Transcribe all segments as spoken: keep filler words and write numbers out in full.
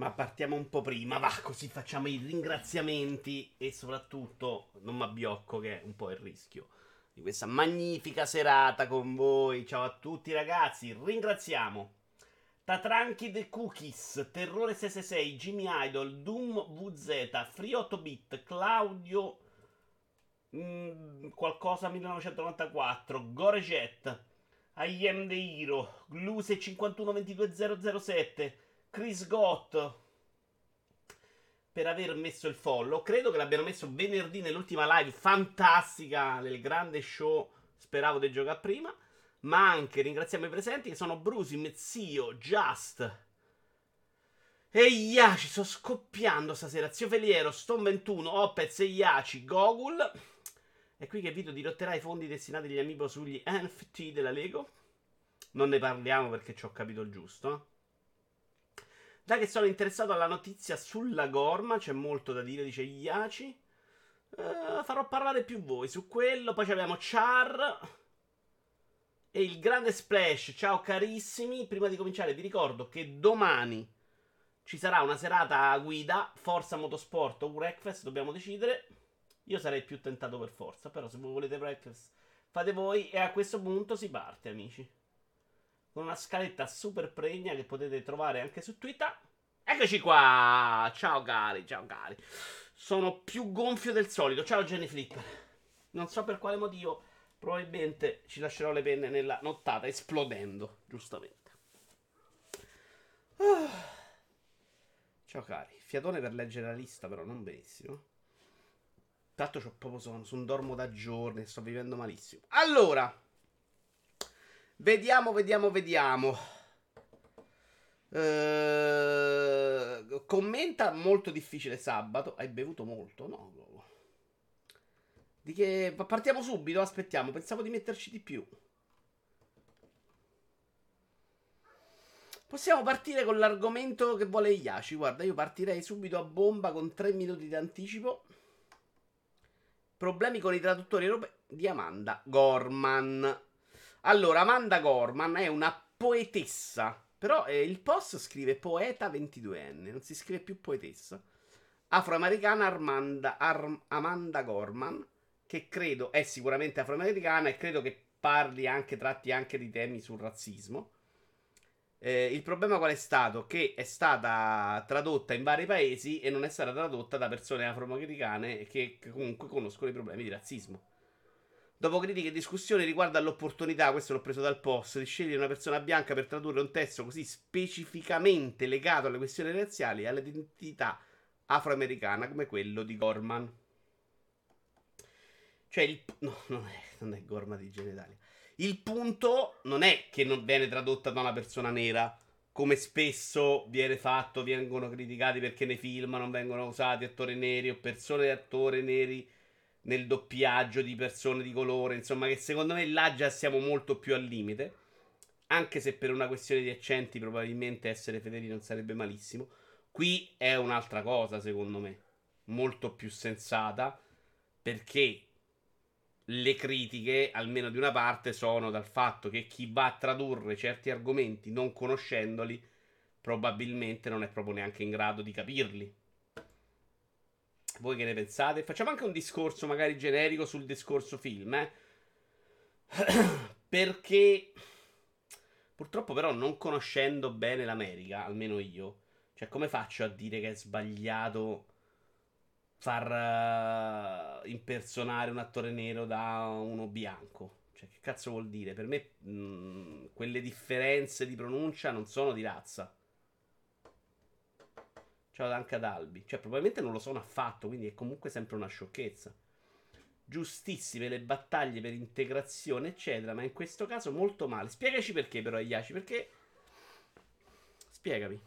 Ma partiamo un po' prima, va, così facciamo i ringraziamenti e soprattutto non mi abbiocco, che è un po' il rischio di questa magnifica serata con voi. Ciao a tutti ragazzi, ringraziamo Tatranchi The Cookies, Terrore sei sei sei, Jimmy Idol, Doom vu zeta, Free otto bit, Claudio mh, qualcosa millenovecentonovantaquattro, Gorejet, I am the Hero, Gluse cinque uno due due zero zero sette, Chris Gott per aver messo il follow. Credo che l'abbiano messo venerdì nell'ultima live fantastica del grande show. Speravo di giocare prima. Ma anche ringraziamo i presenti, che sono Brusi, Mezzio, Just. Eia, ci sto scoppiando stasera. Zio Feliero, Stone ventuno, Opez, Eiaci, Gogul. È qui che Vito dirotterà i fondi destinati agli amiibo sugli N F T della Lego. Non ne parliamo perché ci ho capito il giusto. Da che sono interessato alla notizia sulla Gorma, c'è molto da dire, dice Iaci. Eh, farò parlare più voi su quello. Poi abbiamo Char e il grande Splash. Ciao carissimi, prima di cominciare vi ricordo che domani ci sarà una serata a guida, Forza Motorsport o Breakfast, dobbiamo decidere. Io sarei più tentato per Forza, però se voi volete Breakfast fate voi. E a questo punto si parte, amici, con una scaletta super pregna che potete trovare anche su Twitter. Eccoci qua! Ciao cari, ciao cari. Sono più gonfio del solito. Ciao Jenny Flipper. Non so per quale motivo, probabilmente ci lascerò le penne nella nottata, esplodendo, giustamente. Oh. Ciao cari. Fiatone per leggere la lista, però non benissimo. Tanto c'ho proprio sonno, sono dormo da giorni, sto vivendo malissimo. Allora, Vediamo, vediamo, vediamo. Uh, commenta molto difficile sabato. Hai bevuto molto? No. Di che partiamo subito, aspettiamo. Pensavo di metterci di più. Possiamo partire con l'argomento che vuole Iaci. Guarda, io partirei subito a bomba con tre minuti di anticipo. Problemi con i traduttori europei di Amanda Gorman. Allora, Amanda Gorman è una poetessa, però eh, il post scrive poeta ventiduenne, non si scrive più poetessa. Afroamericana Armanda, Ar- Amanda Gorman, che credo è sicuramente afroamericana e credo che parli anche, tratti anche di temi sul razzismo. Eh, il problema qual è stato? Che è stata tradotta in vari paesi e non è stata tradotta da persone afroamericane che comunque conoscono i problemi di razzismo. Dopo critiche e discussioni riguardo all'opportunità, questo l'ho preso dal post, di scegliere una persona bianca per tradurre un testo così specificamente legato alle questioni razziali e all'identità afroamericana come quello di Gorman. Cioè, il, no, non è, non è Gorman di Genitalia. Il punto non è che non viene tradotta da una persona nera, come spesso viene fatto, vengono criticati perché nei film non vengono usati attori neri o persone di attori neri nel doppiaggio di persone di colore. Insomma, che secondo me là già siamo molto più al limite, anche se per una questione di accenti probabilmente essere fedeli non sarebbe malissimo. Qui è un'altra cosa, secondo me, molto più sensata, perché le critiche, almeno di una parte, sono dal fatto che chi va a tradurre certi argomenti non conoscendoli probabilmente non è proprio neanche in grado di capirli. Voi che ne pensate? Facciamo anche un discorso magari generico sul discorso film, eh? Perché purtroppo però, non conoscendo bene l'America, almeno io, cioè come faccio a dire che è sbagliato far uh, impersonare un attore nero da uno bianco? Cioè che cazzo vuol dire? Per me mh, quelle differenze di pronuncia non sono di razza. Anche ad Albi, cioè probabilmente non lo sono affatto, quindi è comunque sempre una sciocchezza. Giustissime le battaglie per integrazione eccetera, ma in questo caso molto male. Spiegaci perché però, Iaci, perché spiegami,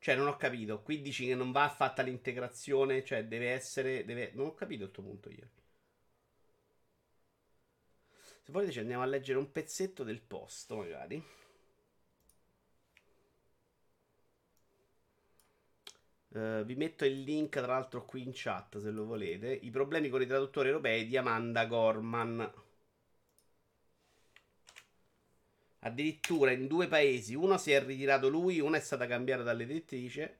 cioè non ho capito. Qui dici che non va fatta l'integrazione, cioè deve essere deve... non ho capito il tuo punto. Ieri, se volete ci andiamo a leggere un pezzetto del post magari. Uh, vi metto il link tra l'altro qui in chat se lo volete. I problemi con i traduttori europei di Amanda Gorman. Addirittura in due paesi, uno si è ritirato lui, uno è stata cambiata dall'editrice.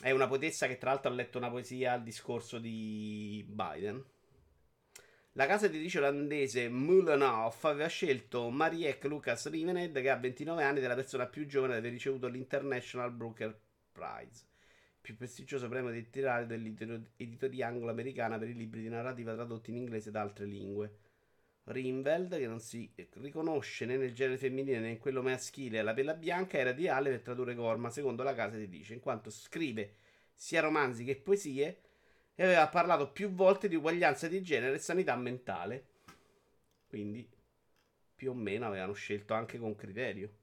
È una poetessa che tra l'altro ha letto una poesia al discorso di Biden. La casa editrice olandese Mullenhof aveva scelto Marieke Lucas Rijneveld, che ha ventinove anni ed è la persona più giovane ad aver ricevuto l'International Booker Prize, più prestigioso premio letterario dell'editoria anglo-americana per i libri di narrativa tradotti in inglese da altre lingue. Rijneveld, che non si riconosce né nel genere femminile né in quello maschile, alla pelle bianca, era ideale per tradurre Gorman, secondo la casa editrice, in quanto scrive sia romanzi che poesie e aveva parlato più volte di uguaglianza di genere e sanità mentale. Quindi più o meno avevano scelto anche con criterio.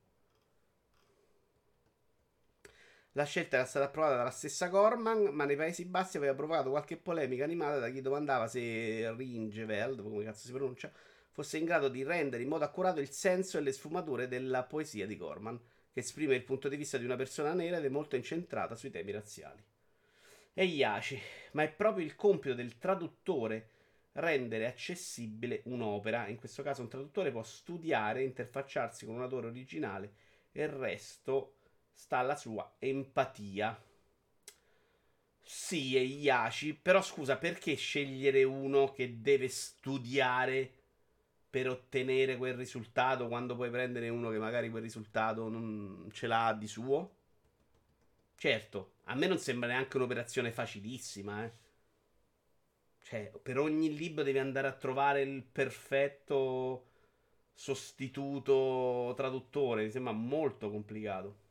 La scelta era stata approvata dalla stessa Gorman, ma nei Paesi Bassi aveva provocato qualche polemica animata da chi domandava se Rijneveld, come cazzo si pronuncia, fosse in grado di rendere in modo accurato il senso e le sfumature della poesia di Gorman, che esprime il punto di vista di una persona nera ed è molto incentrata sui temi razziali e iaci. Ma è proprio il compito del traduttore rendere accessibile un'opera. In questo caso un traduttore può studiare, interfacciarsi con un autore originale e il resto sta alla sua empatia. Sì, e iaci, però scusa, perché scegliere uno che deve studiare per ottenere quel risultato quando puoi prendere uno che magari quel risultato non ce l'ha di suo? Certo, a me non sembra neanche un'operazione facilissima, eh. Cioè, per ogni libro devi andare a trovare il perfetto sostituto traduttore, mi sembra molto complicato.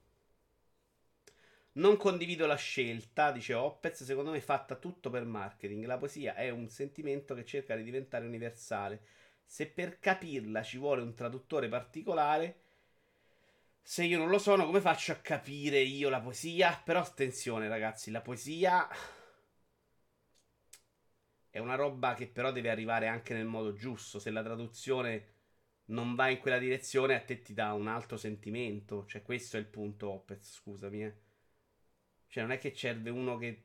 Non condivido la scelta, dice Oppez, secondo me è fatta tutto per marketing. La poesia è un sentimento che cerca di diventare universale. Se per capirla ci vuole un traduttore particolare, se io non lo sono, come faccio a capire io la poesia? Però attenzione ragazzi, la poesia è una roba che però deve arrivare anche nel modo giusto. Se la traduzione non va in quella direzione, a te ti dà un altro sentimento. Cioè questo è il punto, Oppez, scusami eh. Cioè non è che serve uno che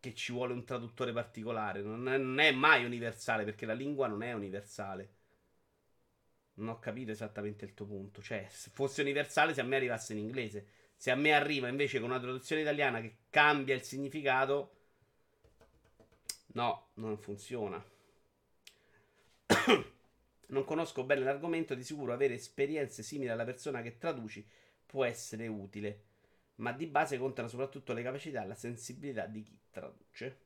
che ci vuole un traduttore particolare, non è, non è mai universale, perché la lingua non è universale. Non ho capito esattamente il tuo punto. Cioè, se fosse universale, se a me arrivasse in inglese, se a me arriva invece con una traduzione italiana che cambia il significato, no, non funziona. Non conosco bene l'argomento, di sicuro avere esperienze simili alla persona che traduci può essere utile, ma di base contano soprattutto le capacità e la sensibilità di chi traduce.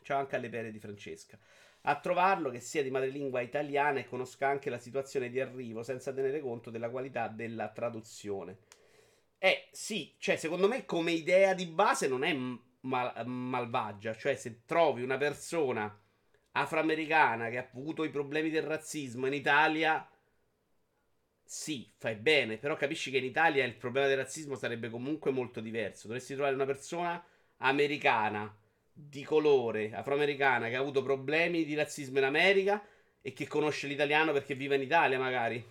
Ciao anche alle pere di Francesca. A trovarlo che sia di madrelingua italiana e conosca anche la situazione di arrivo, senza tenere conto della qualità della traduzione. Eh sì, cioè secondo me come idea di base non è mal- malvagia. Cioè se trovi una persona afroamericana che ha avuto i problemi del razzismo in Italia, sì, fai bene, però capisci che in Italia il problema del razzismo sarebbe comunque molto diverso. Dovresti trovare una persona americana, di colore, afroamericana, che ha avuto problemi di razzismo in America e che conosce l'italiano perché vive in Italia, magari.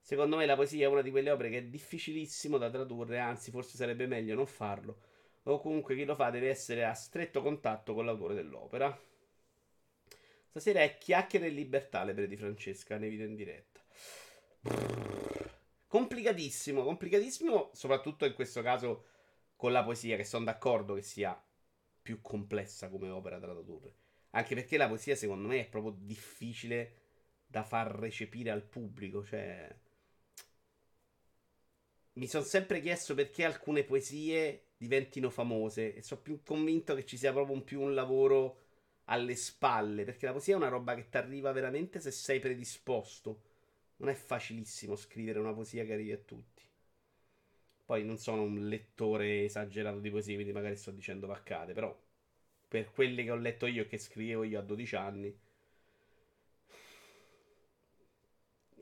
Secondo me la poesia è una di quelle opere che è difficilissimo da tradurre, anzi forse sarebbe meglio non farlo, o comunque chi lo fa deve essere a stretto contatto con l'autore dell'opera. Stasera è chiacchiere e libertà, le pere di Francesca, nei video in diretta. Complicatissimo, complicatissimo, soprattutto in questo caso con la poesia, che sono d'accordo che sia più complessa come opera da tradurre. Anche perché la poesia, secondo me, è proprio difficile da far recepire al pubblico. Cioè, mi sono sempre chiesto perché alcune poesie diventino famose, e sono più convinto che ci sia proprio un più un lavoro alle spalle, perché la poesia è una roba che ti arriva veramente se sei predisposto. Non è facilissimo scrivere una poesia che arrivi a tutti. Poi non sono un lettore esagerato di poesie, quindi magari sto dicendo vaccate, però per quelle che ho letto io e che scrivevo io a dodici anni,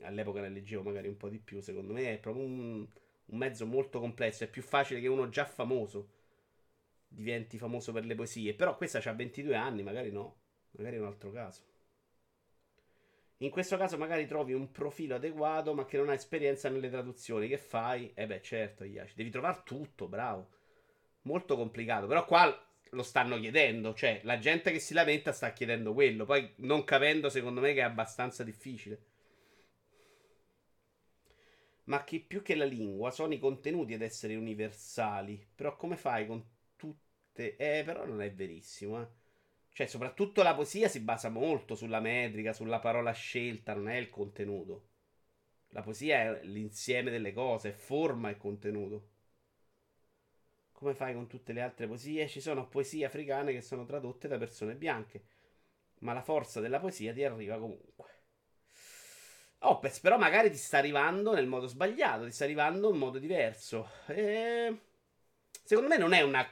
all'epoca ne leggevo magari un po' di più, secondo me è proprio un, un mezzo molto complesso. È più facile che uno già famoso diventi famoso per le poesie, però questa c'ha ventidue anni, magari no, magari è un altro caso. In questo caso magari trovi un profilo adeguato ma che non ha esperienza nelle traduzioni, che fai? Eh beh certo, Iaci, devi trovare tutto, bravo, molto complicato. Però qua lo stanno chiedendo, cioè la gente che si lamenta sta chiedendo quello, poi non capendo secondo me che è abbastanza difficile. Ma che più che la lingua sono i contenuti ad essere universali, però come fai con tutte... Eh, però non è verissimo, eh. Cioè soprattutto la poesia si basa molto sulla metrica, sulla parola scelta, non è il contenuto. La poesia è l'insieme delle cose, è forma e contenuto. Come fai con tutte le altre poesie? Ci sono poesie africane che sono tradotte da persone bianche, ma la forza della poesia ti arriva comunque. Oh, però magari ti sta arrivando nel modo sbagliato, ti sta arrivando in modo diverso. E... secondo me non è una...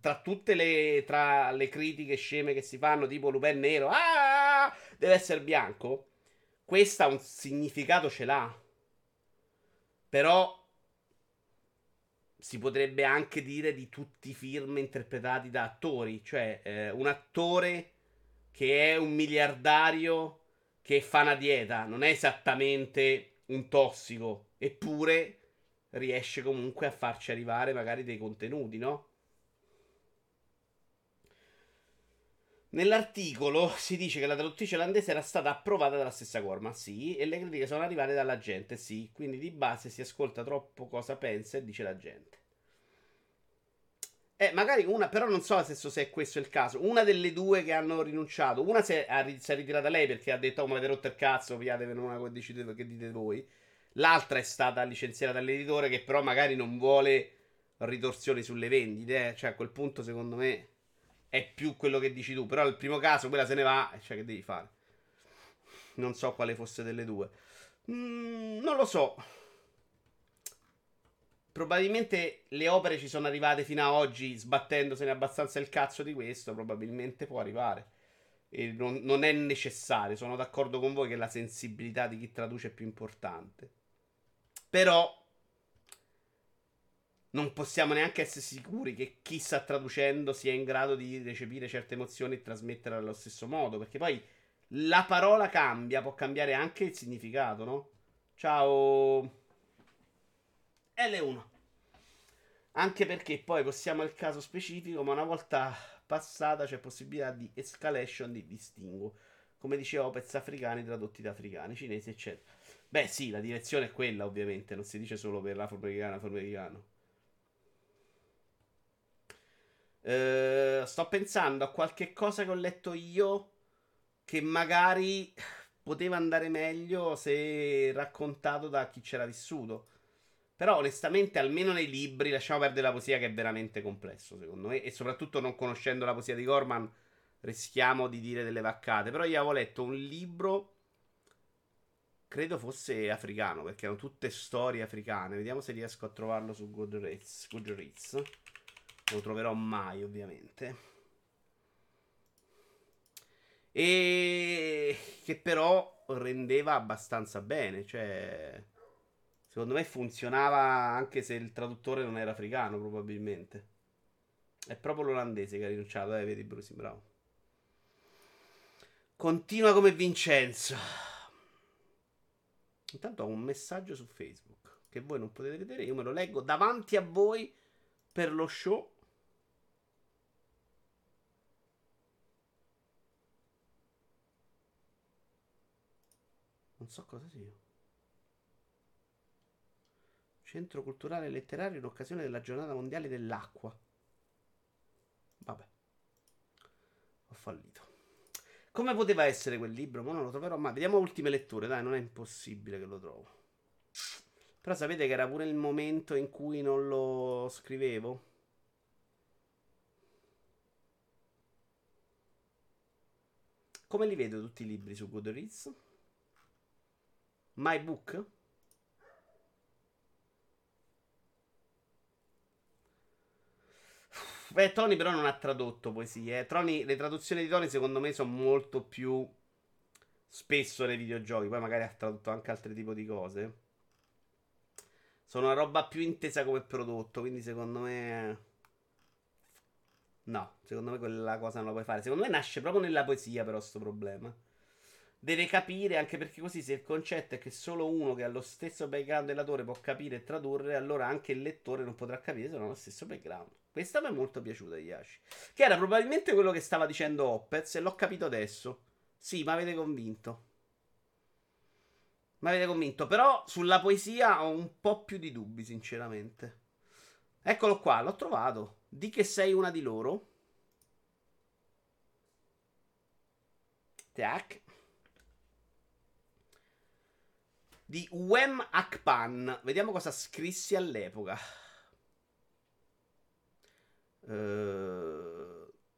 Tra tutte le, tra le critiche sceme che si fanno, tipo Lupin nero, ah, deve essere bianco, questa un significato ce l'ha. Però si potrebbe anche dire di tutti i film interpretati da attori. Cioè eh, un attore che è un miliardario che fa una dieta non è esattamente un tossico, eppure riesce comunque a farci arrivare magari dei contenuti, no? Nell'articolo si dice che la traduttrice olandese era stata approvata dalla stessa Gorman, sì, e le critiche sono arrivate dalla gente, sì, quindi di base si ascolta troppo cosa pensa e dice la gente. Eh, magari una, però non so se, se è questo il caso, una delle due che hanno rinunciato, una si è, si è ritirata lei perché ha detto, oh, mi avete rotto il cazzo, piatevene una che decidete, che dite voi, l'altra è stata licenziata dall'editore che però magari non vuole ritorsioni sulle vendite, eh? Cioè a quel punto secondo me... è più quello che dici tu. Però nel primo caso quella se ne va, cioè che devi fare? Non so quale fosse delle due. mm, Non lo so. Probabilmente le opere ci sono arrivate fino a oggi sbattendosene abbastanza il cazzo di questo. Probabilmente può arrivare e non, non è necessario. Sono d'accordo con voi che la sensibilità di chi traduce è più importante, però non possiamo neanche essere sicuri che chi sta traducendo sia in grado di recepire certe emozioni e trasmetterle allo stesso modo, perché poi la parola cambia, può cambiare anche il significato, no? Ciao L uno. Anche perché poi possiamo al caso specifico, ma una volta passata c'è possibilità di escalation di distinguo, come dicevo, pezzi africani tradotti da africani, cinesi, eccetera. Beh sì, la direzione è quella ovviamente, non si dice solo per l'afroamericano, afroamericano. Uh, sto pensando a qualche cosa che ho letto io che magari poteva andare meglio se raccontato da chi c'era vissuto. Però onestamente almeno nei libri lasciamo perdere la poesia, che è veramente complesso secondo me, e soprattutto non conoscendo la poesia di Gorman rischiamo di dire delle vaccate. Però io avevo letto un libro, credo fosse africano, perché erano tutte storie africane. Vediamo se riesco a trovarlo su Goodreads. Goodreads non lo troverò mai ovviamente, e che però rendeva abbastanza bene, cioè secondo me funzionava anche se il traduttore non era africano. Probabilmente è proprio l'olandese che ha rinunciato, eh, vedi Brusi, bravo, continua come Vincenzo. Intanto ho un messaggio su Facebook che voi non potete vedere, io me lo leggo davanti a voi per lo show. Non so cosa sia. Centro culturale e letterario in occasione della giornata mondiale dell'acqua. Vabbè, ho fallito. Come poteva essere quel libro? Ma non lo troverò mai. Vediamo ultime letture, dai, non è impossibile che lo trovo. Però sapete che era pure il momento in cui non lo scrivevo. Come li vedo tutti i libri su Goodreads? My Book? Beh, Tony però non ha tradotto poesie, eh. Tony, le traduzioni di Tony secondo me sono molto più spesso nei videogiochi. Poi magari ha tradotto anche altri tipi di cose. Sono una roba più intesa come prodotto, quindi secondo me no, secondo me quella cosa non la puoi fare. Secondo me nasce proprio nella poesia però sto problema. deve capire, anche perché così se il concetto è che solo uno che ha lo stesso background dell'autore può capire e tradurre, allora anche il lettore non potrà capire se non ha lo stesso background. Questa mi è molto piaciuta, Yashi, che era probabilmente quello che stava dicendo Oppez, e l'ho capito adesso. Sì, mi avete convinto. Mi avete convinto, però sulla poesia ho un po' più di dubbi, sinceramente. Eccolo qua, l'ho trovato. Di che sei una di loro. Tac. Di Uwem Akpan. Vediamo cosa scrissi all'epoca. Uh,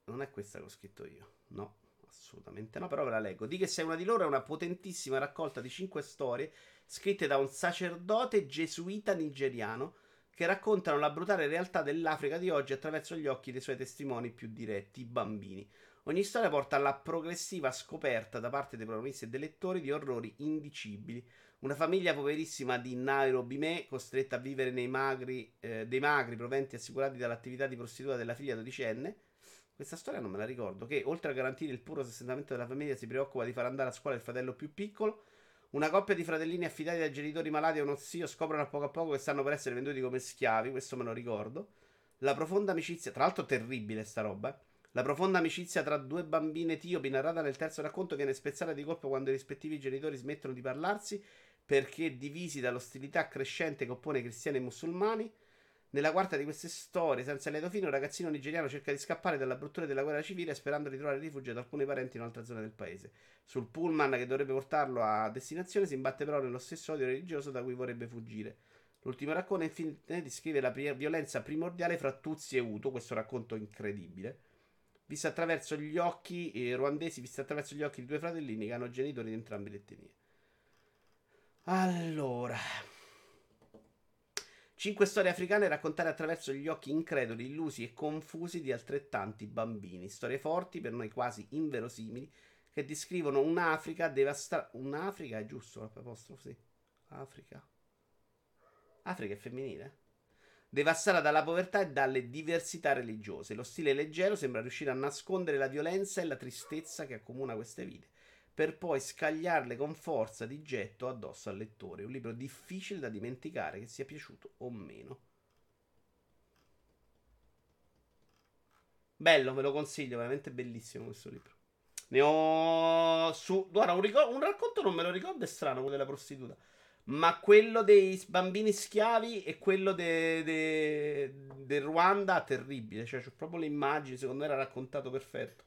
non è questa che ho scritto io. No, assolutamente no, però ve la leggo. Di che sei una di loro è una potentissima raccolta di cinque storie scritte da un sacerdote gesuita nigeriano che raccontano la brutale realtà dell'Africa di oggi attraverso gli occhi dei suoi testimoni più diretti, i bambini. Ogni storia porta alla progressiva scoperta da parte dei protagonisti e dei lettori di orrori indicibili. Una famiglia poverissima di Nairobi, me, costretta a vivere nei magri, eh, dei magri proventi assicurati dall'attività di prostituta della figlia dodicenne. Questa storia non me la ricordo. Che oltre a garantire il puro sostentamento della famiglia, si preoccupa di far andare a scuola il fratello più piccolo. Una coppia di fratellini affidati da genitori malati o uno zio scoprono a poco a poco che stanno per essere venduti come schiavi. Questo me lo ricordo. La profonda amicizia, tra l'altro terribile sta roba, eh. La profonda amicizia tra due bambine etiopi narrata nel terzo racconto viene spezzata di colpo quando i rispettivi genitori smettono di parlarsi perché divisi dall'ostilità crescente che oppone cristiani e musulmani. Nella quarta di queste storie, senza lieto fine, un ragazzino nigeriano cerca di scappare dalla bruttura della guerra civile sperando di trovare rifugio da alcuni parenti in un'altra zona del paese. Sul pullman che dovrebbe portarlo a destinazione si imbatte però nello stesso odio religioso da cui vorrebbe fuggire. L'ultimo racconto infine descrive la pri- violenza primordiale fra Tutsi e Hutu, questo racconto incredibile, vista attraverso gli occhi eh, ruandesi, vista attraverso gli occhi di due fratellini che hanno genitori di entrambe le etnie. Allora... Cinque storie africane raccontate attraverso gli occhi increduli, illusi e confusi di altrettanti bambini. Storie forti, per noi quasi inverosimili, che descrivono un'Africa devastata. Un'Africa è giusto? Apostrofo, sì. Africa. Africa è femminile. Devastata dalla povertà e dalle diversità religiose. Lo stile leggero sembra riuscire a nascondere la violenza e la tristezza che accomuna queste vite, per poi scagliarle con forza di getto addosso al lettore. Un libro difficile da dimenticare, che sia piaciuto o meno. Bello, ve lo consiglio, veramente bellissimo questo libro. Ne ho su... Guarda, un, ricor- un racconto non me lo ricordo, è strano, quello della prostituta. Ma quello dei bambini schiavi e quello del de- de Ruanda, terribile. Cioè, c'ho proprio le immagini, secondo me era raccontato perfetto.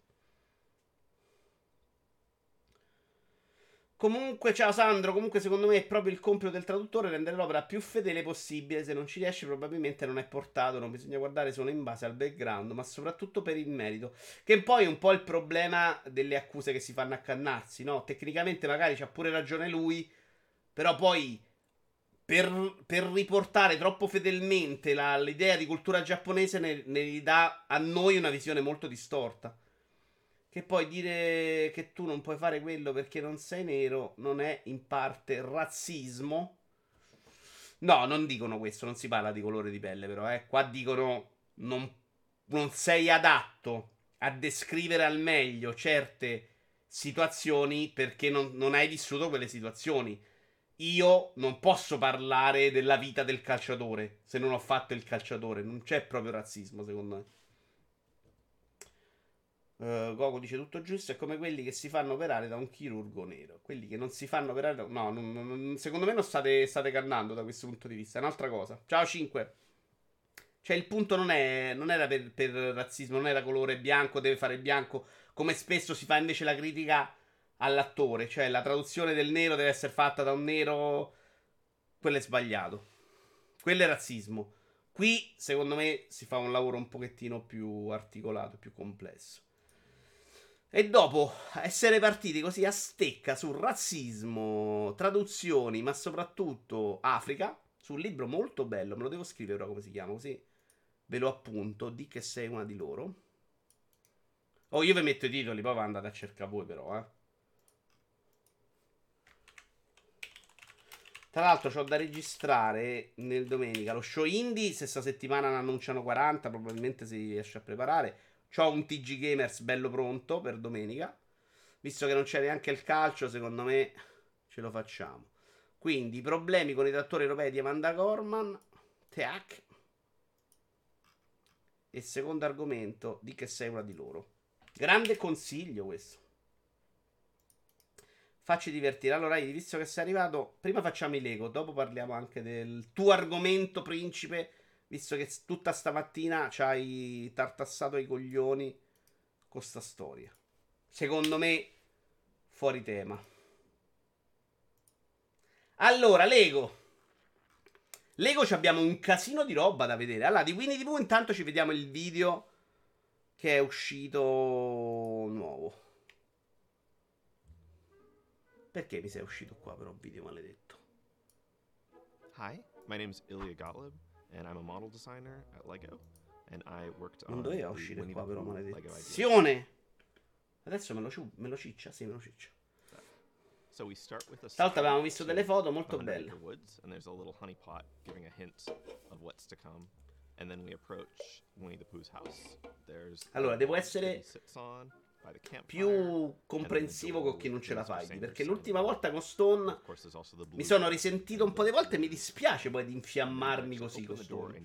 Comunque, ciao Sandro, comunque secondo me è proprio il compito del traduttore rendere l'opera più fedele possibile. Se non ci riesce probabilmente non è portato, non bisogna guardare solo in base al background, ma soprattutto per il merito. Che poi è un po' il problema delle accuse che si fanno accannarsi, no? Tecnicamente magari c'ha pure ragione lui, però poi per, per riportare troppo fedelmente la, l'idea di cultura giapponese ne, ne dà a noi una visione molto distorta. Che poi dire che tu non puoi fare quello perché non sei nero non è in parte razzismo? No, non dicono questo, non si parla di colore di pelle però, eh. Qua dicono non, non sei adatto a descrivere al meglio certe situazioni perché non, non hai vissuto quelle situazioni. Io non posso parlare della vita del calciatore se non ho fatto il calciatore. Non c'è proprio razzismo, secondo me. Uh, Gogo dice tutto giusto, è come quelli che si fanno operare da un chirurgo nero, quelli che non si fanno operare da... no, non, non, secondo me non state, state cannando da questo punto di vista, è un'altra cosa. Ciao cinque, cioè il punto non è non era per, per razzismo, non era colore bianco, deve fare bianco, come spesso si fa invece la critica all'attore, cioè la traduzione del nero deve essere fatta da un nero, quello è sbagliato, quello è razzismo. Qui secondo me si fa un lavoro un pochettino più articolato, più complesso. E dopo essere partiti così a stecca sul razzismo, traduzioni, ma soprattutto Africa, su un libro molto bello, me lo devo scrivere però come si chiama, così ve lo appunto, Di che sei una di loro. Oh, io vi metto i titoli, poi andate a cercare voi però, eh. Tra l'altro c'ho da registrare nel domenica lo show indie, se sta settimana ne annunciano quaranta, probabilmente si riesce a preparare. C'ho un T G Gamers bello pronto per domenica. visto che non c'è neanche il calcio, secondo me ce lo facciamo. Quindi problemi con i trattori europei di Amanda Gorman. Teac. E secondo argomento, di che sei una di loro. Grande consiglio questo. Facci divertire. Allora, visto che sei arrivato, prima facciamo i Lego, dopo parliamo anche del tuo argomento, principe, visto che tutta stamattina ci hai tartassato i coglioni con sta storia. Secondo me, fuori tema. Allora, Lego. Lego ci abbiamo un casino di roba da vedere. Allora, di Winnie tivù intanto ci vediamo il video che è uscito nuovo. Perché mi sei uscito qua però video maledetto? Hi, my name is Ilya Gottlieb and I'm a model designer at Lego and I worked on... Non doveva uscire qua però maledizione. Adesso me lo, me lo ciccia, sì, me lo ciccia. So we start with a Salta, abbiamo visto delle foto molto belle. Woods, and there's a little honey pot giving a hint of what's to come. And then we approach Winnie the Pooh's house. There's... Allora, devo essere più comprensivo con chi non ce la fai, perché l'ultima volta con Stone mi sono risentito un po' di volte e mi dispiace poi di infiammarmi così con Stone,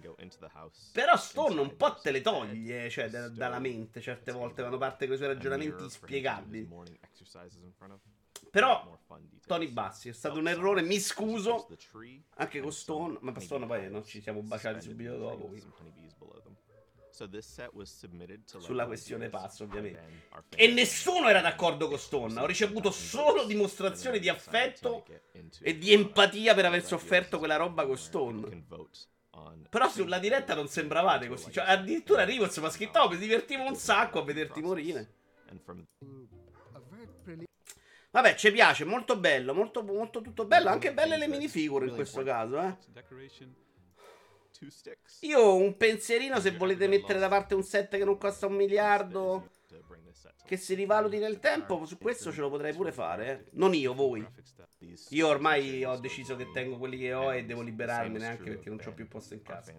però Stone un po' te le toglie, cioè, da, dalla mente certe volte vanno parte con i suoi ragionamenti inspiegabili. Però Tony Bassi è stato un errore, mi scuso anche con Stone, ma per Stone poi non ci siamo baciati subito dopo, quindi. Sulla questione pazzo, ovviamente. E nessuno era d'accordo con Stone. Ho ricevuto solo dimostrazioni di affetto e di empatia per aver sofferto quella roba con Stone. Però sulla diretta non sembravate così. Cioè, addirittura Rivoz mi ha scritto: oh, mi divertivo un sacco a vederti morire. Vabbè, ci piace, molto bello, molto, molto tutto bello. Anche belle le minifigure in questo caso, eh. Io ho un pensierino, se volete mettere da parte un set che non costa un miliardo, che si rivaluti nel tempo, su questo ce lo potrei pure fare, eh. Non io, voi. Io ormai ho deciso che tengo quelli che ho e devo liberarmene, anche perché non c'ho più posto in casa.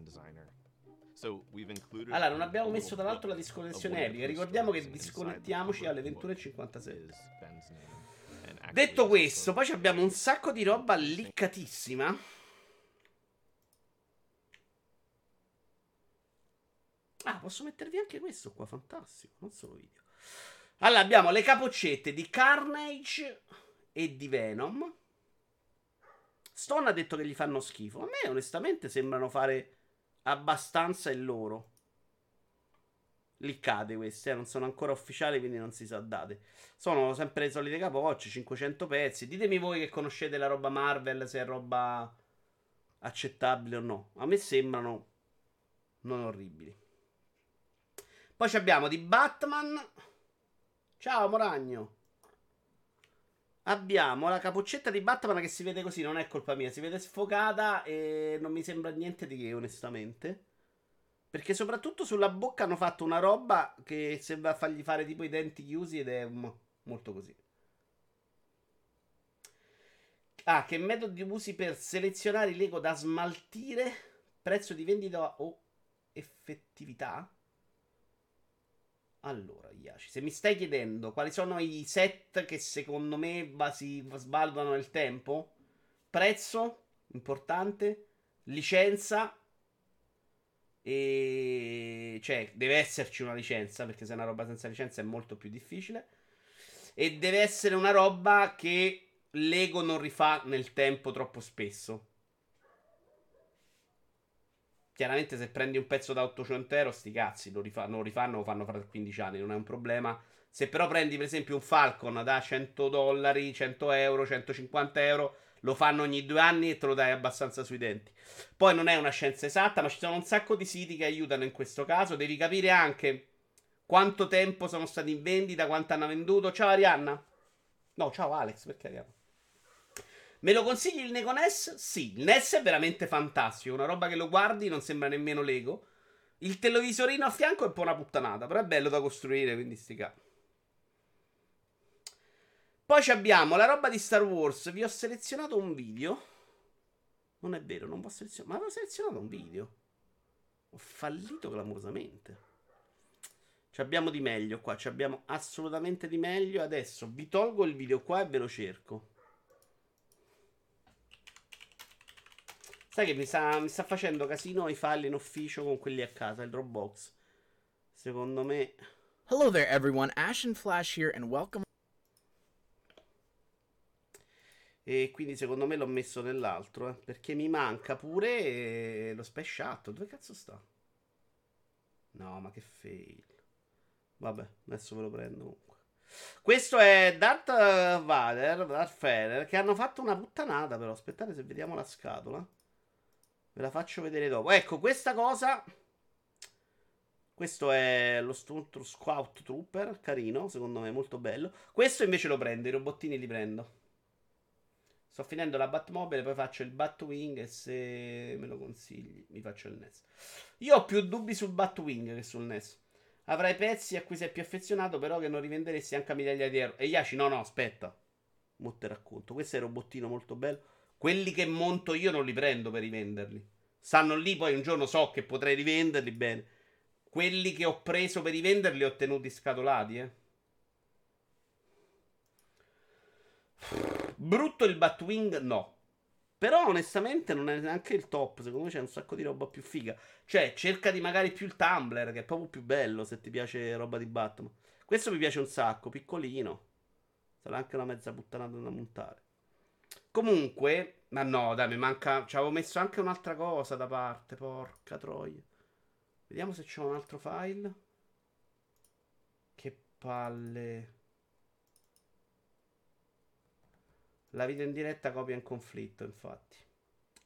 Allora, non abbiamo messo tra l'altro la disconnessione epica. Ricordiamo che disconnettiamoci alle ventuno e cinquantasette. Detto questo, poi abbiamo un sacco di roba liccatissima. Ah, posso mettervi anche questo qua, fantastico, non solo video. Allora, abbiamo le capoccette di Carnage e di Venom. Stone ha detto che gli fanno schifo. A me, onestamente, sembrano fare abbastanza il loro. Liccate queste, eh, non sono ancora ufficiali, quindi non si sa date. Sono sempre le solite capocce, cinquecento pezzi. Ditemi voi che conoscete la roba Marvel, se è roba accettabile o no. A me sembrano non orribili. Poi abbiamo di Batman. Ciao Moragno. Abbiamo la capoccetta di Batman che si vede così, non è colpa mia, si vede sfocata e non mi sembra niente di che, onestamente. Perché soprattutto sulla bocca hanno fatto una roba che sembra fargli fare tipo i denti chiusi ed è molto così. Ah, che metodi usi per selezionare i Lego da smaltire? Prezzo di vendita o effettività? Allora, Iaci, se mi stai chiedendo quali sono i set che secondo me va, si sbaldano nel tempo, prezzo, importante, licenza, e cioè deve esserci una licenza, perché se è una roba senza licenza è molto più difficile, e deve essere una roba che Lego non rifà nel tempo troppo spesso. Chiaramente se prendi un pezzo da ottocento euro, sti cazzi, lo rifanno, lo rifanno, lo fanno fra quindici anni, non è un problema. Se però prendi per esempio un Falcon da cento dollari, cento euro, centocinquanta euro, lo fanno ogni due anni e te lo dai abbastanza sui denti. Poi non è una scienza esatta, ma ci sono un sacco di siti che aiutano in questo caso. Devi capire anche quanto tempo sono stati in vendita, quanto hanno venduto. Ciao Arianna. No, ciao Alex, perché Arianna? Me lo consigli il Lego N E S? Sì, il N E S è veramente fantastico, una roba che lo guardi non sembra nemmeno Lego. Il televisorino a fianco è un po' una puttanata, però è bello da costruire, quindi stica. Poi abbiamo la roba di Star Wars, vi ho selezionato un video. Non è vero, non ho selezionato, ma avevo selezionato un video. Ho fallito clamorosamente. Ci abbiamo di meglio qua, ci abbiamo assolutamente di meglio. Adesso vi tolgo il video qua e ve lo cerco. Sai che mi sta, mi sta facendo casino i file in ufficio con quelli a casa, il Dropbox. Secondo me... Hello there everyone, Ash and Flash here and welcome... E quindi secondo me l'ho messo nell'altro, eh, perché mi manca pure eh, lo Space Shuttle. Dove cazzo sta? No, ma che fail. Vabbè, adesso ve lo prendo comunque. Questo è Darth Vader, Darth Vader, che hanno fatto una puttanata però. Aspettate se vediamo la scatola. Ve la faccio vedere dopo. Ecco, questa cosa... Questo è lo Scout Trooper, carino, secondo me molto bello. Questo invece lo prendo, i robottini li prendo. Sto finendo la Batmobile, poi faccio il Batwing e se me lo consigli mi faccio il N E S. Io ho più dubbi sul Batwing che sul N E S. Avrai pezzi a cui sei più affezionato, però che non rivenderesti anche a migliaia di euro. E Yashi, no, no, aspetta. Mo te racconto. Questo è il robottino molto bello. Quelli che monto io non li prendo per rivenderli. Stanno lì, poi un giorno so che potrei rivenderli, bene. Quelli che ho preso per rivenderli ho tenuti scatolati, eh. Brutto il Batwing, no. Però onestamente non è neanche il top. Secondo me c'è un sacco di roba più figa. Cioè cerca di magari più il Tumblr, che è proprio più bello se ti piace roba di Batman. Questo mi piace un sacco, piccolino. Sarà anche una mezza puttanata da montare. Comunque, ma no dai, mi manca. Ci avevo messo anche un'altra cosa da parte. Porca troia. Vediamo se c'è un altro file. Che palle. La vita in diretta copia in conflitto, infatti.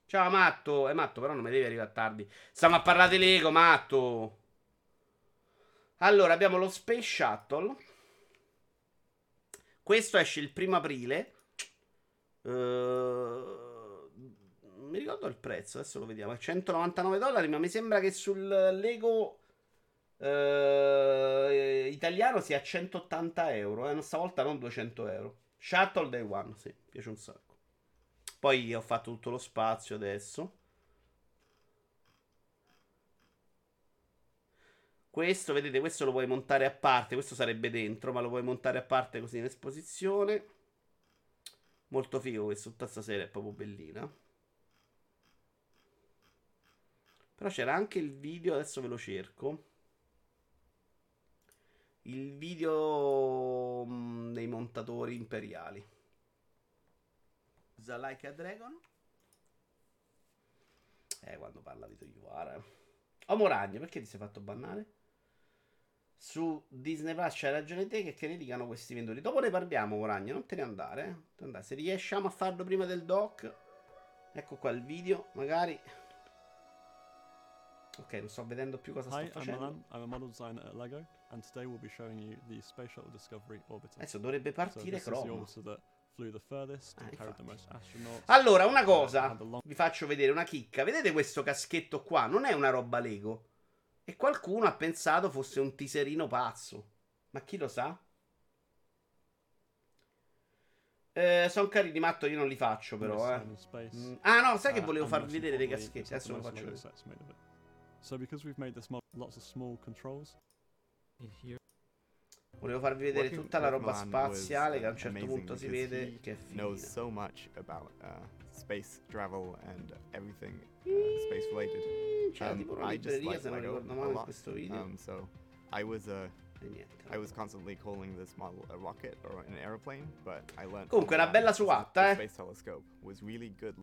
Ciao Matto. È eh, Matto, però non mi devi arrivare tardi. Stiamo a parlare di Lego, Matto. Allora, abbiamo lo Space Shuttle. Questo esce il primo aprile. Uh, mi ricordo il prezzo, adesso lo vediamo. centonovantanove dollari, ma mi sembra che sul Lego uh, italiano sia centottanta euro. Eh, stavolta non duecento euro. Shuttle Day One, sì, mi piace un sacco. Poi ho fatto tutto lo spazio adesso. Questo, vedete, questo lo puoi montare a parte. Questo sarebbe dentro, ma lo puoi montare a parte così in esposizione. Molto figo questo, tutta stasera è proprio bellina. Però c'era anche il video, adesso ve lo cerco. Il video mh, dei montatori imperiali. The Like a Dragon. Eh, quando parla di Toyuara. Oh, Moragno, perché ti sei fatto bannare? Su Disney Plus c'hai ragione te che criticano questi venduti. Dopo ne parliamo, Moragno, non te ne andare. Eh? Non te ne andare. Se riesciamo a farlo prima del doc. Ecco qua il video, magari... Ok, non sto vedendo più cosa sto facendo. I'm a model designer at Lego and today we'll be showing you the Space Shuttle Discovery Orbiter. Adesso dovrebbe partire Chrome. Allora, una cosa, vi faccio vedere una chicca. Vedete questo caschetto qua? Non è una roba Lego. E qualcuno ha pensato fosse un teaserino pazzo. Ma chi lo sa? Eh, sono carini, Matto, io non li faccio però, eh. Mm. Ah no, sai che volevo farvi vedere dei caschetti. Adesso lo faccio vedere. So because we've made this model, lots of small controls in here. Volevo farvi vedere tutta la roba spaziale che a un certo punto si vede che è finita. Knows so much about uh, space travel and everything uh, space related. C'era tipo una libreria, se non ricordo male, in questo video. Um, so I was uh, I was constantly calling this model a rocket or an airplane, but I learned. Comunque una bella suatta, eh. Space telescope was really good.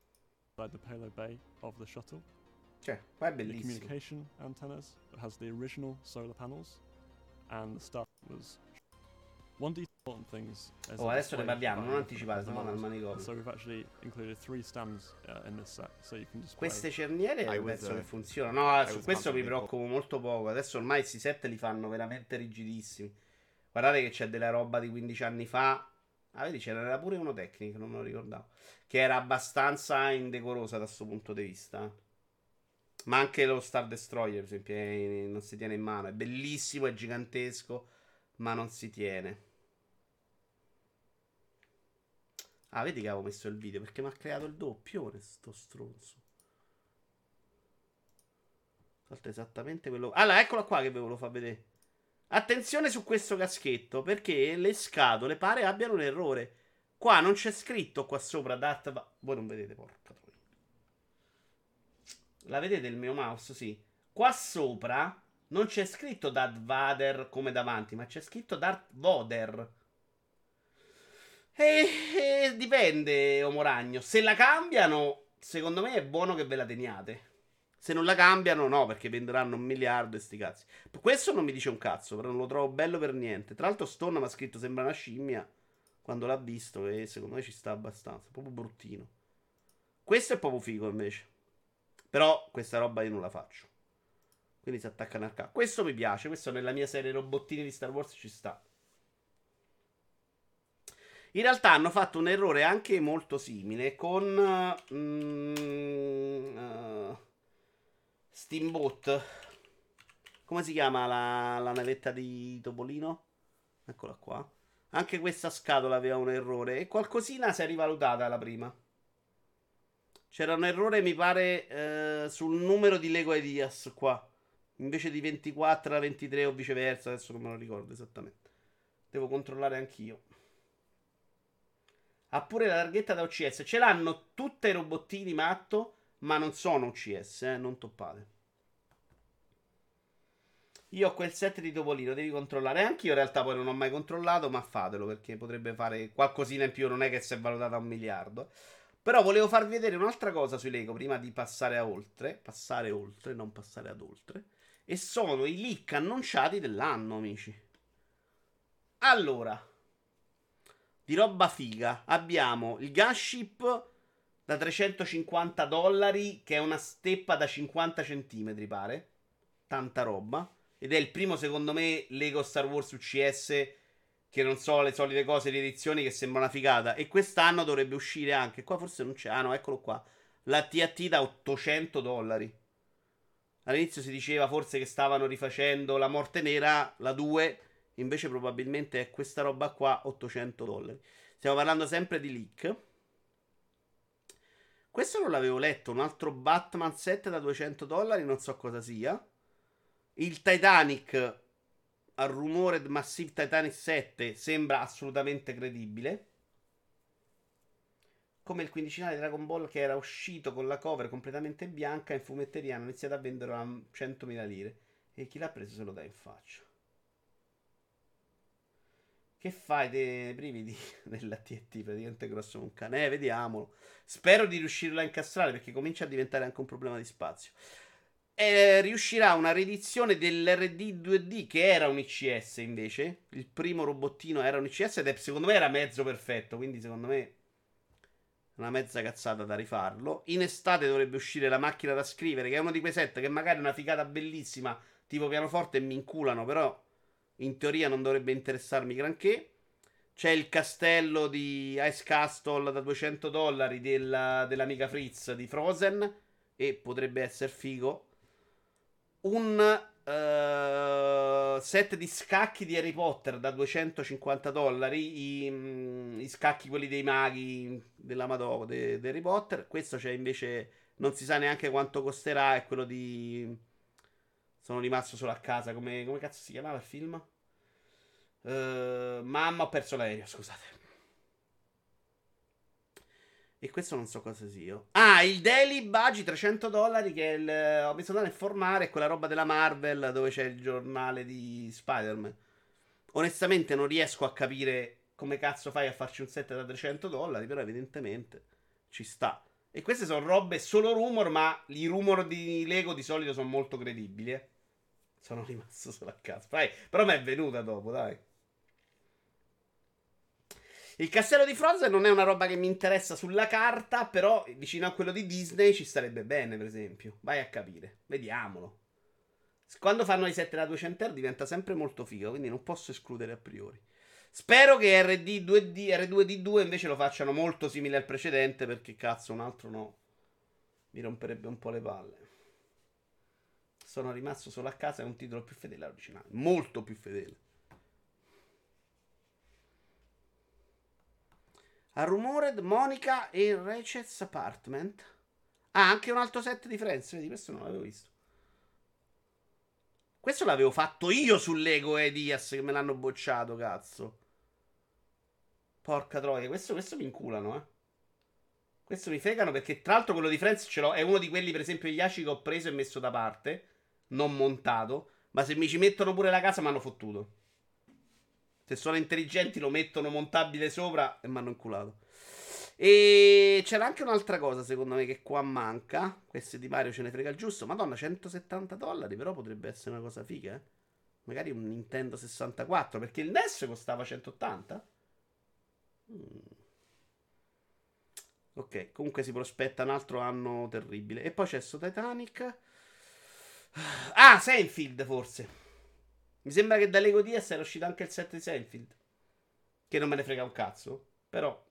Like the payload bay of the shuttle. Cioè, qua è bellissimo. The communication antennas has the original solar panels and the stuff was one detail things. Oh, adesso ne parliamo, non anticipate, se no al manicomio. So we've actually included three stands uh, in this set, so you can display. Queste cerniere I penso uh, che funzionano. No, su questo mi preoccupo molto poco. Adesso ormai questi set li fanno veramente rigidissimi. Guardate che c'è della roba di quindici anni fa. Ah, vedi, c'era pure uno tecnico, non me lo ricordavo, che era abbastanza indecorosa da questo punto di vista. Ma anche lo Star Destroyer, per esempio, è, non si tiene in mano. È bellissimo, è gigantesco, ma non si tiene. Ah, vedi che avevo messo il video, perché mi ha creato il doppione, sto stronzo. Salta esattamente quello... Allora, eccola qua che ve lo fa vedere. Attenzione su questo caschetto, perché le scatole pare abbiano un errore. Qua non c'è scritto qua sopra data, ma voi non vedete, porca troia. La vedete il mio mouse? Sì. Qua sopra non c'è scritto Darth Vader come davanti, ma c'è scritto Darth Voder. E, e dipende, Omoragno. Se la cambiano, secondo me è buono che ve la teniate. Se non la cambiano, no, perché venderanno un miliardo e sti cazzi. Questo non mi dice un cazzo, però non lo trovo bello per niente. Tra l'altro Stone mi ha scritto sembra una scimmia quando l'ha visto, e secondo me ci sta abbastanza. Proprio bruttino. Questo è proprio figo invece. Però questa roba io non la faccio. Quindi si attaccano al cazzo. Questo mi piace, questo nella mia serie robottini di Star Wars ci sta. In realtà hanno fatto un errore anche molto simile con mm, uh, Steamboat. Come si chiama la, la navetta di Topolino? Eccola qua. Anche questa scatola aveva un errore e qualcosina si è rivalutata la prima. C'era un errore, mi pare, eh, sul numero di Lego Ideas qua. Invece di ventiquattro a ventitré o viceversa, adesso non me lo ricordo esattamente. Devo controllare anch'io. Ha pure la larghetta da U C S. Ce l'hanno tutte i robottini matto, ma non sono U C S, eh? Non toppate. Io ho quel set di Topolino, devi controllare. Anch'io in realtà poi non ho mai controllato, ma fatelo, perché potrebbe fare qualcosina in più. Non è che si è valutata un miliardo. Però volevo farvi vedere un'altra cosa sui Lego prima di passare a oltre. Passare oltre, non passare ad oltre. E sono i leak annunciati dell'anno, amici. Allora, di roba figa abbiamo il Gunship da trecentocinquanta dollari, che è una steppa da cinquanta centimetri, pare. Tanta roba. Ed è il primo, secondo me, Lego Star Wars U C S, che non so, le solite cose, le edizioni che sembra una figata. E quest'anno dovrebbe uscire anche, qua forse non c'è, ah no, eccolo qua, la T A T da ottocento dollari. All'inizio si diceva forse che stavano rifacendo la Morte Nera, la due. Invece probabilmente è questa roba qua, ottocento dollari. Stiamo parlando sempre di leak. Questo non l'avevo letto, un altro Batman set da duecento dollari, non so cosa sia. Il Titanic, al rumore Massive Titanic sette, sembra assolutamente credibile. Come il quindicinale di Dragon Ball, che era uscito con la cover completamente bianca in fumetteria, hanno iniziato a vendere a centomila lire. E chi l'ha preso se lo dà in faccia. Che fai dei brividi della T N T? Praticamente grosso un cane. Eh, vediamolo. Spero di riuscirla a incastrare, perché comincia a diventare anche un problema di spazio. E riuscirà una riedizione dell'R D due D, che era un I C S invece. Il primo robottino era un I C S ed è, secondo me, era mezzo perfetto. Quindi secondo me una mezza cazzata da rifarlo. In estate dovrebbe uscire la macchina da scrivere, che è uno di quei set che magari è una figata bellissima, tipo pianoforte, e mi inculano, però in teoria non dovrebbe interessarmi granché. C'è il castello di Ice Castle da duecento dollari della, dell'amica Fritz di Frozen, e potrebbe essere figo. Un uh, set di scacchi di Harry Potter da duecentocinquanta dollari, i, i scacchi quelli dei maghi della Madonna di de Harry Potter. Questo c'è invece, non si sa neanche quanto costerà, è quello di... Sono rimasto solo a casa. Come, come cazzo si chiamava il film? Uh, mamma, ho perso l'aereo, scusate. E questo non so cosa sia. Ah, il Daily Budgie trecento dollari, che è il... Ho bisogno di andare a informare, è quella roba della Marvel dove c'è il giornale di Spider-Man. Onestamente non riesco a capire come cazzo fai a farci un set da trecento dollari, però evidentemente ci sta. E queste sono robe solo rumor, ma i rumor di Lego di solito sono molto credibili, eh. Sono rimasto solo a casa. Dai, però mi è venuta dopo, dai. Il castello di Frozen non è una roba che mi interessa sulla carta, però vicino a quello di Disney ci starebbe bene, per esempio. Vai a capire. Vediamolo. Quando fanno i set da duecento R diventa sempre molto figo, quindi non posso escludere a priori. Spero che R D due D, R due D due invece lo facciano molto simile al precedente, perché cazzo, un altro no. Mi romperebbe un po' le palle. Sono rimasto solo a casa, è un titolo più fedele all'originale, molto più fedele. A Rumored, Monica e Rachel's Apartment. Ah, anche un altro set di Friends, vedi, questo non l'avevo visto. Questo l'avevo fatto io sull'Ego e eh, Diaz, che me l'hanno bocciato, cazzo. Porca troia, questo, questo mi inculano, eh. Questo mi fregano, perché tra l'altro quello di Friends ce l'ho. È uno di quelli, per esempio, gli aci che ho preso e messo da parte, non montato. Ma se mi ci mettono pure la casa, mi hanno fottuto. Se sono intelligenti lo mettono montabile sopra e mi hanno inculato. E c'era anche un'altra cosa, secondo me, che qua manca. Queste di Mario ce ne frega il giusto. Madonna, centosettanta dollari, però potrebbe essere una cosa figa, eh. Magari un Nintendo sessantaquattro, perché il N E S costava centottanta. Mm. Ok, comunque si prospetta un altro anno terribile. E poi c'è sto Titanic. Ah, Seinfeld forse. Mi sembra che da Lego D S era uscito anche il set di Seinfeld, che non me ne frega un cazzo, però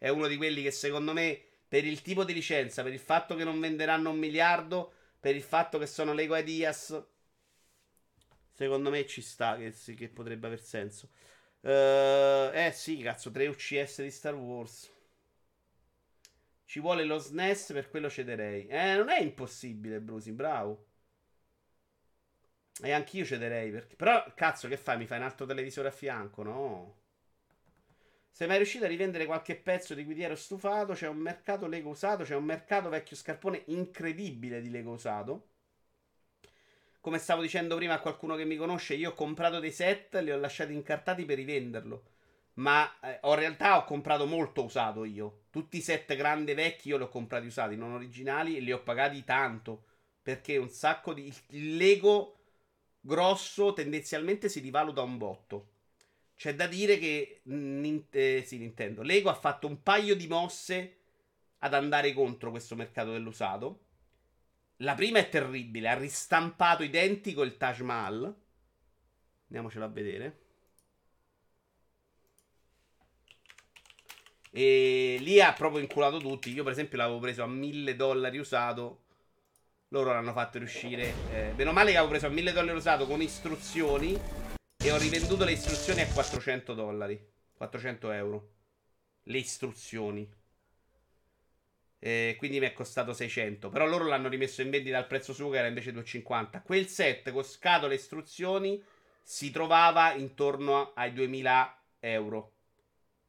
è uno di quelli che secondo me, per il tipo di licenza, per il fatto che non venderanno un miliardo, per il fatto che sono Lego Ideas, secondo me ci sta, che, che potrebbe aver senso. Uh, eh sì, cazzo, tre U C S di Star Wars. Ci vuole lo S N E S, per quello cederei. Eh, non è impossibile, Brusi, bravo. E anch'io cederei, perché... Però, cazzo, che fai? Mi fai un altro televisore a fianco, no? Sei mai riuscito a rivendere qualche pezzo di cui ti ero stufato? C'è un mercato Lego usato, c'è un mercato vecchio scarpone incredibile di Lego usato. Come stavo dicendo prima a qualcuno che mi conosce, io ho comprato dei set, li ho lasciati incartati per rivenderlo. Ma eh, in realtà ho comprato molto usato io. Tutti i set grandi vecchi io li ho comprati usati, non originali, e li ho pagati tanto. Perché un sacco di... Il Lego... grosso tendenzialmente si rivaluta un botto. C'è da dire che nin- eh, sì, Nintendo Lego ha fatto un paio di mosse ad andare contro questo mercato dell'usato. La prima è terribile, ha ristampato identico il Taj Mahal. Andiamocelo a vedere. E lì ha proprio inculato tutti. Io per esempio l'avevo preso a mille dollari usato. Loro l'hanno fatto riuscire. Eh, meno male che avevo preso a mille dollari usato con istruzioni. E ho rivenduto le istruzioni a quattrocento dollari. quattrocento euro. Le istruzioni. Eh, quindi mi è costato seicento. Però loro l'hanno rimesso in vendita al prezzo suo, che era invece duecentocinquanta. Quel set con scatole e istruzioni si trovava intorno ai duemila euro.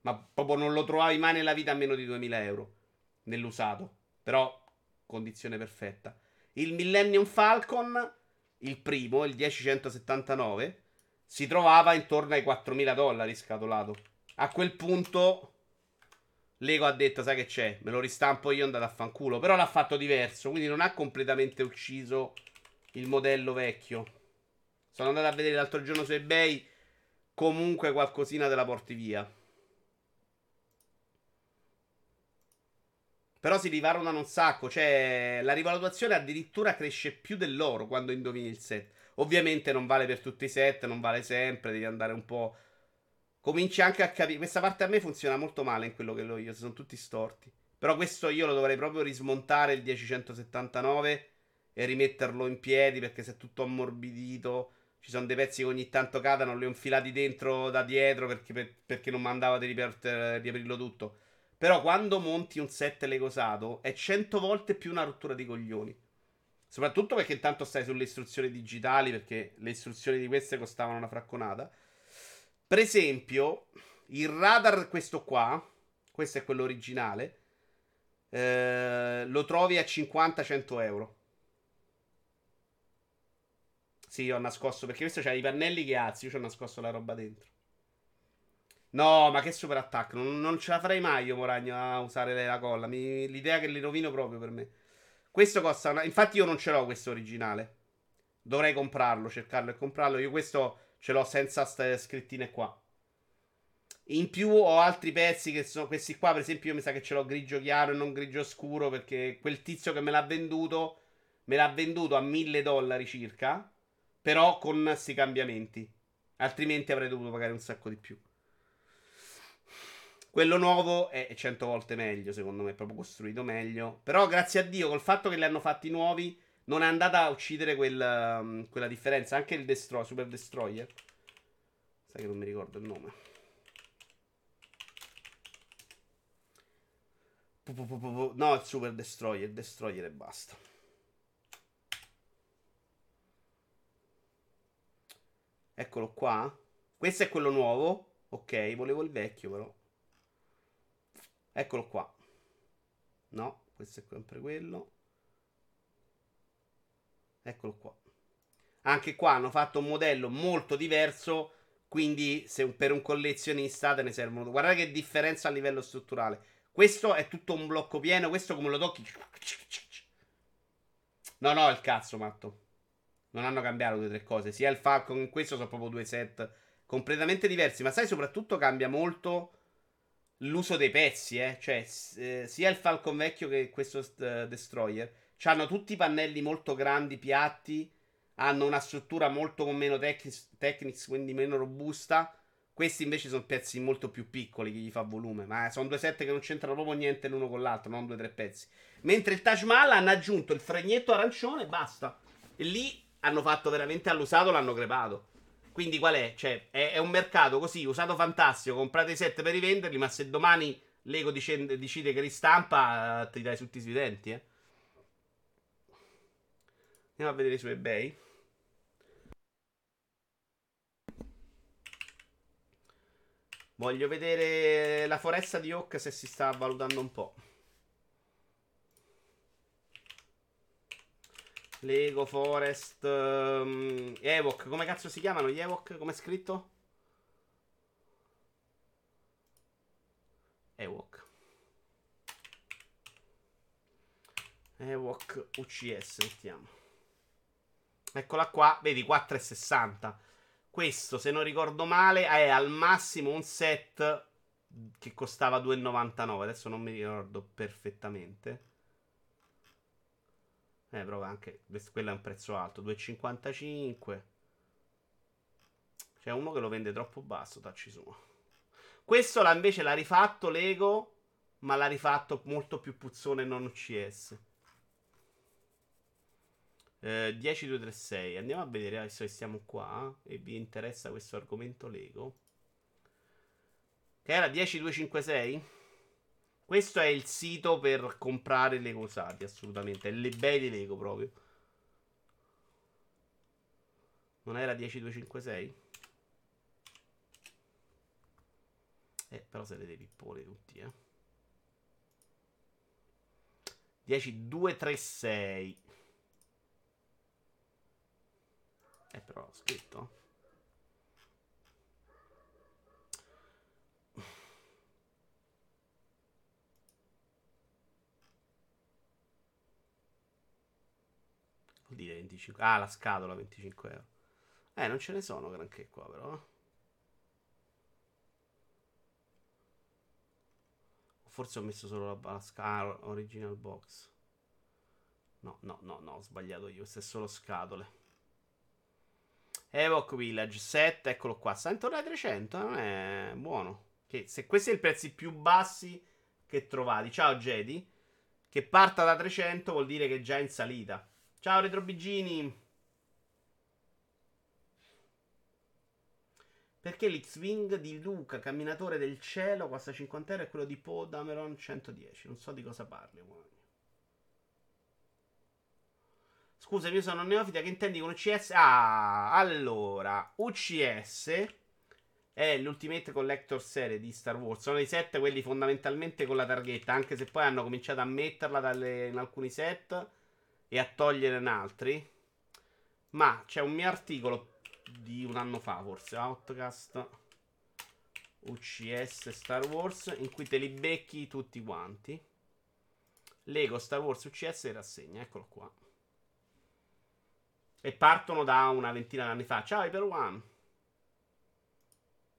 Ma proprio non lo trovavi mai nella vita a meno di duemila euro. Nell'usato. Però, condizione perfetta. Il Millennium Falcon, il primo, il dieci centosettantanove, si trovava intorno ai quattromila dollari scatolato. A quel punto Lego ha detto, sai che c'è? Me lo ristampo io, andate a fanculo. Però l'ha fatto diverso, quindi non ha completamente ucciso il modello vecchio. Sono andato a vedere l'altro giorno su eBay, comunque qualcosina te la porti via. Però si rivalutano un sacco, cioè la rivalutazione addirittura cresce più dell'oro quando indovini il set. Ovviamente non vale per tutti i set, non vale sempre, devi andare un po'... Cominci anche a capire, questa parte a me funziona molto male in quello che lo io, sono tutti storti. Però questo io lo dovrei proprio rismontare il dieci centosettantanove e rimetterlo in piedi, perché se è tutto ammorbidito, ci sono dei pezzi che ogni tanto cadono, li ho infilati dentro da dietro perché, per, perché non mandava di riper- riaprirlo tutto. Però quando monti un set legosato è cento volte più una rottura di coglioni. Soprattutto perché intanto stai sulle istruzioni digitali, perché le istruzioni di queste costavano una fracconata. Per esempio, il radar, questo qua, questo è quello originale, eh, lo trovi a cinquanta cento euro. Sì, io ho nascosto, perché questo c'ha i pannelli che alzi, io ci ho nascosto la roba dentro. No, ma che super attacco. Non, non ce la farei mai io, Moragno, a usare la colla. Mi, l'idea che li rovino proprio per me. Questo costa una... Infatti io non ce l'ho questo originale. Dovrei comprarlo, cercarlo e comprarlo. Io questo ce l'ho senza ste scrittine qua. In più ho altri pezzi che sono questi qua. Per esempio io mi sa che ce l'ho grigio chiaro e non grigio scuro, perché quel tizio che me l'ha venduto me l'ha venduto a mille dollari circa, però con sti cambiamenti. Altrimenti avrei dovuto pagare un sacco di più. Quello nuovo è cento volte meglio, secondo me, è proprio costruito meglio. Però grazie a Dio, col fatto che li hanno fatti nuovi, non è andata a uccidere quel, um, quella differenza. Anche il Destro- Super Destroyer, sai che non mi ricordo il nome. No, il Super Destroyer, Destroyer e basta. Eccolo qua. Questo è quello nuovo. Ok, volevo il vecchio però. Eccolo qua. No, questo è sempre quello. Eccolo qua. Anche qua hanno fatto un modello molto diverso, quindi se per un collezionista te ne servono. Guardate che differenza a livello strutturale. Questo è tutto un blocco pieno, questo come lo tocchi. No, no, il cazzo, matto. Non hanno cambiato due o tre cose. Sia il Falcon che questo sono proprio due set completamente diversi. Ma sai, soprattutto cambia molto l'uso dei pezzi, eh. Cioè, eh, sia il Falcon vecchio che questo eh, Destroyer hanno tutti i pannelli molto grandi, piatti. Hanno una struttura molto con meno technics, technics, quindi meno robusta. Questi invece sono pezzi molto più piccoli, che gli fa volume. Ma sono due set che non c'entrano proprio niente l'uno con l'altro, non due o tre pezzi. Mentre il Taj Mahal hanno aggiunto il fregnetto arancione e basta. E lì hanno fatto veramente all'usato, l'hanno crepato. Quindi qual è? Cioè, è, è un mercato così, usato fantastico. Comprate i set per rivenderli, ma se domani Lego dice, decide che ristampa, ti dai tutti i suoi denti, eh. Andiamo a vedere su eBay. Voglio vedere la foresta di Oak se si sta valutando un po'. Lego Forest um, Ewok. Come cazzo si chiamano gli Ewok? Come è scritto? Ewok. Ewok U C S mettiamo. Eccola qua. Vedi, quattro e sessanta. Questo, se non ricordo male, è al massimo un set che costava due e novantanove. Adesso non mi ricordo perfettamente. Eh, però anche quello è un prezzo alto, due e cinquantacinque. C'è uno che lo vende troppo basso, tacci su. Questo l'ha, invece l'ha rifatto Lego, ma l'ha rifatto molto più puzzone, non U C S. Eh, dieci due tre sei. Andiamo a vedere adesso che siamo qua eh, e vi interessa questo argomento Lego, che era dieci due cinque sei. Questo è il sito per comprare Lego usati, assolutamente. È l'eBay di Lego proprio. Non era dieci due cinque sei? Eh, però se le devi porre tutti, eh. dieci due tre sei. Eh, però ho scritto. Vuol dire venticinque. Ah, la scatola venticinque euro. Eh, non ce ne sono granché qua, però. Forse ho messo solo la, la scatola. Original box. No, no, no, no, ho sbagliato io. Queste sono solo scatole. Evoc Village set, eccolo qua. Sta intorno ai trecento, non è buono. Che se questi sono i prezzi più bassi che trovati. Ciao Jedi. Che parta da trecento vuol dire che è già in salita. Ciao Retrobigini. Perché l'X-Wing di Luca, Camminatore del Cielo, costa cinquanta euro e quello di Poe Dameron centodieci? Non so di cosa parli, uomini. Scusami, io sono neofita, che intendi con U C S? Ah, allora, U C S è l'Ultimate Collector Series di Star Wars. Sono i set quelli fondamentalmente con la targhetta, anche se poi hanno cominciato a metterla dalle, in alcuni set e a togliere in altri. Ma c'è un mio articolo di un anno fa, forse, Outcast U C S Star Wars, in cui te li becchi tutti quanti. Lego Star Wars U C S e rassegna, eccolo qua. E partono da una ventina d'anni fa. Ciao Hyper One.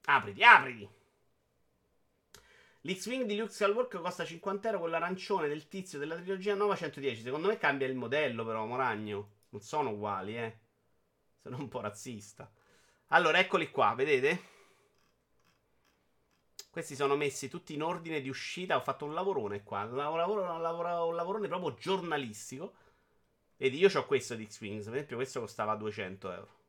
Apriti, apriti. L'X-Wing di Luke Skywalker costa cinquanta euro. Con l'arancione del tizio della trilogia nuova centodieci. Secondo me cambia il modello però, Moragno. Non sono uguali, eh. Sono un po' razzista. Allora, eccoli qua, vedete? Questi sono messi tutti in ordine di uscita. Ho fatto un lavorone qua. Un lavorone, un lavorone, un lavorone proprio giornalistico. Vedi, io ho questo di X-Wings, per esempio questo costava duecento euro.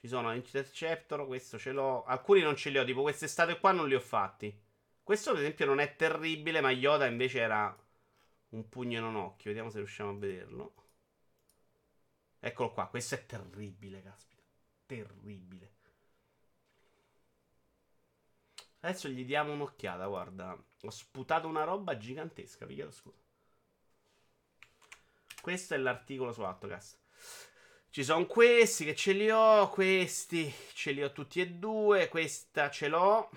Ci sono Interceptor, questo ce l'ho. Alcuni non ce li ho, tipo quest'estate qua non li ho fatti. Questo per esempio non è terribile, ma Yoda invece era un pugno in un occhio. Vediamo se riusciamo a vederlo. Eccolo qua, questo è terribile, caspita. Terribile. Adesso gli diamo un'occhiata, guarda. Ho sputato una roba gigantesca, vi chiedo scusa. Questo è l'articolo su Autocast. Ci sono questi che ce li ho, questi ce li ho tutti e due, questa ce l'ho.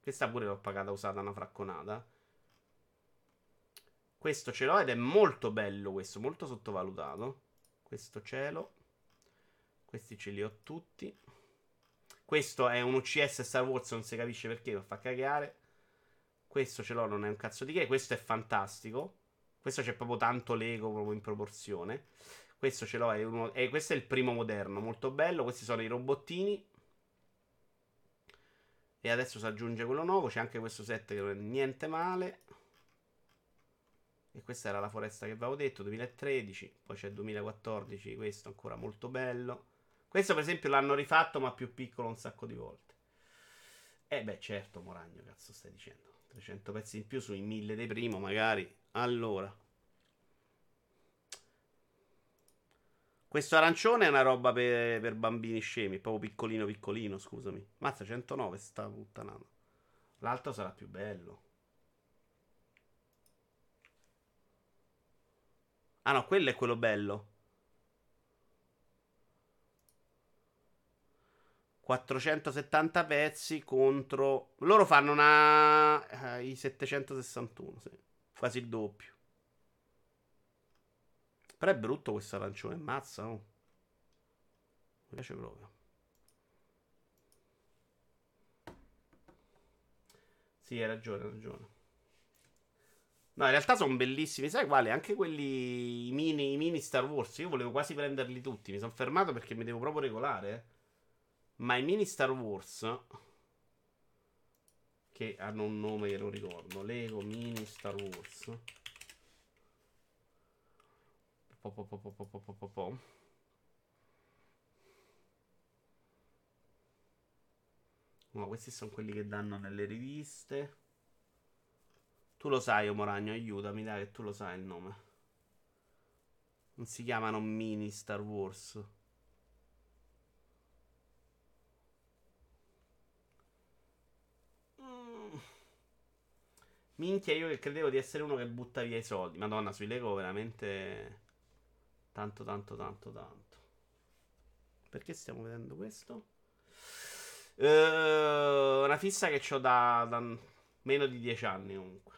Questa pure l'ho pagata usata una fracconata. Questo ce l'ho ed è molto bello questo, molto sottovalutato. Questo ce l'ho. Questi ce li ho tutti. Questo è un U C S Star Wars, non si capisce perché, ma fa cagare. Questo ce l'ho, non è un cazzo di che. Questo è fantastico. Questo c'è proprio tanto Lego, proprio in proporzione. Questo ce l'ho, è uno, eh, questo è il primo moderno, molto bello. Questi sono i robottini. E adesso si aggiunge quello nuovo. C'è anche questo set che non è niente male. E questa era la foresta che avevo detto, duemilatredici. Poi c'è duemilaquattordici, questo ancora molto bello. Questo per esempio l'hanno rifatto ma più piccolo un sacco di volte. E eh beh certo, Moragno, cazzo stai dicendo. trecento pezzi in più sui mille dei primo magari. Allora, questo arancione è una roba per, per bambini scemi, proprio piccolino piccolino, scusami. Mazza, centonove sta puttanata. L'altro sarà più bello. Ah no, quello è quello bello. quattrocentosettanta pezzi contro... Loro fanno una... i settecentosessantuno, sì. Quasi il doppio. Però è brutto questo arancione, mazza, no? Mi piace proprio. Sì, hai ragione, hai ragione. No, in realtà sono bellissimi. Sai quali? Anche quelli, i mini, i mini Star Wars. Io volevo quasi prenderli tutti. Mi sono fermato perché mi devo proprio regolare. Eh. Ma i mini Star Wars, che hanno un nome che non ricordo, Lego mini Star Wars, po po po po po po po po po. No, questi sono quelli che danno nelle riviste. Tu lo sai, o Moragno, aiutami, dai, che tu lo sai il nome. Non si chiamano mini Star Wars. Mm. Minchia, io che credevo di essere uno che butta via i soldi. Madonna, sui Lego veramente... Tanto, tanto, tanto, tanto. Perché stiamo vedendo questo? Uh, una fissa che c'ho da, da meno di dieci anni comunque.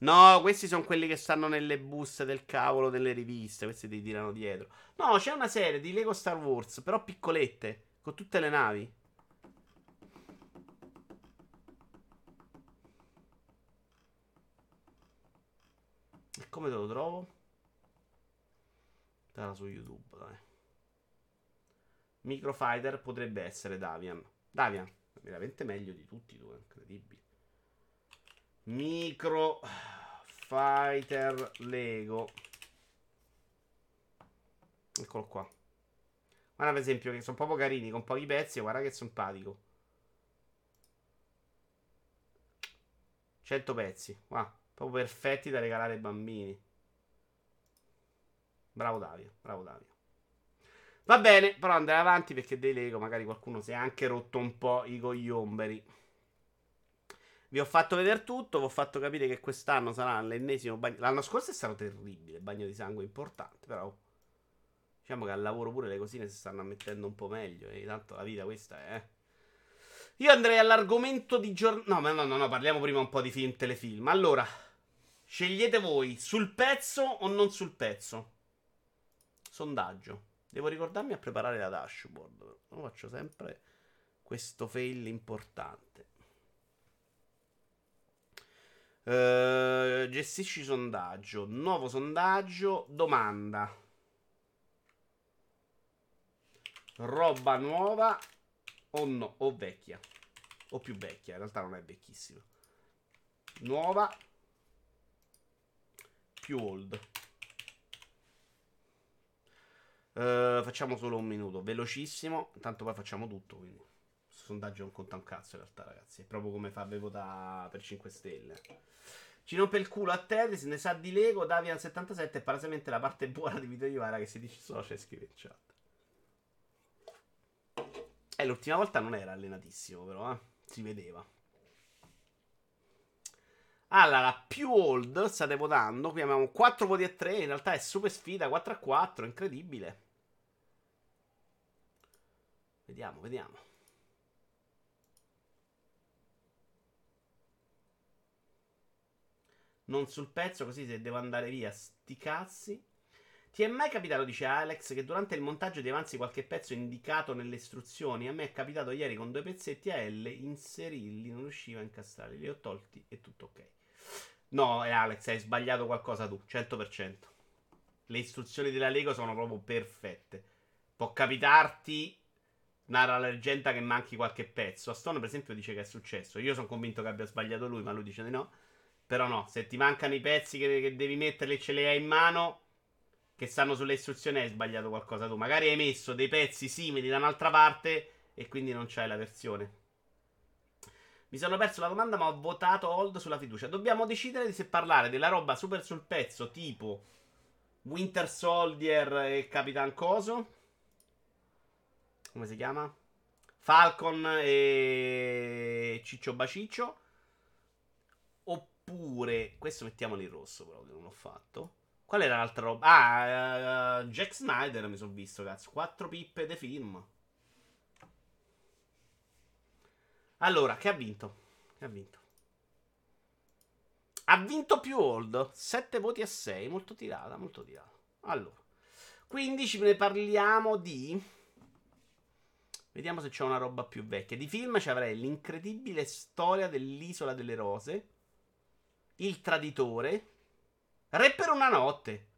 No, questi sono quelli che stanno nelle buste del cavolo delle riviste. Questi ti tirano dietro. No, c'è una serie di Lego Star Wars, però piccolette, con tutte le navi. E come te lo trovo? Sarà su YouTube, dai. Microfighter potrebbe essere Davian. Davian, veramente meglio di tutti i due, incredibile. Microfighter Lego. Eccolo qua. Guarda per esempio che sono proprio carini, con pochi pezzi, guarda che simpatico. cento pezzi, guarda. Proprio perfetti da regalare ai bambini. Bravo Davio, bravo Davio. Va bene, però andare avanti perché dei Lego magari qualcuno si è anche rotto un po' i cogliomberi. Vi ho fatto vedere tutto, vi ho fatto capire che quest'anno sarà l'ennesimo bagno. L'anno scorso è stato terribile, bagno di sangue importante, però diciamo che al lavoro pure le cosine si stanno ammettendo un po' meglio e tanto la vita questa è... Eh. Io andrei all'argomento di giornata. No, ma no, no, no, parliamo prima un po' di film, telefilm. Allora, scegliete voi, sul pezzo o non sul pezzo? Sondaggio. Devo ricordarmi a preparare la dashboard. Lo faccio sempre questo fail importante. Uh, gestisci sondaggio. Nuovo sondaggio. Domanda. Roba nuova o no, o vecchia. O più vecchia, in realtà non è vecchissima. Nuova. Più old. Uh, facciamo solo un minuto, velocissimo. Tanto poi facciamo tutto, quindi questo sondaggio non conta un cazzo in realtà, ragazzi. È proprio come farvi votare per cinque stelle. Ci rompe il culo a Teddy, se ne sa di Lego. Davian settantasette è palesemente la parte buona di Vito Iovara che si dice socio e scrive in chat. Eh, l'ultima volta non era allenatissimo, però, eh. Si vedeva. Allora, la più old state votando. Qui abbiamo quattro voti a tre. In realtà è super sfida, quattro a quattro. Incredibile. Vediamo, vediamo. Non sul pezzo, così se devo andare via, sti cazzi. Ti è mai capitato, dice Alex, che durante il montaggio ti avanzi qualche pezzo indicato nelle istruzioni? A me è capitato ieri con due pezzetti a L, inserirli, non riuscivo a incastrarli, li ho tolti e tutto ok. No, Alex, hai sbagliato qualcosa tu, cento per cento. Le istruzioni della Lego sono proprio perfette. Può capitarti, narra la leggenda, che manchi qualche pezzo. Aston, per esempio, dice che è successo. Io sono convinto che abbia sbagliato lui, ma lui dice di no. Però no, se ti mancano i pezzi che, che devi metterli e ce li hai in mano, che stanno sulle istruzioni, hai sbagliato qualcosa tu. Magari hai messo dei pezzi simili da un'altra parte e quindi non c'hai la versione. Mi sono perso la domanda, ma ho votato hold sulla fiducia. Dobbiamo decidere di se parlare della roba super sul pezzo, tipo Winter Soldier e Capitan Coso. Come si chiama? Falcon e Ciccio Baciccio. Oppure, questo mettiamolo in rosso, però che non l'ho fatto. Qual era l'altra roba? Ah, uh, Jack Snyder mi sono visto, cazzo. Quattro pippe de film. Allora, che ha vinto? Che ha vinto? Ha vinto più old. sette voti a sei. Molto tirata, molto tirata. Allora, quindici ne parliamo di... Vediamo se c'è una roba più vecchia. Di film ci avrei L'incredibile storia dell'Isola delle Rose, Il traditore, Re per una notte,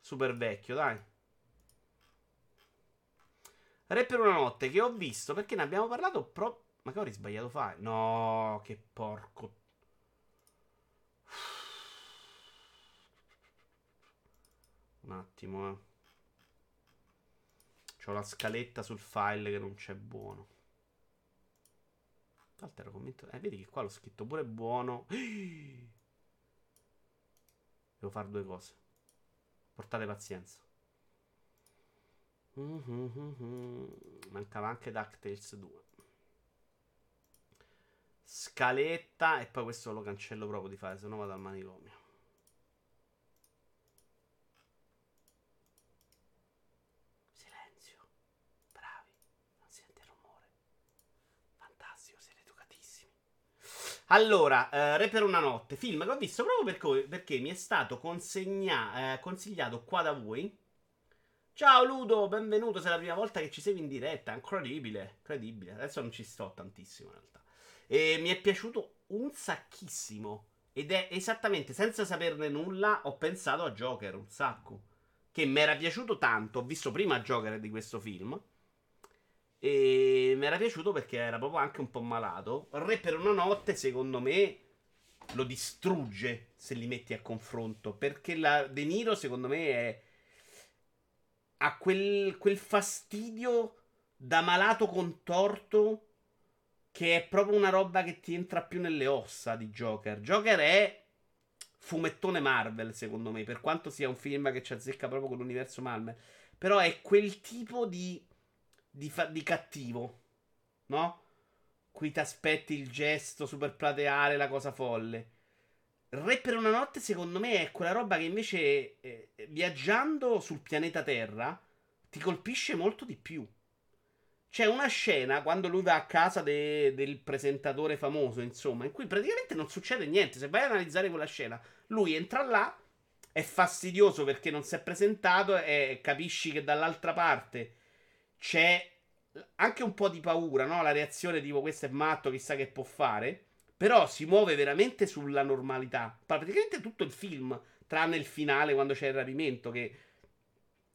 super vecchio, dai. Re per una notte che ho visto, perché ne abbiamo parlato proprio... Ma che ho risbagliato fare? No, che porco. Un attimo, eh. C'ho la scaletta sul file che non c'è buono. Tanto ero convinto... Eh, vedi che qua l'ho scritto pure buono. Devo fare due cose. Portate pazienza. Mm-hmm. Mancava anche DuckTales due. Scaletta. E poi questo lo cancello proprio di fare, se no vado al manicomio. Silenzio. Bravi. Non sente il rumore. Fantastico, siete educatissimi. Allora, eh, Re per una notte, film che ho visto proprio perché, perché mi è stato consegna, eh, consigliato qua da voi. Ciao Ludo, benvenuto, sei la prima volta che ci segui in diretta, incredibile, incredibile. Adesso non ci sto tantissimo in realtà. E mi è piaciuto un sacchissimo, ed è esattamente, senza saperne nulla, ho pensato a Joker un sacco, che mi era piaciuto tanto, ho visto prima Joker di questo film. E mi era piaciuto perché era proprio anche un po' malato. Re per una notte, secondo me, lo distrugge se li metti a confronto. Perché la De Niro, secondo me, è... ha quel, quel fastidio da malato contorto che è proprio una roba che ti entra più nelle ossa di Joker. Joker è fumettone Marvel, secondo me, per quanto sia un film che ci azzecca proprio con l'universo Marvel. Però è quel tipo di... Di, fa- di cattivo, no? Qui ti aspetti il gesto super plateale, la cosa folle. Re per una notte, secondo me, è quella roba che invece, eh, viaggiando sul pianeta Terra, ti colpisce molto di più. C'è una scena, quando lui va a casa de- del presentatore famoso, insomma, in cui praticamente non succede niente. Se vai ad analizzare quella scena, lui entra là, è fastidioso perché non si è presentato, e capisci che dall'altra parte c'è anche un po' di paura, no? La reazione tipo questo è matto, chissà che può fare. Però si muove veramente sulla normalità. Praticamente tutto il film, tranne il finale quando c'è il rapimento che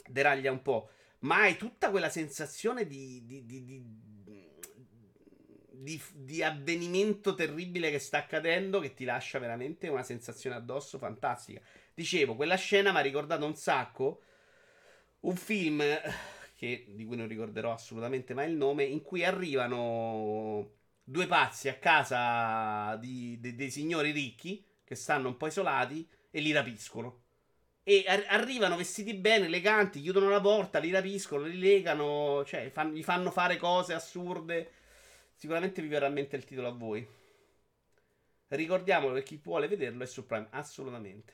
deraglia un po'. Ma hai tutta quella sensazione di, di, di, di, di, di avvenimento terribile che sta accadendo, che ti lascia veramente una sensazione addosso fantastica. Dicevo, quella scena mi ha ricordato un sacco un film... Che, di cui non ricorderò assolutamente mai il nome, in cui arrivano due pazzi a casa di, de, dei signori ricchi che stanno un po' isolati, e li rapiscono. E ar- arrivano vestiti bene, eleganti, chiudono la porta, li rapiscono, li legano, cioè fan- gli fanno fare cose assurde. Sicuramente vi verrà a mente il titolo a voi. Ricordiamolo, per chi vuole vederlo è su Prime, assolutamente.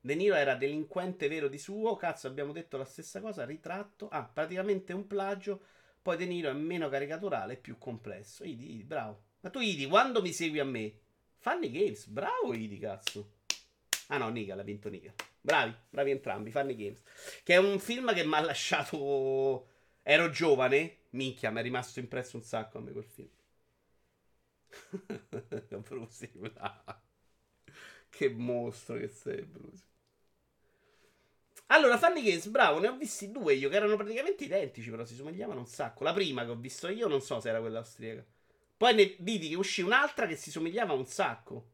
De Niro era delinquente vero di suo, cazzo abbiamo detto la stessa cosa, ritratto, ah, praticamente un plagio, poi De Niro è meno caricaturale e più complesso. Idi, Idi, bravo. Ma tu Idi, quando mi segui a me? Fanny Games, bravo Idi, cazzo. Ah no, Niga, l'ha vinto Niga. Bravi, bravi entrambi, Fanny Games. Che è un film che mi ha lasciato... Ero giovane, minchia, mi è rimasto impresso un sacco a me quel film. Bruce, che mostro che sei, Bruce. Allora, Fanny Games, bravo, ne ho visti due io, che erano praticamente identici, però si somigliavano un sacco. La prima che ho visto io non so se era quella austriaca. Poi ne vidi che uscì un'altra che si somigliava un sacco.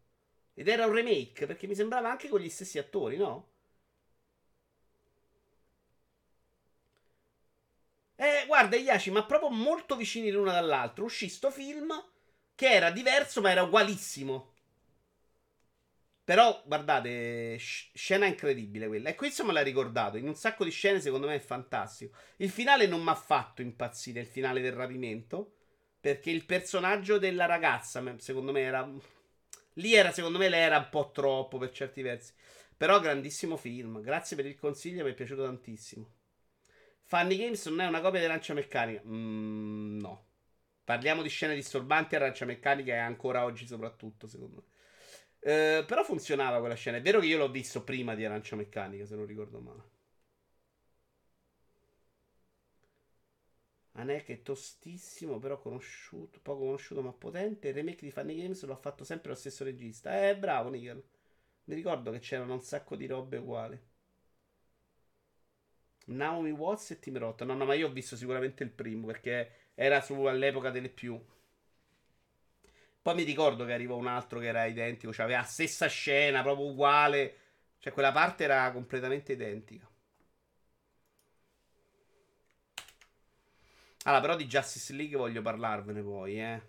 Ed era un remake, perché mi sembrava anche con gli stessi attori, no? Eh, guarda, Iaci, ma proprio molto vicini l'una dall'altra. Uscì sto film che era diverso, ma era ugualissimo. Però, guardate, scena incredibile quella. E questo me l'ha ricordato. In un sacco di scene, secondo me, è fantastico. Il finale non mi ha fatto impazzire, il finale del rapimento, perché il personaggio della ragazza, secondo me, era... Lì era, secondo me, l'era un po' troppo per certi versi. Però, grandissimo film. Grazie per il consiglio, mi è piaciuto tantissimo. Funny Games non è una copia di Arancia Meccanica. Mm, no. Parliamo di scene disturbanti, Arancia Meccanica è ancora oggi soprattutto, secondo me. Eh, però funzionava quella scena. È vero che io l'ho visto prima di Arancia Meccanica, se non ricordo male. Anelka è tostissimo, però conosciuto, poco conosciuto ma potente. Il remake di Funny Games lo ha fatto sempre lo stesso regista. Eh, bravo, Nickel. Mi ricordo che c'erano un sacco di robe uguali. Naomi Watts e Tim Roth. No, no, ma io ho visto sicuramente il primo, perché... Era su all'epoca delle più. Poi mi ricordo che arrivò un altro che era identico, cioè aveva la stessa scena, proprio uguale. Cioè quella parte era completamente identica. Allora, però di Justice League voglio parlarvene poi, eh.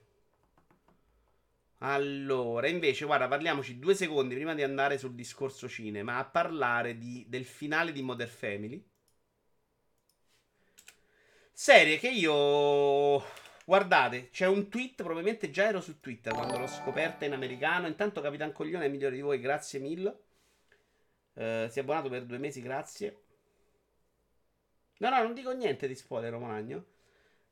Allora, invece, guarda, parliamoci due secondi prima di andare sul discorso cinema a parlare di, del finale di Modern Family. Serie che io... Guardate, c'è un tweet, probabilmente già ero su Twitter quando l'ho scoperta in americano. Intanto Capitan Coglione è migliore di voi, grazie mille. Eh, si è abbonato per due mesi, grazie. No, no, non dico niente di spoiler, Romagno.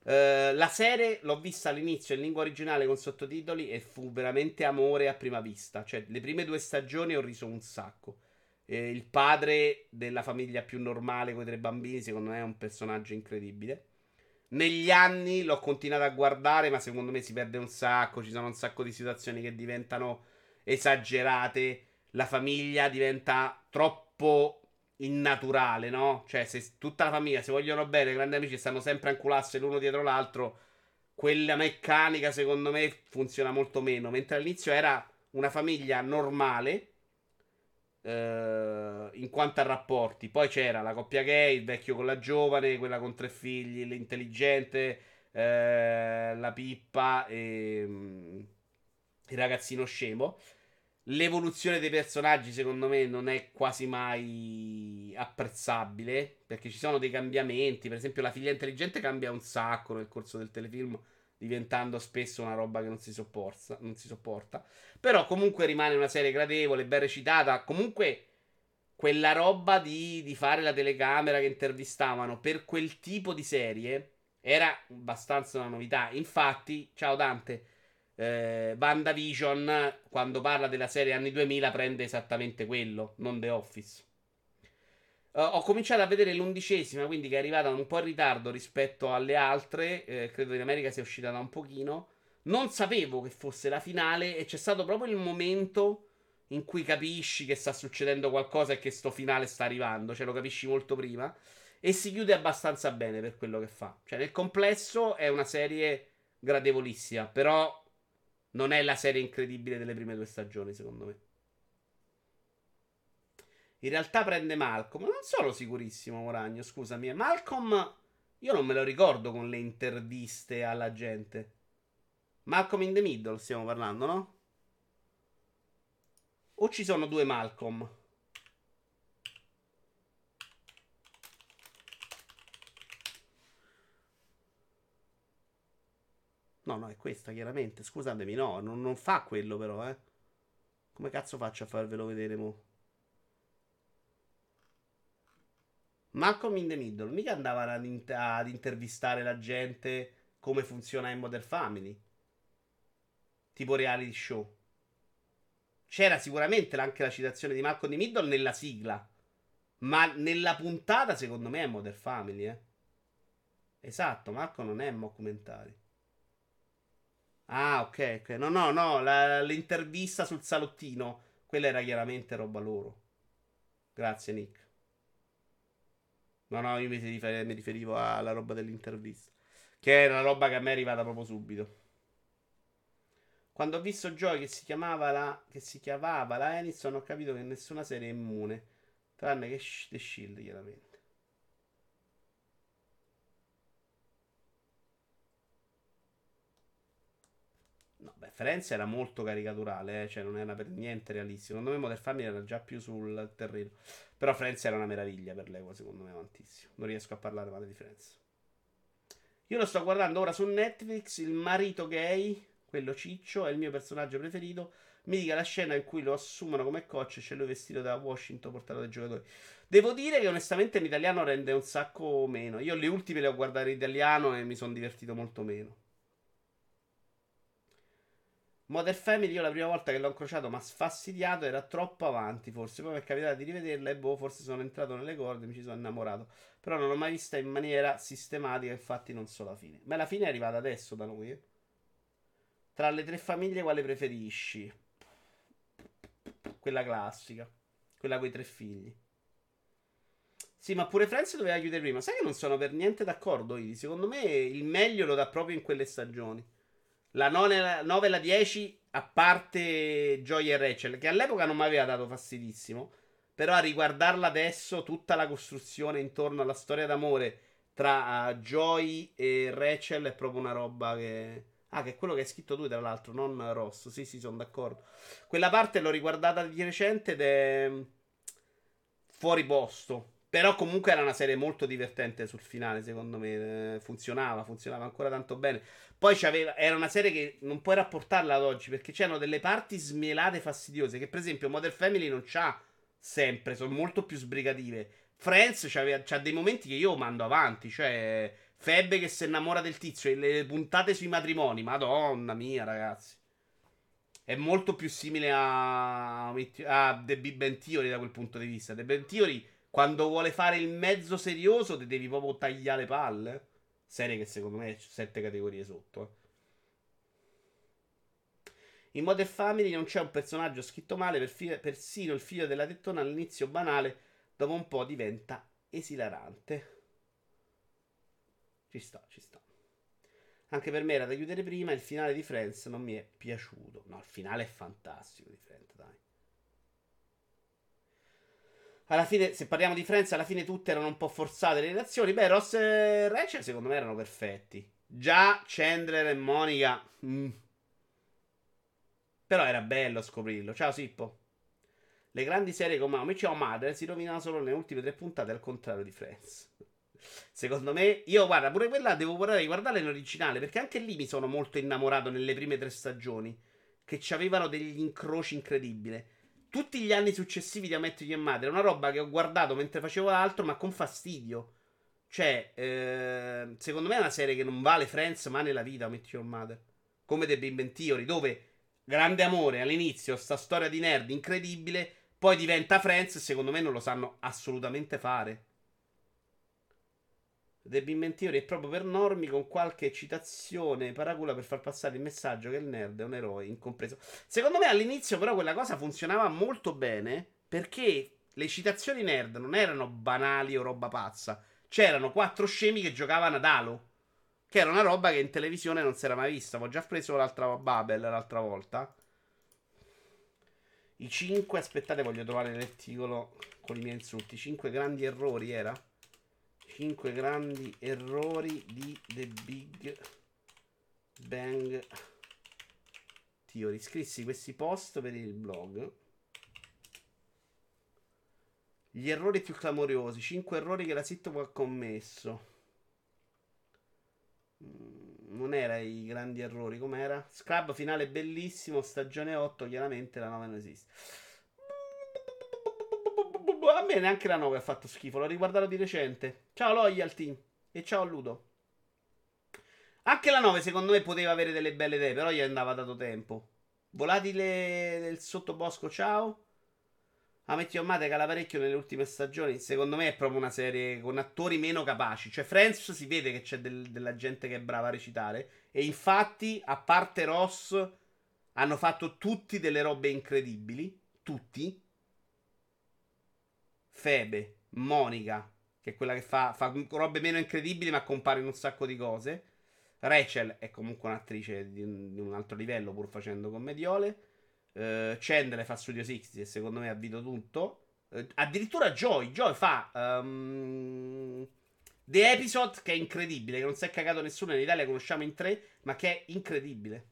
Eh, la serie l'ho vista all'inizio in lingua originale con sottotitoli e fu veramente amore a prima vista. Cioè, le prime due stagioni ho riso un sacco. Eh, il padre della famiglia più normale con i tre bambini, secondo me è un personaggio incredibile. Negli anni l'ho continuato a guardare, ma secondo me si perde un sacco. Ci sono un sacco di situazioni che diventano esagerate. La famiglia diventa troppo innaturale, no? Cioè, se tutta la famiglia si vogliono bene, grandi amici, stanno sempre a incularsi l'uno dietro l'altro, quella meccanica, secondo me, funziona molto meno. Mentre all'inizio era una famiglia normale, eh, in quanto a rapporti. Poi c'era la coppia gay, il vecchio con la giovane, quella con tre figli, l'intelligente, eh, la pippa e mm, il ragazzino scemo. L'evoluzione dei personaggi secondo me non è quasi mai apprezzabile, perché ci sono dei cambiamenti. Per esempio la figlia intelligente cambia un sacco nel corso del telefilm, diventando spesso una roba che non si sopporta, non si sopporta. Però comunque rimane una serie gradevole, ben recitata. Comunque quella roba di, di fare la telecamera che intervistavano per quel tipo di serie era abbastanza una novità. Infatti, ciao Dante, eh, WandaVision, quando parla della serie anni duemila, prende esattamente quello, non The Office. Uh, ho cominciato a vedere l'undicesima, quindi che è arrivata un po' in ritardo rispetto alle altre, eh, credo in America sia uscita da un pochino. Non sapevo che fosse la finale e c'è stato proprio il momento in cui capisci che sta succedendo qualcosa e che sto finale sta arrivando, cioè lo capisci molto prima, e si chiude abbastanza bene per quello che fa. Cioè nel complesso è una serie gradevolissima, però non è la serie incredibile delle prime due stagioni secondo me. In realtà prende Malcolm, non sono sicurissimo, Moragno, scusami. Malcolm, io non me lo ricordo con le interviste alla gente. Malcolm in the Middle stiamo parlando, no? O ci sono due Malcolm? No, no, è questa, chiaramente. Scusatemi, no, non, non fa quello però, eh. Come cazzo faccio a farvelo vedere, mo? Malcolm in the Middle. Mica andava ad, int- ad intervistare la gente come funziona in Modern Family. Tipo reality show. C'era sicuramente anche la citazione di Malcolm in the Middle nella sigla. Ma nella puntata, secondo me, è Modern Family, eh. Esatto, Malcolm non è mockumentari. Ah, ok, ok. No, no, no, la, l'intervista sul salottino, quella era chiaramente roba loro. Grazie, Nick. No, no, io mi, rifer- mi riferivo alla roba dell'intervista, che era una roba che a me è arrivata proprio subito. Quando ho visto Joy che si chiamava la... che si chiamava la Aniston, ho capito che nessuna serie è immune, tranne che sh- The Shield, chiaramente. No, beh, Firenze era molto caricaturale, eh? Cioè non era per niente realistico. Secondo me Modern Family era già più sul terreno. Però Firenze era una meraviglia per l'epoca, secondo me, tantissimo. Non riesco a parlare male di Firenze. Io lo sto guardando ora su Netflix, il marito gay, quello ciccio, è il mio personaggio preferito. Mi dica la scena in cui lo assumono come coach e c'è lui vestito da Washington portato dai giocatori. Devo dire che onestamente l'italiano rende un sacco meno. Io le ultime le ho guardate in italiano e mi sono divertito molto meno. Modern Family, io la prima volta che l'ho incrociato mi ha sfastidiato, era troppo avanti forse, poi mi è capitato di rivederla e boh, forse sono entrato nelle corde e mi ci sono innamorato, però non l'ho mai vista in maniera sistematica, infatti non so la fine. Ma la fine è arrivata adesso da noi, eh? Tra le tre famiglie quale preferisci? Quella classica, quella con i tre figli. Sì, ma pure Friends doveva chiudere prima. Sai che non sono per niente d'accordo, Idi? Secondo me il meglio lo dà proprio in quelle stagioni. La nove e la dieci, a parte Joy e Rachel, che all'epoca non mi aveva dato fastidissimo, però a riguardarla adesso, tutta la costruzione intorno alla storia d'amore tra Joy e Rachel è proprio una roba che... Ah, che è quello che hai scritto tu, tra l'altro, non Ross. Sì, sì, sono d'accordo. Quella parte l'ho riguardata di recente ed è fuori posto. Però comunque era una serie molto divertente sul finale, secondo me. Funzionava, funzionava ancora tanto bene. Poi c'aveva, era una serie che non puoi rapportarla ad oggi, perché c'erano delle parti smielate fastidiose, che per esempio Modern Family non c'ha sempre, sono molto più sbrigative. Friends c'aveva, c'ha dei momenti che io mando avanti, cioè Febbe che si innamora del tizio e le puntate sui matrimoni, madonna mia ragazzi. È molto più simile a, a The Big Bang Theory da quel punto di vista. The Big Bang Theory, quando vuole fare il mezzo serioso, ti devi proprio tagliare le palle. Serie che secondo me c'è sette categorie sotto. Eh. In Modern Family non c'è un personaggio scritto male, perf- persino il figlio della tettona all'inizio banale, dopo un po' diventa esilarante. Ci sta, ci sta. Anche per me era da chiudere prima, il finale di Friends non mi è piaciuto. No, il finale è fantastico di Friends, dai. Alla fine, se parliamo di Friends, alla fine tutte erano un po' forzate le relazioni. Beh, Ross e Rachel secondo me erano perfetti. Già Chandler e Monica. Mm. Però era bello scoprirlo. Ciao Sippo. Le grandi serie come How I Met Your Mother si rovinano solo nelle ultime tre puntate, al contrario di Friends. Secondo me, io guarda, pure quella devo guardare, guardarla in originale, perché anche lì mi sono molto innamorato nelle prime tre stagioni, che c'avevano degli incroci incredibili. Tutti gli anni successivi di Ametti e Madre è una roba che ho guardato mentre facevo l'altro, ma con fastidio. Cioè, eh, secondo me è una serie che non vale Friends, ma nella vita Ametti e Madre. Come The Big Bang Theory, dove grande amore all'inizio, sta storia di nerd incredibile, poi diventa Friends e secondo me non lo sanno assolutamente fare. The Big Bang Theory è proprio per normi, con qualche citazione paracula per far passare il messaggio che il nerd è un eroe incompreso. Secondo me all'inizio però quella cosa funzionava molto bene, perché le citazioni nerd non erano banali o roba pazza. C'erano quattro scemi che giocavano ad Halo, che era una roba che in televisione non si era mai vista. Avevo già preso l'altra Babel l'altra volta. I cinque, aspettate, voglio trovare l'articolo con i miei insulti. cinque grandi errori era? cinque grandi errori di The Big Bang Theory. Scrissi questi post per il blog Gli errori più clamorosi. cinque errori che la sitcom ha commesso. Non era i grandi errori. Com'era? Scrub finale bellissimo. Stagione otto. Chiaramente la nove non esiste. A me neanche la nove ha fatto schifo. L'ho riguardato di recente. Ciao Loyal Team. E ciao Ludo. Anche la nove secondo me poteva avere delle belle idee. Però gli andava dato tempo. Volatile del sottobosco. Ciao. Ametti Omate Calaparecchio nelle ultime stagioni. Secondo me è proprio una serie con attori meno capaci. Cioè Friends si vede che c'è del, della gente che è brava a recitare. E infatti a parte Ross hanno fatto tutti delle robe incredibili. Tutti. Febe, Monica, che è quella che fa, fa robe meno incredibili ma compare in un sacco di cose. Rachel è comunque un'attrice di un, di un altro livello pur facendo commediole. Uh, Chandler fa Studio sessanta e secondo me ha vinto tutto. Uh, addirittura Joy Joy fa um, The Episode, che è incredibile, che non si è cagato nessuno in Italia, conosciamo in tre, ma che è incredibile.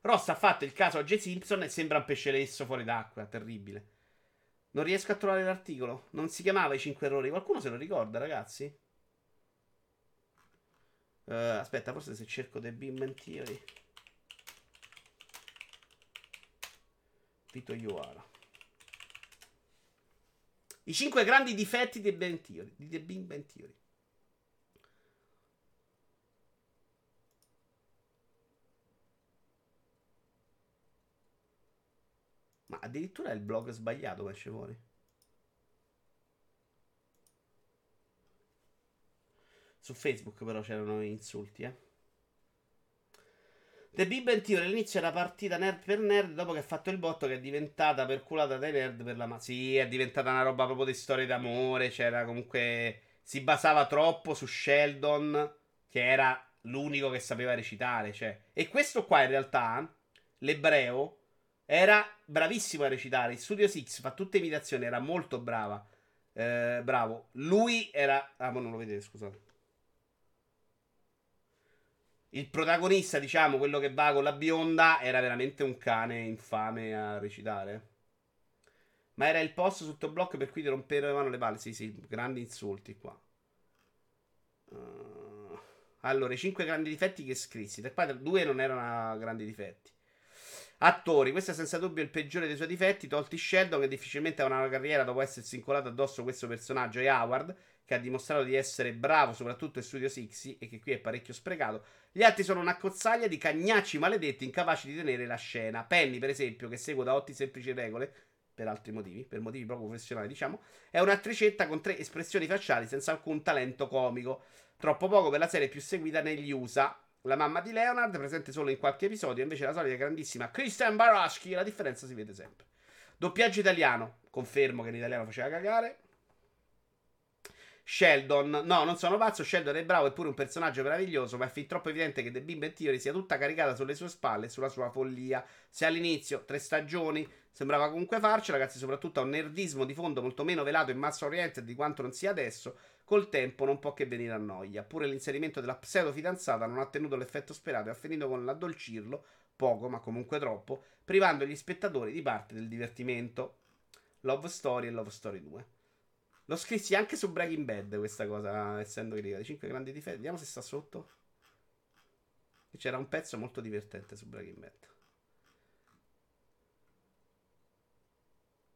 Ross ha fatto il caso a Jay Simpson e sembra un pesce lesso fuori d'acqua, terribile. Non riesco a trovare l'articolo. Non si chiamava I cinque errori, qualcuno se lo ricorda ragazzi? Uh, aspetta, forse se cerco The Big Bang Theory. I cinque grandi difetti di The Big Bang Theory. Ma addirittura è il blog sbagliato che esce fuori. Su Facebook però c'erano insulti, eh. The Big Bang Theory all'inizio era partita nerd per nerd, dopo che ha fatto il botto che è diventata perculata dai nerd per la ma... Sì, è diventata una roba proprio di storie d'amore, c'era comunque... Si basava troppo su Sheldon, che era l'unico che sapeva recitare, cioè... E questo qua in realtà, l'ebreo, era bravissimo a recitare. In Studio Six fa tutte imitazioni, era molto brava. Eh, bravo. Lui era... Ah, ma non lo vedete, scusate. Il protagonista, diciamo, quello che va con la bionda, era veramente un cane infame a recitare. Ma era il posto sotto blocco per cui ti rompevano le palle. Sì, sì, grandi insulti qua. Uh, allora, i cinque grandi difetti che scrissi. Per padre, due non erano grandi difetti. Attori, questo è senza dubbio il peggiore dei suoi difetti. Tolti Sheldon, che difficilmente ha una carriera dopo essersi incolato addosso questo personaggio, e Howard, che ha dimostrato di essere bravo soprattutto in Studio Sixty e che qui è parecchio sprecato. Gli altri sono una cozzaglia di cagnacci maledetti incapaci di tenere la scena. Penny, per esempio, che segue da otti semplici regole, per altri motivi, per motivi proprio professionali diciamo, è un'attricetta con tre espressioni facciali senza alcun talento comico. Troppo poco per la serie più seguita negli U S A. La mamma di Leonard, presente solo in qualche episodio, invece la solita grandissima Kristen Baraschi, la differenza si vede sempre. Doppiaggio italiano, confermo che in italiano faceva cagare. Sheldon, no, non sono pazzo, Sheldon è bravo, è pure un personaggio meraviglioso, ma è fin troppo evidente che The Big Bang Theory sia tutta caricata sulle sue spalle e sulla sua follia. Se all'inizio, tre stagioni, sembrava comunque farcela, ragazzi, soprattutto a un nerdismo di fondo molto meno velato e massa oriented di quanto non sia adesso, col tempo non può che venire a noia. Pure l'inserimento della pseudo fidanzata non ha ottenuto l'effetto sperato e ha finito con l'addolcirlo, poco ma comunque troppo, privando gli spettatori di parte del divertimento. Love Story e Love Story due. L'ho scrissi anche su Breaking Bad questa cosa, essendo critica. cinque grandi difetti. Vediamo se sta sotto. C'era un pezzo molto divertente su Breaking Bad.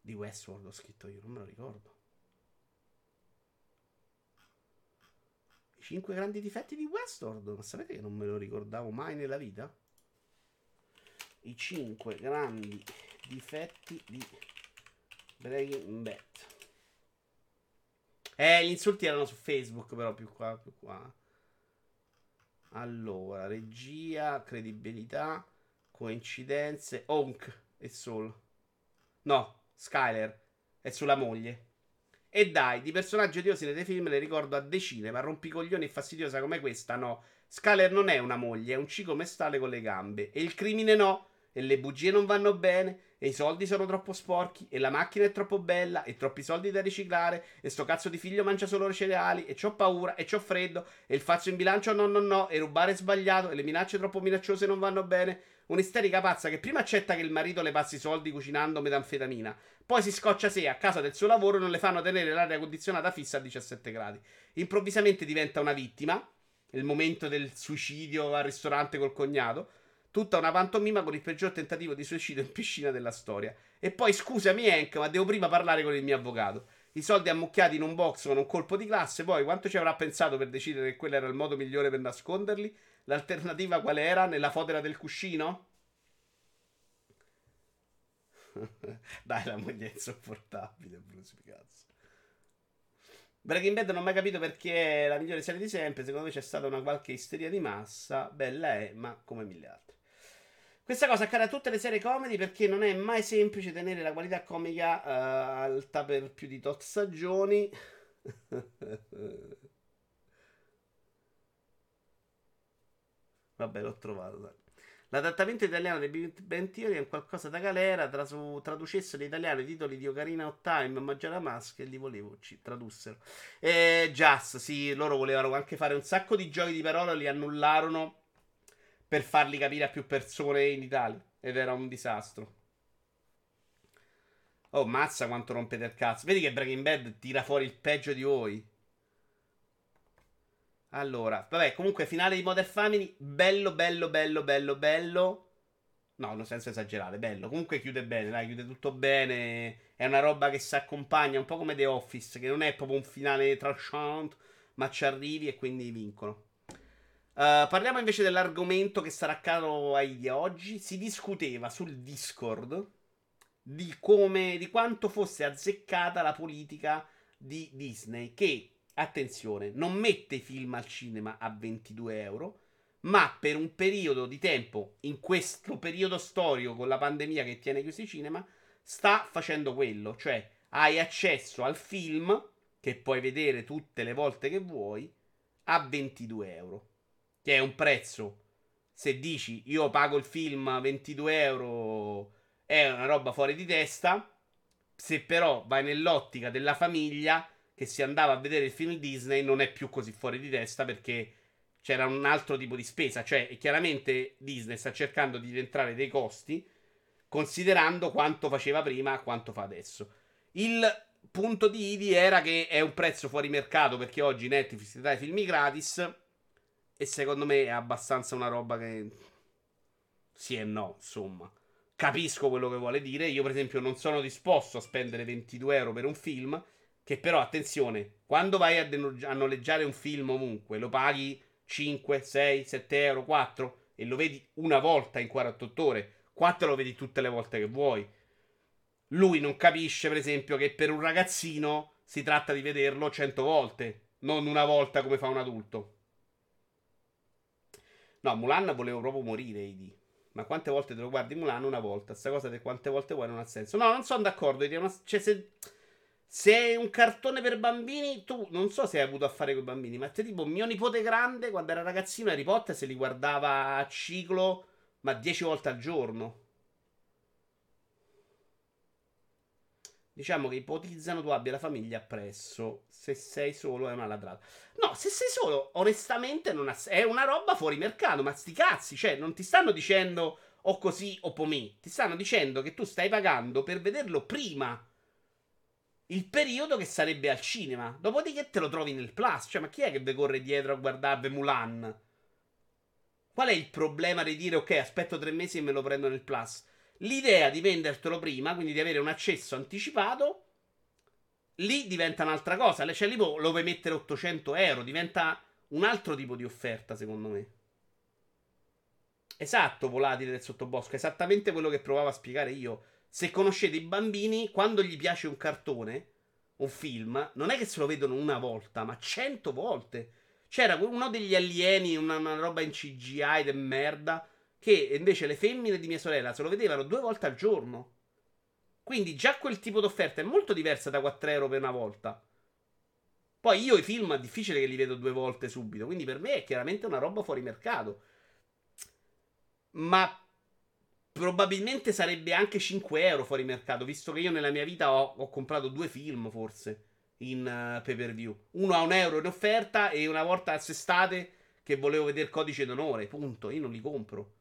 Di Westworld l'ho scritto io, non me lo ricordo. I cinque grandi difetti di Westworld. Ma sapete che non me lo ricordavo mai nella vita? I cinque grandi difetti di Breaking Bad. Eh, gli insulti erano su Facebook, però più qua, più qua. Allora, regia, credibilità, coincidenze, Onk e Sol. No, Skyler è sulla moglie. E dai, di personaggi odiosi nei film ne ricordo a decine, ma rompicoglioni e fastidiosa come questa, no. Skyler non è una moglie, è un cico mestale con le gambe. E il crimine no, e le bugie non vanno bene, e i soldi sono troppo sporchi, e la macchina è troppo bella, e troppi soldi da riciclare, e sto cazzo di figlio mangia solo cereali, e c'ho paura, e c'ho freddo, e il falso in bilancio no no no, e rubare è sbagliato, e le minacce troppo minacciose non vanno bene. Un'isterica pazza che prima accetta che il marito le passi i soldi cucinando metanfetamina, poi si scoccia se a casa del suo lavoro non le fanno tenere l'aria condizionata fissa a diciassette gradi. Improvvisamente diventa una vittima, il momento del suicidio al ristorante col cognato, tutta una pantomima con il peggior tentativo di suicidio in piscina della storia. E poi scusami Hank, ma devo prima parlare con il mio avvocato. I soldi ammucchiati in un box con un colpo di classe, poi quanto ci avrà pensato per decidere che quello era il modo migliore per nasconderli? L'alternativa qual era? Nella fodera del cuscino? Dai, la moglie è insopportabile, Bruce, cazzo. Breaking Bad non ho mai capito perché è la migliore serie di sempre. Secondo me c'è stata una qualche isteria di massa. Bella è, ma come mille altre. Questa cosa accade a tutte le serie comedy, perché non è mai semplice tenere la qualità comica uh, alta per più di tot stagioni. Vabbè, l'ho trovato, dai. L'adattamento italiano dei Big Bang Theory è un qualcosa da galera. Trasu- traducessero in italiano i titoli di Ocarina of Time, Mangiare Maschera, e li volevo ci tradussero. E Jazz, sì, loro volevano anche fare un sacco di giochi di parole, li annullarono per farli capire a più persone in Italia, ed era un disastro. Oh, mazza quanto rompete il cazzo. Vedi che Breaking Bad tira fuori il peggio di voi. Allora, vabbè, comunque finale di Modern Family, bello, bello, bello, bello, bello. No, senza esagerare, bello. Comunque chiude bene, dai, chiude tutto bene. È una roba che si accompagna, un po' come The Office, che non è proprio un finale trashant, ma ci arrivi e quindi vincono. Uh, parliamo invece dell'argomento che sarà caro agli oggi. Si discuteva sul Discord di come, di quanto fosse azzeccata la politica di Disney, che... attenzione, non mette i film al cinema a ventidue euro, ma per un periodo di tempo, in questo periodo storico con la pandemia che tiene chiusi i cinema, sta facendo quello, cioè hai accesso al film che puoi vedere tutte le volte che vuoi a ventidue euro, che è un prezzo, se dici io pago il film a ventidue euro è una roba fuori di testa. Se però vai nell'ottica della famiglia che si andava a vedere il film Disney, non è più così fuori di testa, perché c'era un altro tipo di spesa. Cioè, chiaramente Disney sta cercando di rientrare dei costi, considerando quanto faceva prima a quanto fa adesso. Il punto di Idi era che è un prezzo fuori mercato, perché oggi Netflix ti dà i film gratis, e secondo me è abbastanza una roba che... sì e no, insomma. Capisco quello che vuole dire. Io, per esempio, non sono disposto a spendere ventidue euro per un film... che però, attenzione, quando vai a, denug- a noleggiare un film ovunque, lo paghi cinque, sei, sette euro, quattro, e lo vedi una volta in quarantotto ore, quattro lo vedi tutte le volte che vuoi. Lui non capisce, per esempio, che per un ragazzino si tratta di vederlo cento volte, non una volta come fa un adulto. No, Mulan volevo proprio morire, Idi. Ma quante volte te lo guardi Mulan? Una volta. Sta cosa di quante volte vuoi non ha senso. No, non sono d'accordo, Idi, è una... cioè, se... se è un cartone per bambini, tu non so se hai avuto a fare con i bambini, ma te, tipo mio nipote grande, quando era ragazzino, Harry Potter se li guardava a ciclo, ma dieci volte al giorno. Diciamo che ipotizzano tu abbia la famiglia appresso. Se sei solo è una ladrata. No, se sei solo, onestamente non ha, è una roba fuori mercato, ma sti cazzi, cioè non ti stanno dicendo o così o pomì, ti stanno dicendo che tu stai pagando per vederlo prima il periodo che sarebbe al cinema, dopodiché te lo trovi nel Plus. Cioè, ma chi è che vi corre dietro a guardarvi Mulan? Qual è il problema di dire ok, aspetto tre mesi e me lo prendo nel Plus? L'idea di vendertelo prima, quindi di avere un accesso anticipato, lì diventa un'altra cosa. Cioè lì lo puoi mettere ottocento euro, diventa un altro tipo di offerta, secondo me. Esatto, volatile del sottobosco, esattamente quello che provavo a spiegare io. Se conoscete i bambini, quando gli piace un cartone, un film, non è che se lo vedono una volta, ma cento volte. C'era uno degli alieni, una, una roba in C G I de merda, che invece le femmine di mia sorella se lo vedevano due volte al giorno. Quindi già quel tipo d'offerta è molto diversa da quattro euro per una volta. Poi io i film è difficile che li vedo due volte subito, quindi per me è chiaramente una roba fuori mercato. Ma... probabilmente sarebbe anche cinque euro fuori mercato, visto che io nella mia vita ho, ho comprato due film forse in uh, pay per view, uno a un euro in offerta e una volta a sestate che volevo vedere Codice d'Onore, punto. Io non li compro,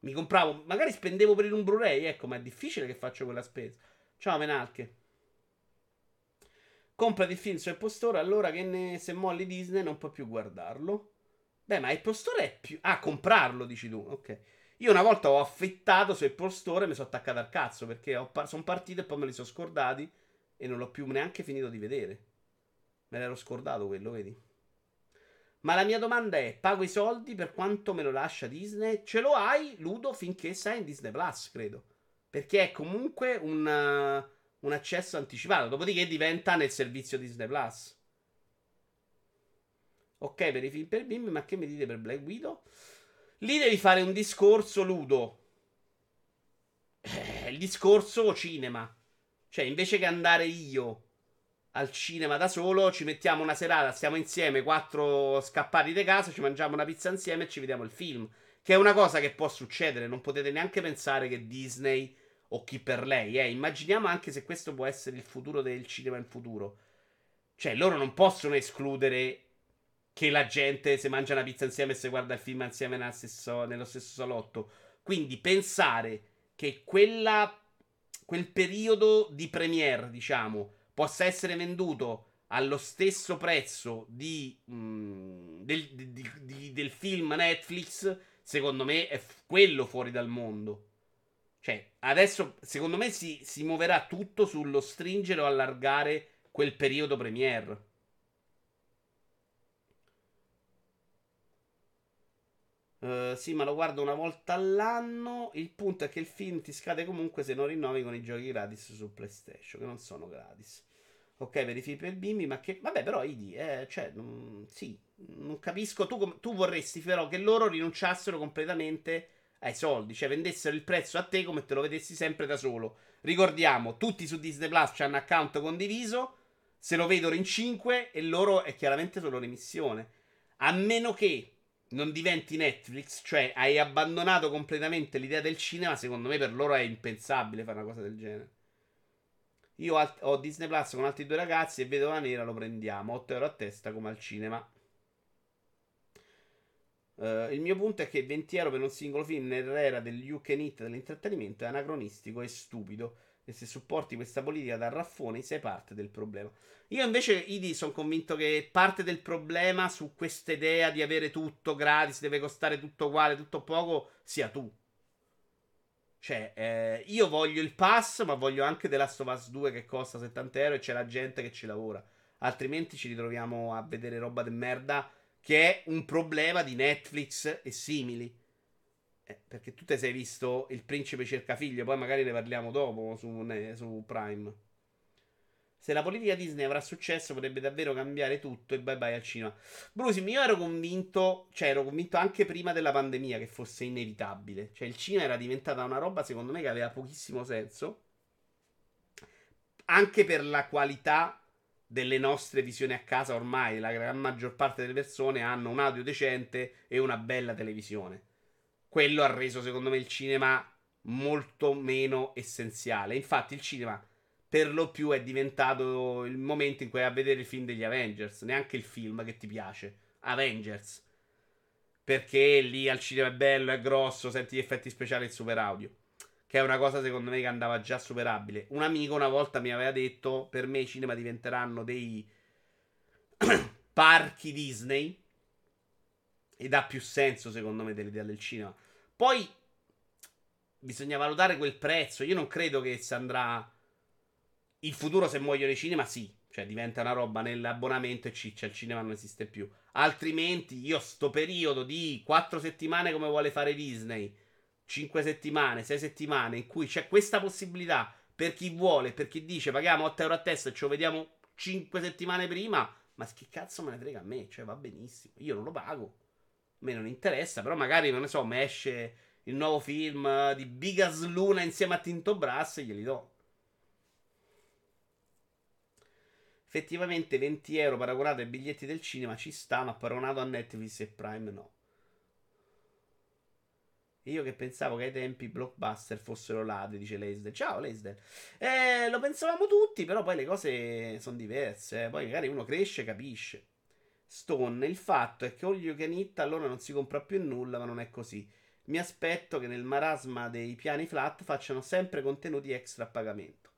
mi compravo, magari spendevo per un Blu-ray, ecco, ma è difficile che faccio quella spesa. Ciao Menalche, comprati il film, cioè il postore, allora che ne... se molli Disney non puoi più guardarlo. Beh, ma il postore è più... ah, comprarlo dici tu, ok. Io una volta ho affittato su Apple Store e mi sono attaccato al cazzo, perché par- sono partito e poi me li sono scordati e non l'ho più neanche finito di vedere. Me l'ero scordato quello, vedi? Ma la mia domanda è, pago i soldi per quanto me lo lascia Disney? Ce lo hai, Ludo, finché sei in Disney Plus, credo. Perché è comunque un, uh, un accesso anticipato, dopodiché diventa nel servizio Disney Plus. Ok, per i film per bimbi, ma che mi dite per Black Widow? Lì devi fare un discorso, Ludo. Eh, il discorso cinema. Cioè, invece che andare io al cinema da solo, ci mettiamo una serata, stiamo insieme, quattro scappati di casa, ci mangiamo una pizza insieme e ci vediamo il film. Che è una cosa che può succedere. Non potete neanche pensare che Disney o chi per lei. Eh. Immaginiamo anche se questo può essere il futuro del cinema in futuro. Cioè, loro non possono escludere... che la gente se mangia una pizza insieme e se guarda il film insieme nello stesso, nello stesso salotto. Quindi pensare che quella, quel periodo di premiere, diciamo, possa essere venduto allo stesso prezzo di, mh, del, di, di, del film Netflix, secondo me è quello fuori dal mondo. Cioè, adesso, secondo me, si, si muoverà tutto sullo stringere o allargare quel periodo premiere. Uh, sì, ma lo guardo una volta all'anno. Il punto è che il film ti scade comunque se non rinnovi con i giochi gratis su PlayStation, che non sono gratis. Ok, per i film per bimbi, ma che... Vabbè, però, I D, eh, cioè, non... sì, non capisco. Tu, com... tu vorresti però che loro rinunciassero completamente ai soldi, cioè vendessero il prezzo a te come te lo vedessi sempre da solo. Ricordiamo, tutti su Disney Plus c'hanno account condiviso, se lo vedono in cinque e loro è chiaramente solo l'emissione. A meno che... non diventi Netflix, cioè hai abbandonato completamente l'idea del cinema. Secondo me per loro è impensabile fare una cosa del genere. Io alt- ho Disney Plus con altri due ragazzi e vedo la nera, lo prendiamo, otto euro a testa come al cinema. Uh, il mio punto è che venti euro per un singolo film nell'era del you can eat dell'intrattenimento è anacronistico e stupido, e se supporti questa politica da raffoni sei parte del problema. Io invece, I D, sono convinto che parte del problema su questa idea di avere tutto gratis, deve costare tutto uguale, tutto poco, sia tu. Cioè, eh, io voglio il pass, ma voglio anche The Last of Us due che costa settanta euro e c'è la gente che ci lavora, altrimenti ci ritroviamo a vedere roba de merda, che è un problema di Netflix e simili. Eh, perché tu te sei visto Il Principe cerca figlio, poi magari ne parliamo dopo su, ne, su Prime. Se la politica Disney avrà successo potrebbe davvero cambiare tutto e bye bye al cinema. Bruce, io ero convinto, cioè ero convinto anche prima della pandemia che fosse inevitabile, cioè il cinema era diventata una roba secondo me che aveva pochissimo senso, anche per la qualità delle nostre visioni a casa. Ormai la gran maggior parte delle persone hanno un audio decente e una bella televisione. Quello ha reso, secondo me, il cinema molto meno essenziale. Infatti il cinema, per lo più, è diventato il momento in cui vai a vedere il film degli Avengers. Neanche il film che ti piace, Avengers. Perché lì al cinema è bello, è grosso, senti gli effetti speciali e il super audio. Che è una cosa, secondo me, che andava già superabile. Un amico una volta mi aveva detto, per me i cinema diventeranno dei parchi Disney. Ed ha più senso, secondo me, dell'idea del cinema. Poi bisogna valutare quel prezzo. Io non credo che si andrà in futuro, se muoiono i cinema, sì, cioè diventa una roba nell'abbonamento e ciccia, il cinema non esiste più. Altrimenti io sto periodo di quattro settimane come vuole fare Disney, cinque settimane, sei settimane, in cui c'è questa possibilità per chi vuole, per chi dice paghiamo otto euro a testa e ce lo vediamo cinque settimane prima, ma che cazzo me ne frega a me, cioè va benissimo, io non lo pago, a me non interessa, però magari, non ne so, mi esce il nuovo film di Bigas Luna insieme a Tinto Brass e glieli do. Effettivamente venti euro paragonato ai biglietti del cinema ci sta, ma paragonato a Netflix e Prime no. E io che pensavo che ai tempi blockbuster fossero ladri, dice Leisden. Ciao Leisden. Eh, lo pensavamo tutti, però poi le cose sono diverse. Eh. Poi magari uno cresce e capisce. Stone, il fatto è che all you can eat allora non si compra più nulla, ma non è così. Mi aspetto che nel marasma dei piani flat facciano sempre contenuti extra a pagamento.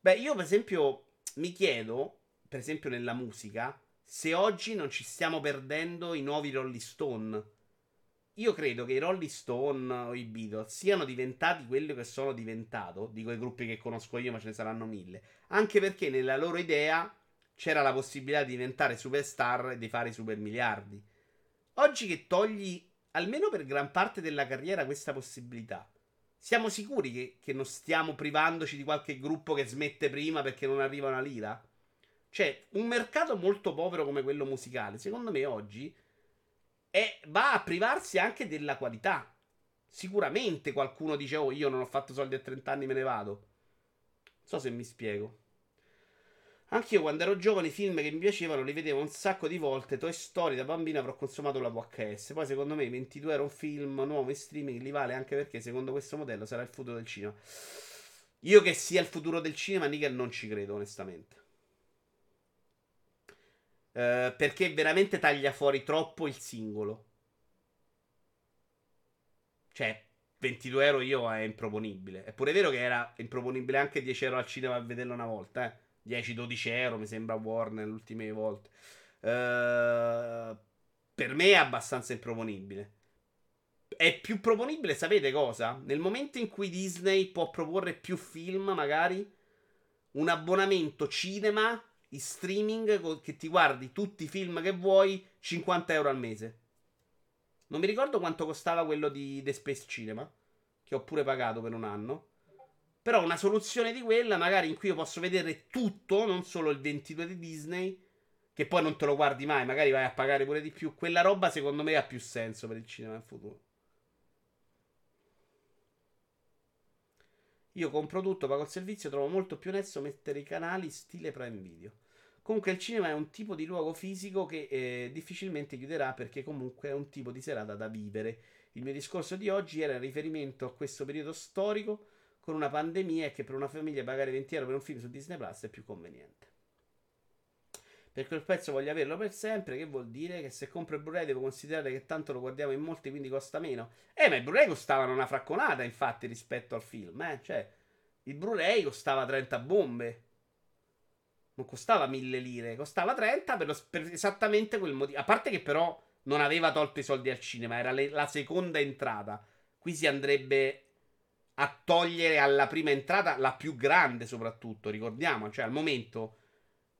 Beh, io per esempio mi chiedo, per esempio nella musica, se oggi non ci stiamo perdendo i nuovi Rolling Stone. Io credo che i Rolling Stone o i Beatles siano diventati quello che sono diventato. Dico i gruppi che conosco io, ma ce ne saranno mille. Anche perché nella loro idea c'era la possibilità di diventare superstar e di fare i super miliardi. Oggi che togli, almeno per gran parte della carriera, questa possibilità, siamo sicuri che, che non stiamo privandoci di qualche gruppo che smette prima perché non arriva una lira? Cioè, un mercato molto povero come quello musicale, secondo me oggi è, va a privarsi anche della qualità. Sicuramente qualcuno dice: oh, io non ho fatto soldi a trenta anni, me ne vado. Non so se mi spiego. Anche io quando ero giovane i film che mi piacevano li vedevo un sacco di volte. Toy Story da bambino avrò consumato la V H S. Poi secondo me ventidue era un film nuovo in streaming, li vale anche perché secondo questo modello sarà il futuro del cinema. Io che sia il futuro del cinema, Nigel, non ci credo onestamente, eh, perché veramente taglia fuori troppo il singolo. Cioè ventidue euro io è improponibile. È pure vero che era improponibile anche dieci euro al cinema a vederlo una volta, eh dieci dodici euro mi sembra Warner le ultime volte. Uh, per me è abbastanza improponibile. È più proponibile, sapete cosa? Nel momento in cui Disney può proporre più film, magari un abbonamento cinema in streaming che ti guardi tutti i film che vuoi, cinquanta euro al mese. Non mi ricordo quanto costava quello di The Space Cinema, che ho pure pagato per un anno. Però una soluzione di quella, magari, in cui io posso vedere tutto, non solo il ventidue di Disney, che poi non te lo guardi mai, magari vai a pagare pure di più. Quella roba secondo me ha più senso per il cinema del futuro. Io compro tutto, pago il servizio, trovo molto più onesto mettere i canali stile Prime Video. Comunque il cinema è un tipo di luogo fisico che eh, difficilmente chiuderà, perché comunque è un tipo di serata da vivere. Il mio discorso di oggi era in riferimento a questo periodo storico con una pandemia, e che per una famiglia pagare venti euro per un film su Disney Plus è più conveniente. Per quel pezzo voglio averlo per sempre, che vuol dire che se compro il Blu-ray devo considerare che tanto lo guardiamo in molti, quindi costa meno. Eh, ma il Blu-ray costavano una fracconata, infatti, rispetto al film, eh? Cioè, il Blu-ray costava trenta bombe. Non costava mille lire, costava trenta per, lo, per esattamente quel motivo. A parte che però non aveva tolto i soldi al cinema, era le, la seconda entrata. Qui si andrebbe a togliere alla prima entrata, la più grande soprattutto, ricordiamo. Cioè al momento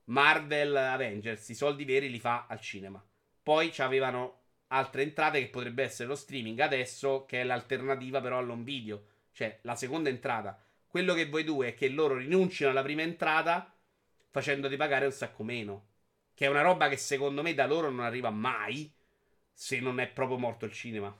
Marvel, Avengers, i soldi veri li fa al cinema. Poi c'avevano altre entrate che potrebbe essere lo streaming adesso, che è l'alternativa però all'home video. Cioè la seconda entrata. Quello che voi due è che loro rinunciano alla prima entrata facendoti pagare un sacco meno, che è una roba che secondo me da loro non arriva mai, se non è proprio morto il cinema.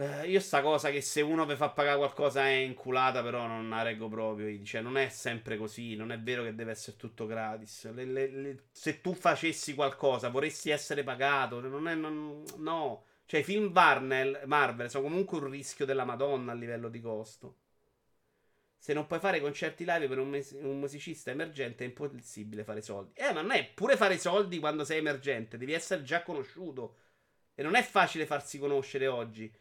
Uh, io sta cosa che se uno vi fa pagare qualcosa è inculata, però non la reggo proprio. Cioè non è sempre così, non è vero che deve essere tutto gratis. Le, le, le, se tu facessi qualcosa vorresti essere pagato, non è, non, no. Cioè i film Warner, Marvel sono comunque un rischio della Madonna a livello di costo. Se non puoi fare concerti live per un, mes- un musicista emergente è impossibile fare soldi. Eh ma non è pure fare soldi quando sei emergente, devi essere già conosciuto, e non è facile farsi conoscere oggi.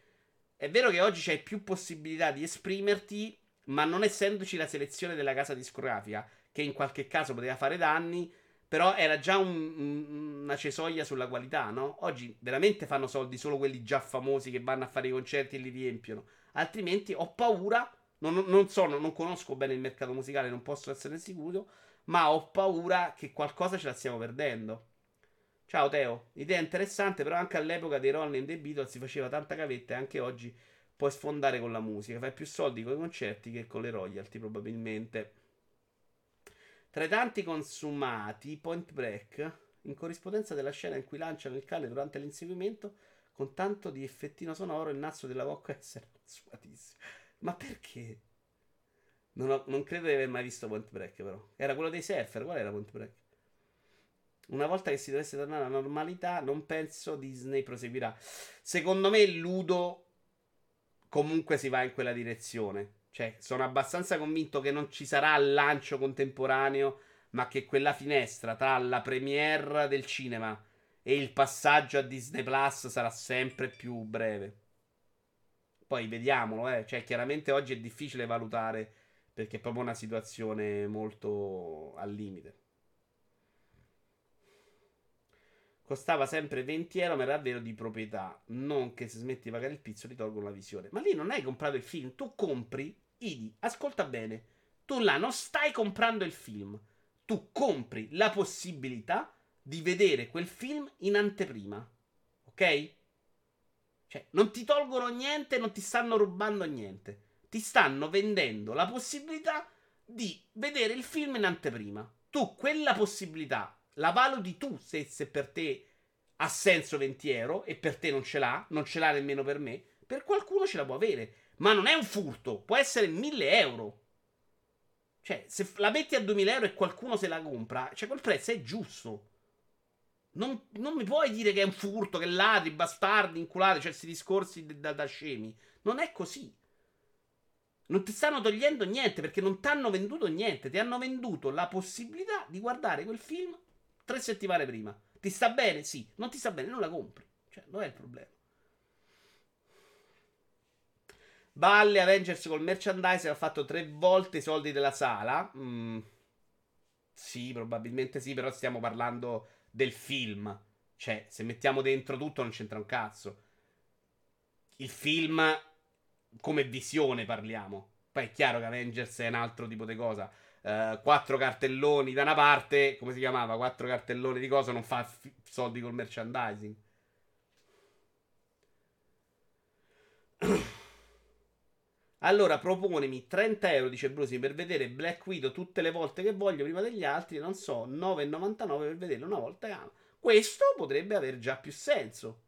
È vero che oggi c'hai più possibilità di esprimerti, ma non essendoci la selezione della casa discografica, che in qualche caso poteva fare danni, però era già un, una cesoia sulla qualità, no? Oggi veramente fanno soldi solo quelli già famosi che vanno a fare i concerti e li riempiono. Altrimenti ho paura, non, non so, non conosco bene il mercato musicale, non posso essere sicuro, ma ho paura che qualcosa ce la stiamo perdendo. Ciao Teo, idea interessante, però anche all'epoca dei Rolling e dei Beatles si faceva tanta cavetta, e anche oggi puoi sfondare con la musica, fai più soldi con i concerti che con le royalty probabilmente. Tra i tanti consumati, Point Break, in corrispondenza della scena in cui lanciano il cane durante l'inseguimento, con tanto di effettino sonoro il nastro della V H S era consumatissimo. Ma perché? Non, ho, non credo di aver mai visto Point Break però. Era quello dei surfer, qual era Point Break? Una volta che si dovesse tornare alla normalità, non penso Disney proseguirà. Secondo me Ludo comunque si va in quella direzione. Cioè, sono abbastanza convinto che non ci sarà il lancio contemporaneo, ma che quella finestra tra la premiere del cinema e il passaggio a Disney Plus sarà sempre più breve. Poi vediamolo, eh. Cioè, chiaramente oggi è difficile valutare, perché è proprio una situazione molto al limite. Costava sempre venti euro, ma era vero di proprietà. Non che se smetti di pagare il pizzo ti tolgono la visione. Ma lì non hai comprato il film, tu compri, Idi, ascolta bene, tu là non stai comprando il film, tu compri la possibilità di vedere quel film in anteprima, ok? Cioè, non ti tolgono niente, non ti stanno rubando niente, ti stanno vendendo la possibilità di vedere il film in anteprima. Tu quella possibilità la valuti tu, se, se per te ha senso venti euro, e per te non ce l'ha, non ce l'ha nemmeno per me, per qualcuno ce la può avere, ma non è un furto, può essere mille euro. Cioè, se la metti a duemila euro e qualcuno se la compra, cioè quel prezzo è giusto. Non, non mi puoi dire che è un furto, che ladri, bastardi, inculati, cioè questi discorsi da, da scemi. Non è così. Non ti stanno togliendo niente, perché non ti hanno venduto niente, ti hanno venduto la possibilità di guardare quel film tre settimane prima. Ti sta bene? Sì. Non ti sta bene? Non la compri. Cioè, non è il problema. Balle, Avengers col merchandise ha fatto tre volte i soldi della sala. Mm. Sì, probabilmente sì, però stiamo parlando del film. Cioè, se mettiamo dentro tutto non c'entra un cazzo. Il film come visione parliamo. Poi è chiaro che Avengers è un altro tipo di cosa. Uh, quattro cartelloni da una parte, come si chiamava? Quattro cartelloni di cosa non fa f- soldi col merchandising. Allora proponimi trenta euro, dice Brusi, per vedere Black Widow tutte le volte che voglio prima degli altri. Non so, nove e novantanove per vederlo una volta. Ah, questo potrebbe aver già più senso.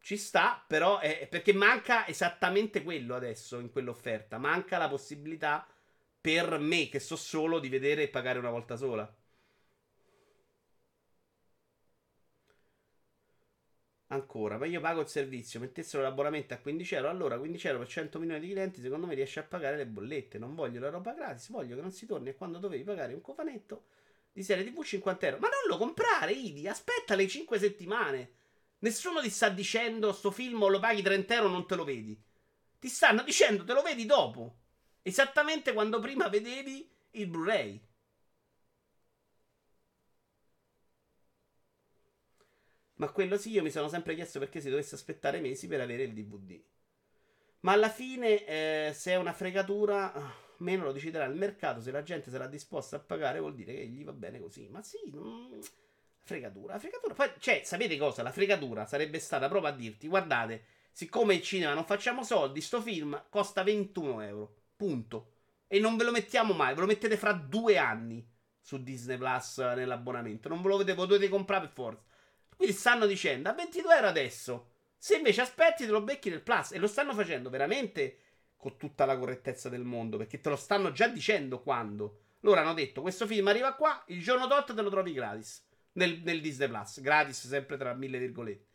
Ci sta, però è perché manca esattamente quello adesso in quell'offerta. Manca la possibilità per me, che so solo, di vedere e pagare una volta sola. Ancora, ma io pago il servizio, mettessero l'abbonamento a quindici euro, allora quindici euro per cento milioni di clienti, secondo me riesce a pagare le bollette. Non voglio la roba gratis, voglio che non si torni a quando dovevi pagare un cofanetto di serie tivù cinquanta euro. Ma non lo comprare, Idi, aspetta le cinque settimane. Nessuno ti sta dicendo sto film lo paghi trenta euro non te lo vedi. Ti stanno dicendo te lo vedi dopo. Esattamente quando prima vedevi il Blu-ray. Ma quello sì, io mi sono sempre chiesto perché si dovesse aspettare mesi per avere il D V D. Ma alla fine eh, se è una fregatura, meno lo deciderà il mercato. Se la gente sarà disposta a pagare vuol dire che gli va bene così. Ma sì, non... Fregatura, fregatura. Poi, cioè, sapete cosa? La fregatura sarebbe stata proprio a dirti: guardate, siccome il cinema non facciamo soldi, sto film costa ventuno euro. Punto. E non ve lo mettiamo mai. Ve lo mettete fra due anni su Disney Plus nell'abbonamento. Non ve lo dovete, lo dovete comprare per forza. Quindi stanno dicendo a ventidue euro adesso. Se invece aspetti, te lo becchi nel Plus. E lo stanno facendo veramente con tutta la correttezza del mondo, perché te lo stanno già dicendo quando. Loro hanno detto: questo film arriva qua, il giorno tot te lo trovi gratis. Nel, nel Disney Plus, gratis sempre tra mille virgolette.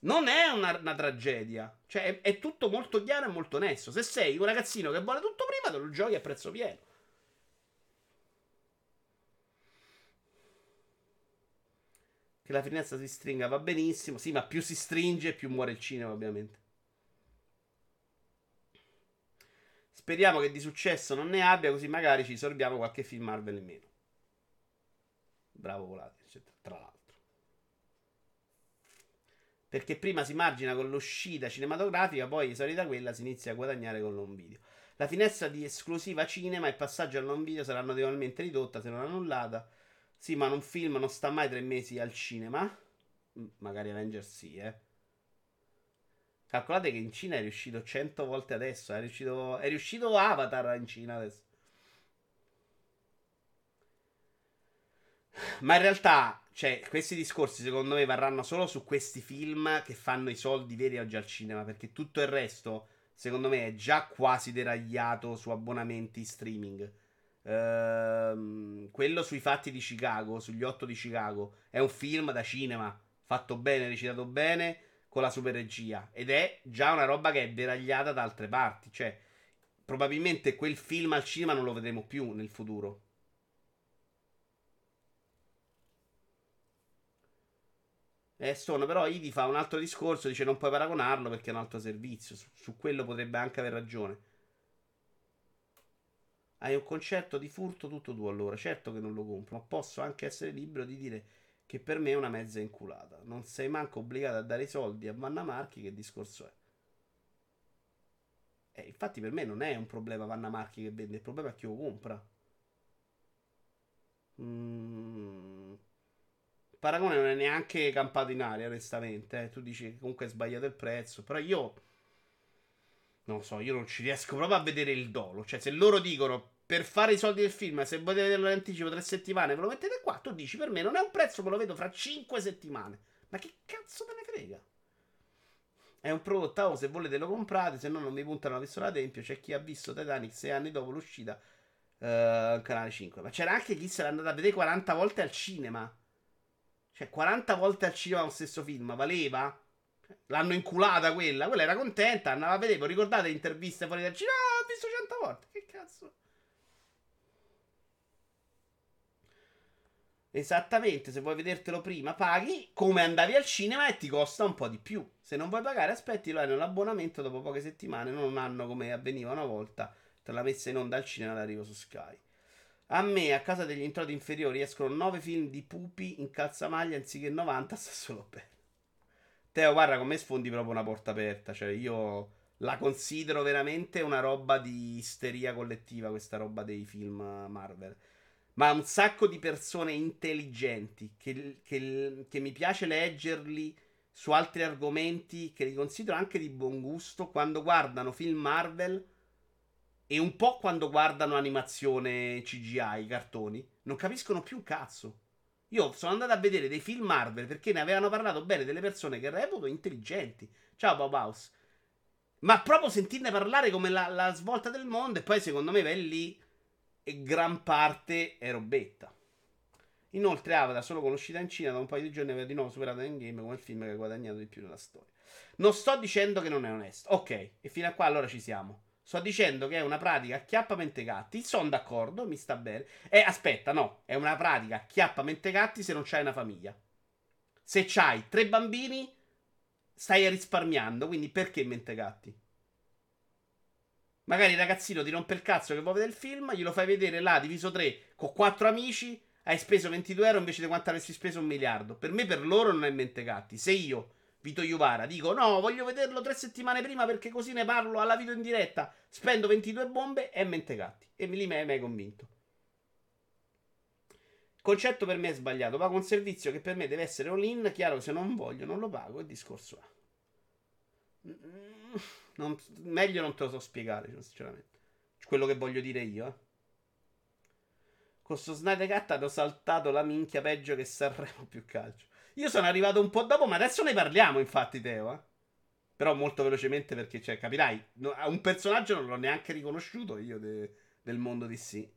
Non è una, una tragedia. Cioè è, è tutto molto chiaro e molto onesto. Se sei un ragazzino che vuole tutto prima, te lo giochi a prezzo pieno. Che la finestra si stringa va benissimo. Sì, ma più si stringe più muore il cinema, ovviamente. Speriamo che di successo non ne abbia, così magari ci sorbiamo qualche film Marvel in meno. Bravo Volati, eccetera, tra l'altro. Perché prima si margina con l'uscita cinematografica, poi esaurita quella si inizia a guadagnare con l'home video. La finestra di esclusiva cinema e il passaggio all'home video sarà notevolmente ridotta, se non annullata. Sì, ma un film non sta mai tre mesi al cinema. Magari Avengers sì, eh. Calcolate che in Cina è riuscito cento volte adesso, è riuscito, è riuscito Avatar in Cina adesso. Ma in realtà, cioè, questi discorsi secondo me varranno solo su questi film che fanno i soldi veri oggi al cinema, perché tutto il resto, secondo me, è già quasi deragliato su abbonamenti streaming. ehm, quello sui fatti di Chicago, sugli otto di Chicago, è un film da cinema, fatto bene, recitato bene, con la super regia, ed è già una roba che è deragliata da altre parti, cioè probabilmente quel film al cinema non lo vedremo più nel futuro. Eh, sono, però Idi fa un altro discorso, dice non puoi paragonarlo perché è un altro servizio, su, su quello potrebbe anche aver ragione. Hai un concetto di furto tutto tu, allora certo che non lo compro, ma posso anche essere libero di dire che per me è una mezza inculata, non sei manco obbligato a dare i soldi a Vanna Marchi, che discorso è? Eh, infatti per me non è un problema Vanna Marchi che vende, il problema è chi lo compra. Mmm Paragone non è neanche campato in aria, onestamente. Eh. Tu dici che comunque è sbagliato il prezzo. Però io non lo so, io non ci riesco proprio a vedere il dolo. Cioè, se loro dicono per fare i soldi del film, se volete vederlo in anticipo tre settimane, ve lo mettete qua, tu dici per me non è un prezzo, me lo vedo fra cinque settimane. Ma che cazzo te ne frega? È un prodotto, oh, se volete lo comprate, se no non mi puntano la pistola alla tempio. C'è chi ha visto Titanic sei anni dopo l'uscita, eh, canale cinque. Ma c'era anche chi se l'è andato a vedere quaranta volte al cinema. Cioè, quaranta volte al cinema lo stesso film, valeva? L'hanno inculata quella, quella era contenta, andava a vedere, ricordate interviste fuori dal cinema? Ah, ho visto cento volte, che cazzo? Esattamente, se vuoi vedertelo prima paghi, come andavi al cinema, e ti costa un po' di più. Se non vuoi pagare aspetti, lo hai nell'abbonamento dopo poche settimane, non hanno come avveniva una volta, tra la messa in onda al cinema e l'arrivo su Sky. A me, a casa degli introiti inferiori, escono nove film di pupi in calzamaglia anziché novanta, sta solo bene. Teo, guarda, con me sfondi proprio una porta aperta, cioè io la considero veramente una roba di isteria collettiva, questa roba dei film Marvel. Ma un sacco di persone intelligenti, che, che, che mi piace leggerli su altri argomenti, che li considero anche di buon gusto, quando guardano film Marvel... E un po' quando guardano animazione C G I, cartoni, non capiscono più un cazzo. Io sono andato a vedere dei film Marvel perché ne avevano parlato bene delle persone che reputo intelligenti. Ciao Bauhaus. Ma proprio sentirne parlare come la, la svolta del mondo, e poi secondo me vai lì e gran parte è robetta. Inoltre Avatar, solo conoscita in Cina, da un paio di giorni aveva di nuovo superato Endgame come il film che ha guadagnato di più nella storia. Non sto dicendo che non è onesto. Ok, e fino a qua allora ci siamo. Sto dicendo che è una pratica acchiappa mentecatti. Sono d'accordo, mi sta bene. E eh, aspetta, no, è una pratica acchiappa mentecatti se non c'hai una famiglia. Se c'hai tre bambini stai risparmiando, quindi perché mentecatti? Magari il ragazzino ti rompe il cazzo che vuole vedere il film, glielo fai vedere là diviso tre con quattro amici, hai speso ventidue euro invece di quanto avessi speso un miliardo. Per me, per loro non è mentecatti. Se io, Vito Iuvara, dico no, voglio vederlo tre settimane prima perché così ne parlo alla video in diretta, spendo ventidue bombe, e mentecatti. E lì mi hai convinto. Il concetto per me è sbagliato. Pago un servizio che per me deve essere all-in. Chiaro che se non voglio non lo pago. Il discorso è non, meglio non te lo so spiegare, sinceramente, quello che voglio dire io. eh. Con sto Snyder Cut hanno saltato la minchia, peggio che Sanremo più calcio. Io sono arrivato un po' dopo, ma adesso ne parliamo, infatti, Teo. Eh? Però molto velocemente, perché, cioè, capirai, no, un personaggio non l'ho neanche riconosciuto io de, del mondo D C.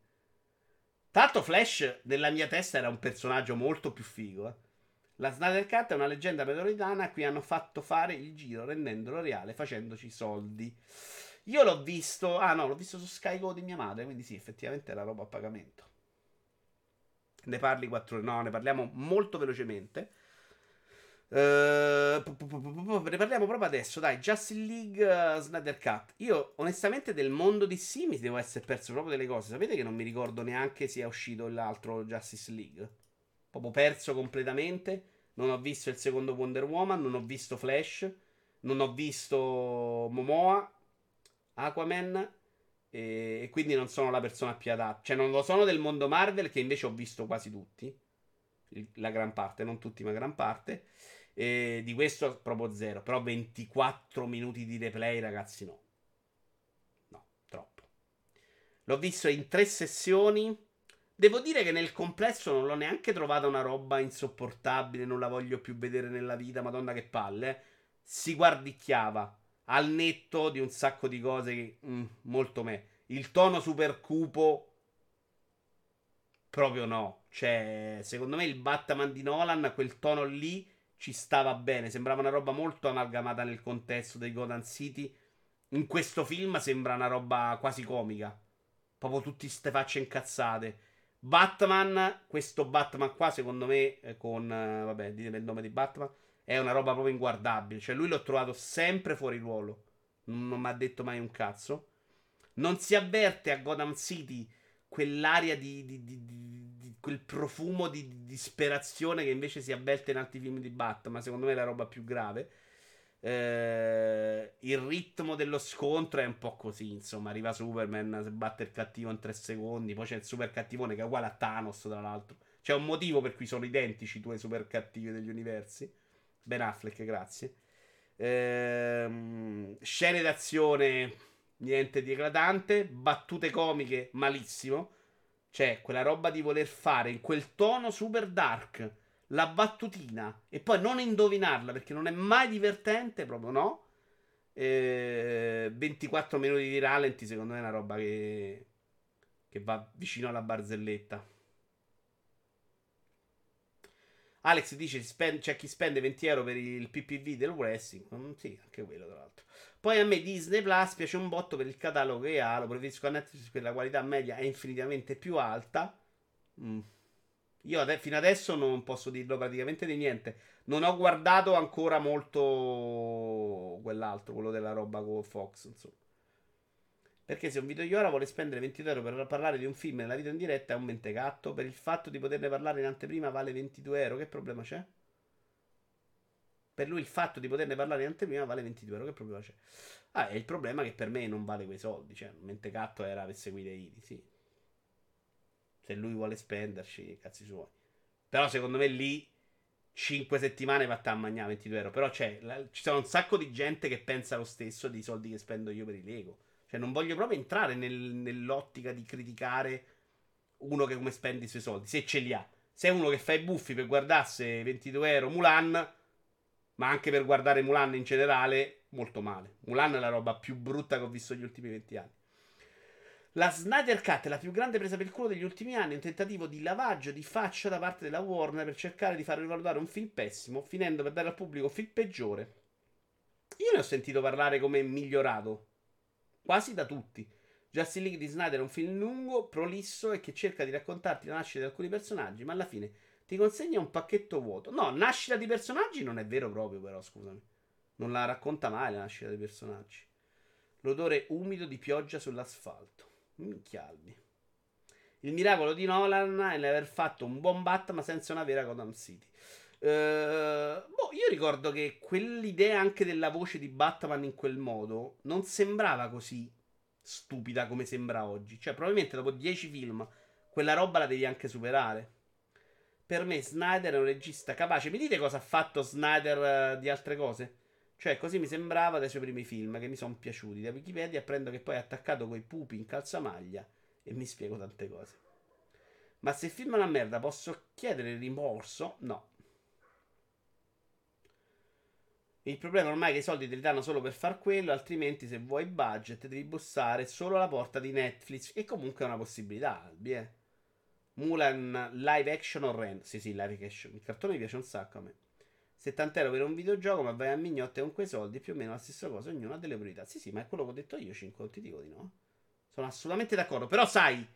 Tanto Flash, nella mia testa, era un personaggio molto più figo. Eh? La Snyder Cut è una leggenda metroidana a cui hanno fatto fare il giro, rendendolo reale, facendoci soldi. Io l'ho visto... Ah, no, l'ho visto su Sky Go di mia madre, quindi sì, effettivamente era roba a pagamento. Ne parli quattro ore? No, ne parliamo molto velocemente. Uh, pu- pu- pu- pu- pu- ne parliamo proprio adesso, dai. Justice League, uh, Snyder Cut. Io onestamente del mondo D C mi devo essere perso proprio delle cose. Sapete che non mi ricordo neanche se è uscito l'altro Justice League, proprio perso completamente. Non ho visto il secondo Wonder Woman, non ho visto Flash, non ho visto Momoa, Aquaman, e, e quindi non sono la persona più adatta, cioè non lo sono del mondo Marvel, che invece ho visto quasi tutti, la gran parte, non tutti ma gran parte. E di questo proprio zero. Però ventiquattro minuti di replay, ragazzi, no. No, troppo. L'ho visto in tre sessioni. Devo dire che nel complesso non l'ho neanche trovata una roba insopportabile. Non la voglio più vedere nella vita. Madonna che palle. Si guardicchiava, al netto di un sacco di cose che, mm, molto me. Il tono super cupo proprio no. Cioè, secondo me il Batman di Nolan a quel tono lì ci stava bene. Sembrava una roba molto amalgamata nel contesto dei Gotham City. In questo film sembra una roba quasi comica, proprio tutti ste facce incazzate. Batman, questo Batman qua, secondo me, con, vabbè, ditemi il nome di Batman, è una roba proprio inguardabile. Cioè, lui l'ho trovato sempre fuori ruolo, non mi ha detto mai un cazzo. Non si avverte a Gotham City quell'aria di, di, di, di, di quel profumo di, di disperazione che invece si avverte in altri film di Batman. Secondo me è la roba più grave. Eh, il ritmo dello scontro è un po' così, insomma, arriva Superman, si batte il cattivo in tre secondi, poi c'è il super cattivone che è uguale a Thanos, tra l'altro. C'è un motivo per cui sono identici i due super cattivi degli universi. Ben Affleck, grazie. Eh, scene d'azione niente di eclatante, battute comiche malissimo, c'è quella roba di voler fare in quel tono super dark la battutina e poi non indovinarla perché non è mai divertente, proprio no. eh, ventiquattro minuti di rallenti, secondo me è una roba che che va vicino alla barzelletta. Alex dice spend, c'è chi spende venti euro per il P P V del wrestling. Mm, sì, anche quello, tra l'altro. Poi a me Disney Plus piace un botto per il catalogo che ha, lo preferisco a Netflix perché la qualità media è infinitamente più alta. mm. Io fino adesso non posso dirlo praticamente di niente. Non ho guardato ancora molto quell'altro, quello della roba con Fox, insomma. Perché se un videoiora vuole spendere ventidue euro per parlare di un film nella vita in diretta è un mentecatto. Per il fatto di poterne parlare in anteprima vale ventidue euro. Che problema c'è? Per lui il fatto di poterne parlare in anteprima vale ventidue euro. Che problema c'è? Ah, è il problema che per me non vale quei soldi. Cioè, un mentecatto era per seguire Iri, sì. Se lui vuole spenderci, cazzi suoi. Però secondo me lì cinque settimane va a mangiare ventidue euro. Però c'è, la, ci sono un sacco di gente che pensa lo stesso dei soldi che spendo io per i Lego. Cioè non voglio proprio entrare nel, nell'ottica di criticare uno che come spende i suoi soldi, se ce li ha. Se è uno che fa i buffi per guardarsi ventidue euro Mulan, ma anche per guardare Mulan in generale, molto male. Mulan è la roba più brutta che ho visto negli ultimi venti anni. La Snyder Cut è la più grande presa per il culo degli ultimi anni, un tentativo di lavaggio di faccia da parte della Warner per cercare di far rivalutare un film pessimo, finendo per dare al pubblico un film peggiore. Io ne ho sentito parlare come migliorato, quasi da tutti. Justice League di Snyder è un film lungo, prolisso e che cerca di raccontarti la nascita di alcuni personaggi, ma alla fine ti consegna un pacchetto vuoto. No, nascita di personaggi non è vero proprio, però, scusami. Non la racconta mai la nascita dei personaggi. L'odore umido di pioggia sull'asfalto. Minchia Albi. Il miracolo di Nolan è l'aver fatto un buon Batman senza una vera Gotham City. eh, boh, Io ricordo che quell'idea anche della voce di Batman in quel modo non sembrava così stupida come sembra oggi. Cioè probabilmente dopo dieci film quella roba la devi anche superare. Per me Snyder è un regista capace. Mi dite cosa ha fatto Snyder di altre cose? Cioè, così mi sembrava dai suoi primi film, che mi sono piaciuti. Da Wikipedia apprendo che poi è attaccato coi pupi in calzamaglia e mi spiego tante cose. Ma se il film è una merda, posso chiedere rimborso? No. Il problema ormai è che i soldi te li danno solo per far quello, altrimenti se vuoi budget devi bussare solo alla porta di Netflix. E comunque è una possibilità, Albi, eh. Mulan live action orrendo. Sì, sì, live action. Il cartone mi piace un sacco a me. settanta euro per un videogioco, ma vai a mignotte con quei soldi, più o meno la stessa cosa, ognuno ha delle priorità. Sì, sì, ma è quello che ho detto io, cinque, ti dico di no. Sono assolutamente d'accordo, però sai,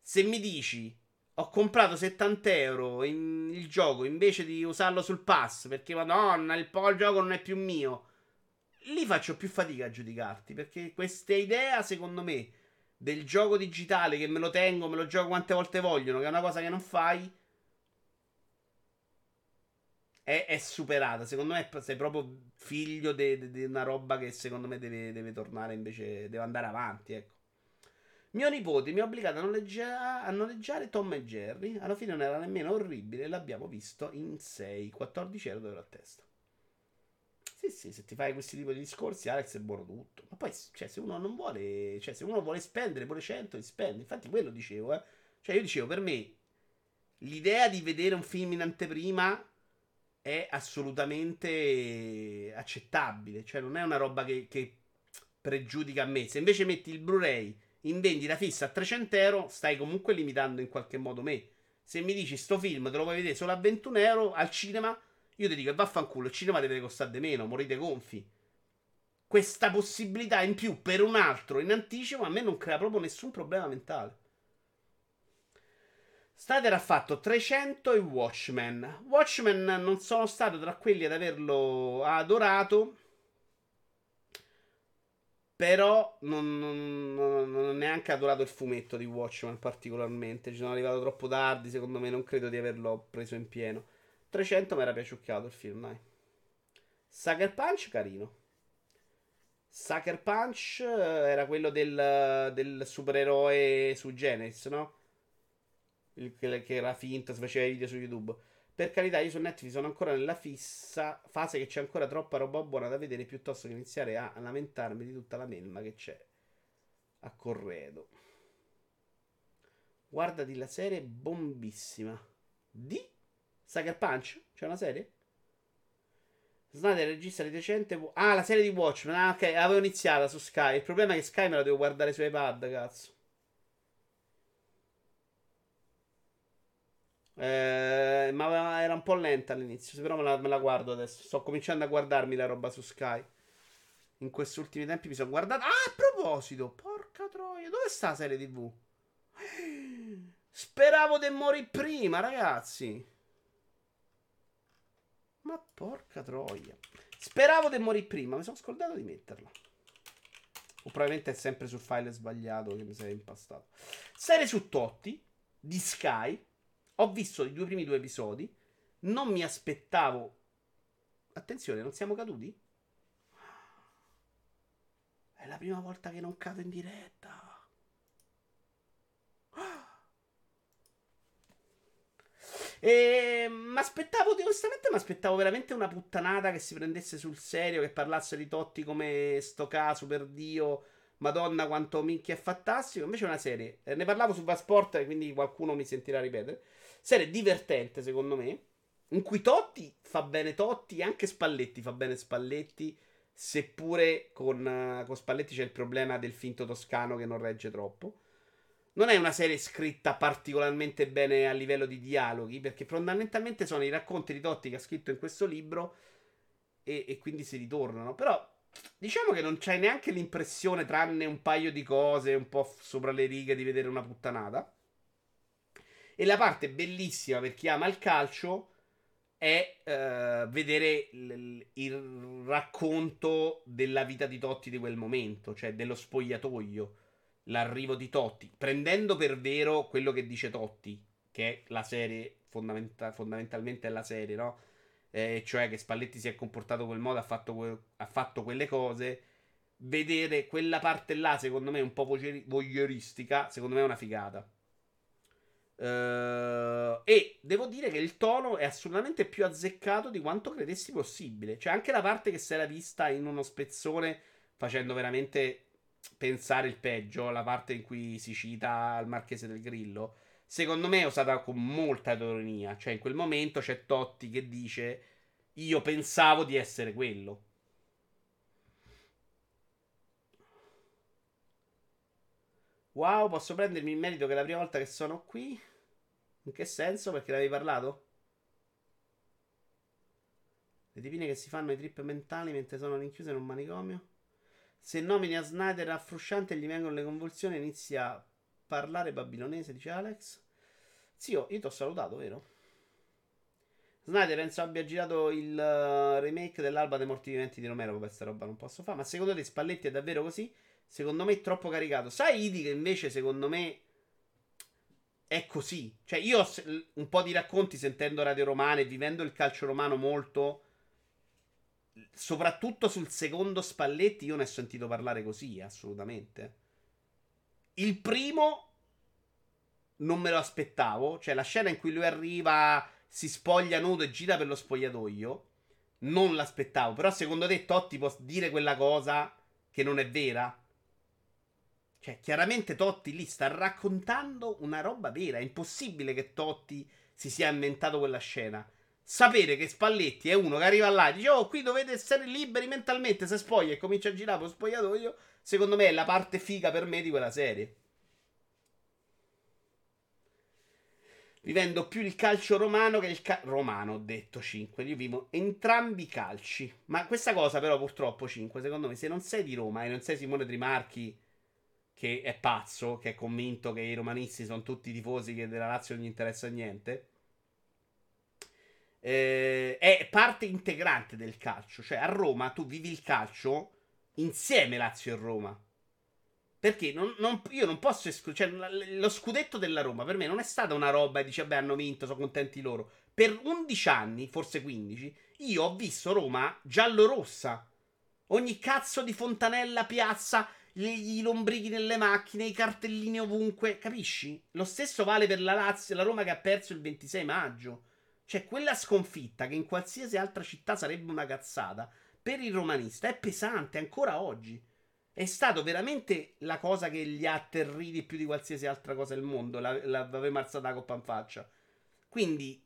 se mi dici, ho comprato settanta euro in il gioco invece di usarlo sul pass, perché madonna, il, il gioco non è più mio, lì faccio più fatica a giudicarti, perché questa idea, secondo me, del gioco digitale, che me lo tengo, me lo gioco quante volte vogliono, che è una cosa che non fai, è superata. Secondo me sei proprio figlio di una roba che secondo me deve, deve tornare, invece deve andare avanti, ecco. Mio nipote mi ha obbligato a, noleggia- a noleggiare Tom e Jerry. Alla fine non era nemmeno orribile, l'abbiamo visto in sei quattordici euro dove la testa. Sì sì, se ti fai questi tipi di discorsi, Alex, è buono tutto. Ma poi, cioè, se uno non vuole, cioè se uno vuole spendere pure cento, li spende. Infatti quello dicevo, eh. Cioè io dicevo, per me l'idea di vedere un film in anteprima è assolutamente accettabile. Cioè non è una roba che, che pregiudica me. Se invece metti il Blu-ray in vendita fissa a trecento euro, stai comunque limitando in qualche modo me. Se mi dici sto film te lo puoi vedere solo a ventuno euro al cinema, io ti dico vaffanculo, il cinema deve costare di meno, morite gonfi. Questa possibilità in più per un altro in anticipo a me non crea proprio nessun problema mentale. Snyder ha fatto trecento e Watchmen. Watchmen non sono stato tra quelli ad averlo adorato, però non, non, non, non ho neanche adorato il fumetto di Watchmen particolarmente. Ci sono arrivato troppo tardi, secondo me non credo di averlo preso in pieno. trecento mi era piaciucchiato il film, dai. Sucker Punch carino. Sucker Punch era quello del, del supereroe su Genesis, no? Il, che era finto, si faceva i video su YouTube. Per carità, io su Netflix sono ancora nella fissa fase che c'è ancora troppa roba buona da vedere, piuttosto che iniziare a lamentarmi di tutta la melma che c'è a corredo. Guardati la serie bombissima di Sucker Punch. C'è una serie? Snyder regista di recente. Ah, la serie di Watchmen. Ah, ok, avevo iniziata su Sky. Il problema è che Sky me la devo guardare su iPad, cazzo. Eh, ma era un po' lenta all'inizio, però me la, me la guardo adesso. Sto cominciando a guardarmi la roba su Sky. In questi ultimi tempi mi sono guardato. Ah, a proposito, porca troia, dove sta la serie tivù? Speravo di morire prima, ragazzi. Ma porca troia, speravo di morire prima, mi sono scordato di metterla. O probabilmente è sempre sul file sbagliato che mi sei impastato. Serie su Totti di Sky. Ho visto i due primi due episodi. Non mi aspettavo. Attenzione, non siamo caduti? È la prima volta che non cado in diretta. E mi aspettavo, onestamente mi aspettavo veramente una puttanata che si prendesse sul serio, che parlasse di Totti come sto caso, per Dio, Madonna quanto minchia è fantastico. Invece è una serie, ne parlavo su Vasport, quindi qualcuno mi sentirà ripetere. Serie divertente secondo me, in cui Totti fa bene Totti, anche Spalletti fa bene Spalletti, seppure con, con Spalletti c'è il problema del finto toscano che non regge troppo. Non è una serie scritta particolarmente bene a livello di dialoghi, perché fondamentalmente sono i racconti di Totti che ha scritto in questo libro e, e quindi si ritornano. Però diciamo che non c'hai neanche l'impressione, tranne un paio di cose un po' sopra le righe, di vedere una puttanata. E la parte bellissima per chi ama il calcio è eh, vedere l- il racconto della vita di Totti di quel momento, cioè dello spogliatoio, l'arrivo di Totti, prendendo per vero quello che dice Totti, che è la serie, fondamenta- fondamentalmente è la serie, no? Eh, cioè che Spalletti si è comportato quel modo, ha fatto, que- ha fatto quelle cose. Vedere quella parte là, secondo me, un po' voglieri- voglieristica, secondo me è una figata. Uh, e devo dire che il tono è assolutamente più azzeccato di quanto credessi possibile. Cioè anche la parte che si era vista in uno spezzone, facendo veramente pensare il peggio, la parte in cui si cita il Marchese del Grillo, secondo me è usata con molta ironia. Cioè in quel momento c'è Totti che dice io pensavo di essere quello. Wow, posso prendermi il merito che è la prima volta che sono qui? In che senso? Perché l'avevi parlato? Le divine che si fanno i trip mentali mentre sono rinchiuse in un manicomio? Se nomini a Snyder raffrusciante gli vengono le convulsioni e inizia a parlare babilonese, dice Alex. Zio, io ti ho salutato, vero? Snyder penso abbia girato il remake dell'Alba dei morti viventi di Romero. Questa roba non posso fare. Ma secondo te Spalletti è davvero così? Secondo me è troppo caricato. Sai Idi che invece secondo me è così. Cioè io ho un po' di racconti sentendo Radio Romana e vivendo il calcio romano molto, soprattutto sul secondo Spalletti io ne ho sentito parlare così, assolutamente. Il primo non me lo aspettavo. Cioè la scena in cui lui arriva, si spoglia nudo e gira per lo spogliatoio, non l'aspettavo. Però secondo te Totti può dire quella cosa che non è vera? Cioè, chiaramente Totti lì sta raccontando una roba vera. È impossibile che Totti si sia inventato quella scena. sapere che Spalletti è uno che arriva là e dice: oh, qui dovete essere liberi mentalmente, se spoglia e comincia a girare lo spogliatoio, secondo me è la parte figa per me di quella serie. Vivendo più il calcio romano che il ca- romano, ho detto cinque, io vivo entrambi i calci. Ma questa cosa però purtroppo cinque, secondo me, se non sei di Roma e non sei Simone Trimarchi, che è pazzo, che è convinto che i romanisti sono tutti tifosi, che della Lazio non gli interessa niente, Eh, è parte integrante del calcio. Cioè a Roma tu vivi il calcio insieme Lazio e Roma, perché non, non, io non posso esclu- cioè, lo scudetto della Roma per me non è stata una roba e dice vabbè hanno vinto, sono contenti loro. Per undici anni, forse quindici, io ho visto Roma giallorossa, ogni cazzo di fontanella, piazza, gli lombrichi nelle macchine, i cartellini ovunque, capisci? Lo stesso vale per la Lazio, la Roma che ha perso il ventisei maggio. Cioè, quella sconfitta, che in qualsiasi altra città sarebbe una cazzata, per il romanista è pesante ancora oggi. È stato veramente la cosa che gli ha atterriti più di qualsiasi altra cosa del mondo, l'aveva marzata la coppa in faccia. Quindi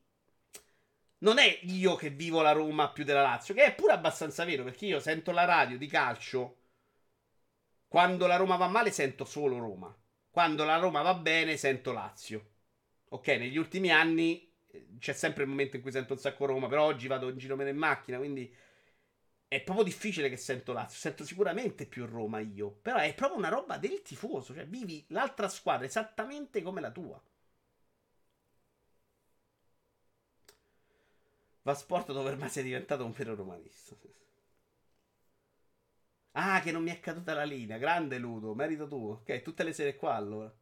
non è io che vivo la Roma più della Lazio, che è pure abbastanza vero, perché io sento la radio di calcio, quando la Roma va male sento solo Roma, quando la Roma va bene sento Lazio. Ok, negli ultimi anni c'è sempre il momento in cui sento un sacco Roma, però oggi vado in giro meno in macchina, quindi è proprio difficile che sento Lazio. Sento sicuramente più Roma io, però è proprio una roba del tifoso, cioè vivi l'altra squadra esattamente come la tua. Vasport dove ormai sei diventato un vero romanista. Ah, che non mi è caduta la linea, grande Ludo, merito tuo. Ok, tutte le sere qua allora.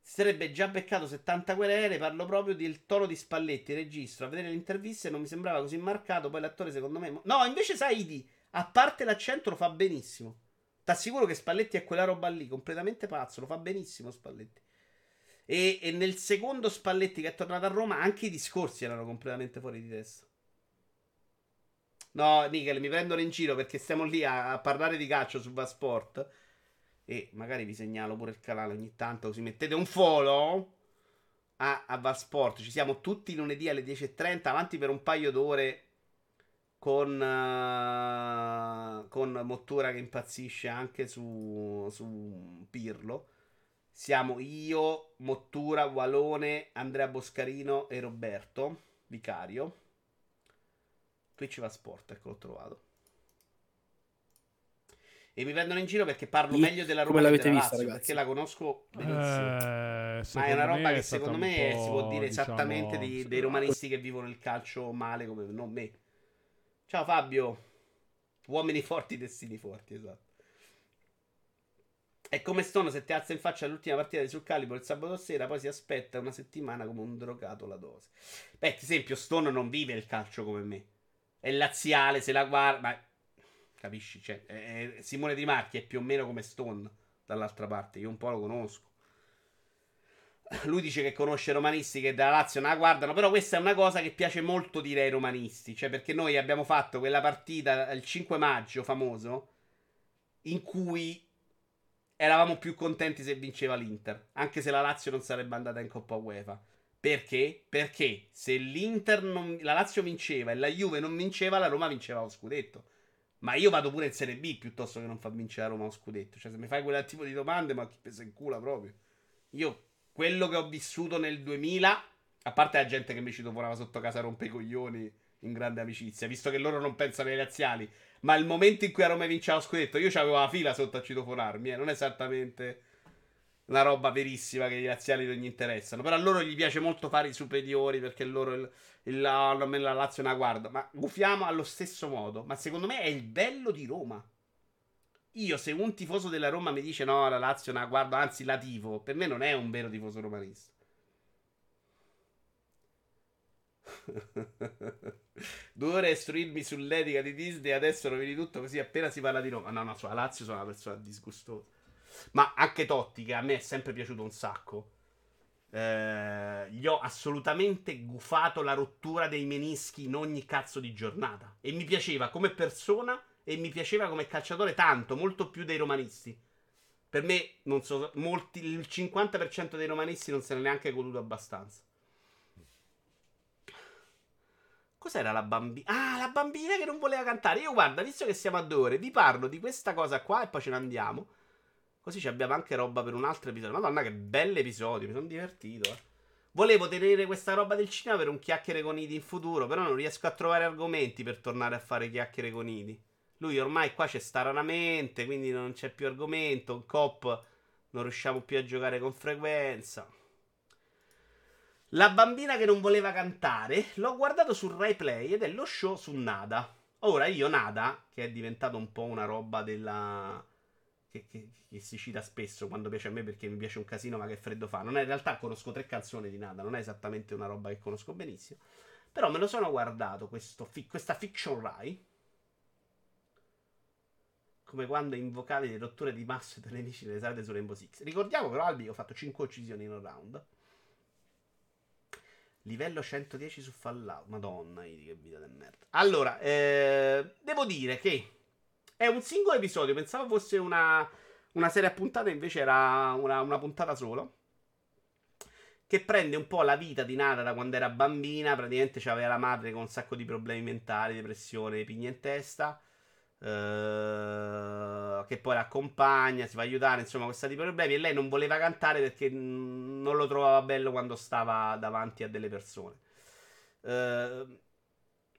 Si sarebbe già beccato settanta querele, parlo proprio del toro di Spalletti, registro, a vedere le interviste non mi sembrava così marcato, poi l'attore secondo me... No, invece Saidi, a parte l'accento, lo fa benissimo. T'assicuro che Spalletti è quella roba lì, completamente pazzo, lo fa benissimo Spalletti. E, e nel secondo Spalletti che è tornato a Roma anche i discorsi erano completamente fuori di testa. No, Nickel, mi prendono in giro perché stiamo lì a, a parlare di calcio su Vasport. E magari vi segnalo pure il canale ogni tanto, così mettete un follow a, a Valsport. Ci siamo tutti lunedì alle dieci e trenta, avanti per un paio d'ore con, uh, con Mottura che impazzisce anche su, su Pirlo. Siamo io, Mottura, Valone, Andrea Boscarino e Roberto Vicario. Twitch Valsport, ecco, l'ho trovato. E mi prendono in giro perché parlo meglio della Roma che della Lazio, vista, perché la conosco benissimo. Eh, ma è una roba è che secondo me si può dire, diciamo, esattamente di, dei romanisti che vivono il calcio male come non me. Ciao Fabio. Uomini forti, destini forti, esatto. È come Stono se ti alza in faccia all'ultima partita di Sul Calibro il sabato sera, poi si aspetta una settimana come un drogato la dose. Beh, ad esempio Stono non vive il calcio come me. È laziale, se la guarda... Ma... Capisci? Cioè, eh, Simone Trimarchi è più o meno come Stone dall'altra parte. Io un po' lo conosco. Lui dice che conosce romanisti che dalla Lazio non la guardano. Però questa è una cosa che piace molto dire ai romanisti. Cioè, perché noi abbiamo fatto quella partita il cinque maggio famoso, in cui eravamo più contenti se vinceva l'Inter, anche se la Lazio non sarebbe andata in Coppa UEFA. Perché? Perché se l'Inter non, la Lazio vinceva e la Juve non vinceva, la Roma vinceva lo scudetto. Ma io vado pure in Serie B piuttosto che non far vincere la Roma lo scudetto. Cioè, se mi fai quel tipo di domande, ma chi pesa in culo proprio. Io, quello che ho vissuto nel duemila, a parte la gente che mi ci toponava sotto casa rompe i coglioni in grande amicizia, visto che loro non pensano ai razziali, ma il momento in cui a Roma vinceva lo scudetto, io c'avevo la fila sotto a citofonarmi, eh. Non è esattamente una roba verissima che i razziali non gli interessano, però a loro gli piace molto fare i superiori, perché loro il, il, la, la Lazio non la guarda. Ma gufiamo allo stesso modo, ma secondo me è il bello di Roma. Io, se un tifoso della Roma mi dice no, la Lazio non la guarda, anzi la tifo, per me non è un vero tifoso romanista. Due ore a istruirmi sull'etica di Disney, adesso rovini tutto così appena si parla di Roma. No, no, sulla Lazio sono una persona disgustosa. Ma anche Totti, che a me è sempre piaciuto un sacco, eh, gli ho assolutamente gufato la rottura dei menischi in ogni cazzo di giornata. E mi piaceva come persona e mi piaceva come calciatore tanto, molto più dei romanisti. Per me, non so, molti, il cinquanta per cento dei romanisti non se ne è neanche goduto abbastanza. Cos'era la bambina? Ah, la bambina che non voleva cantare. Io guarda, visto che siamo a due ore, vi parlo di questa cosa qua e poi ce ne andiamo. Così ci abbiamo anche roba per un altro episodio. Madonna, che bell'episodio, mi sono divertito, eh. Volevo tenere questa roba del cinema per un chiacchiere con Idi in futuro, però non riesco a trovare argomenti per tornare a fare chiacchiere con Idi. Lui ormai qua c'è sta raramente, quindi non c'è più argomento. Un cop non riusciamo più a giocare con frequenza. La bambina che non voleva cantare l'ho guardato su Rai Play ed è lo show su Nada. Ora io Nada, che è diventato un po' una roba della... Che, che, che si cita spesso quando piace a me perché mi piace un casino ma che freddo fa. Non è, in realtà conosco tre canzoni di Nada, non è esattamente una roba che conosco benissimo, però me lo sono guardato questo fi- questa fiction Rai, come quando invocavi le rotture di masso e i nemici nelle sale su Rainbow Six. Ricordiamo però Albi, ho fatto cinque uccisioni in un round, livello centodieci su Fallout. Madonna, che vita del merda. Allora eh, devo dire che è un singolo episodio, pensavo fosse una, una serie a puntate, invece era una, una puntata solo, che prende un po' la vita di Nada da quando era bambina. Praticamente c'aveva la madre con un sacco di problemi mentali, depressione, pigna in testa, eh, che poi la accompagna, si fa aiutare, insomma questa tipo di problemi, e lei non voleva cantare perché non lo trovava bello quando stava davanti a delle persone. Eh,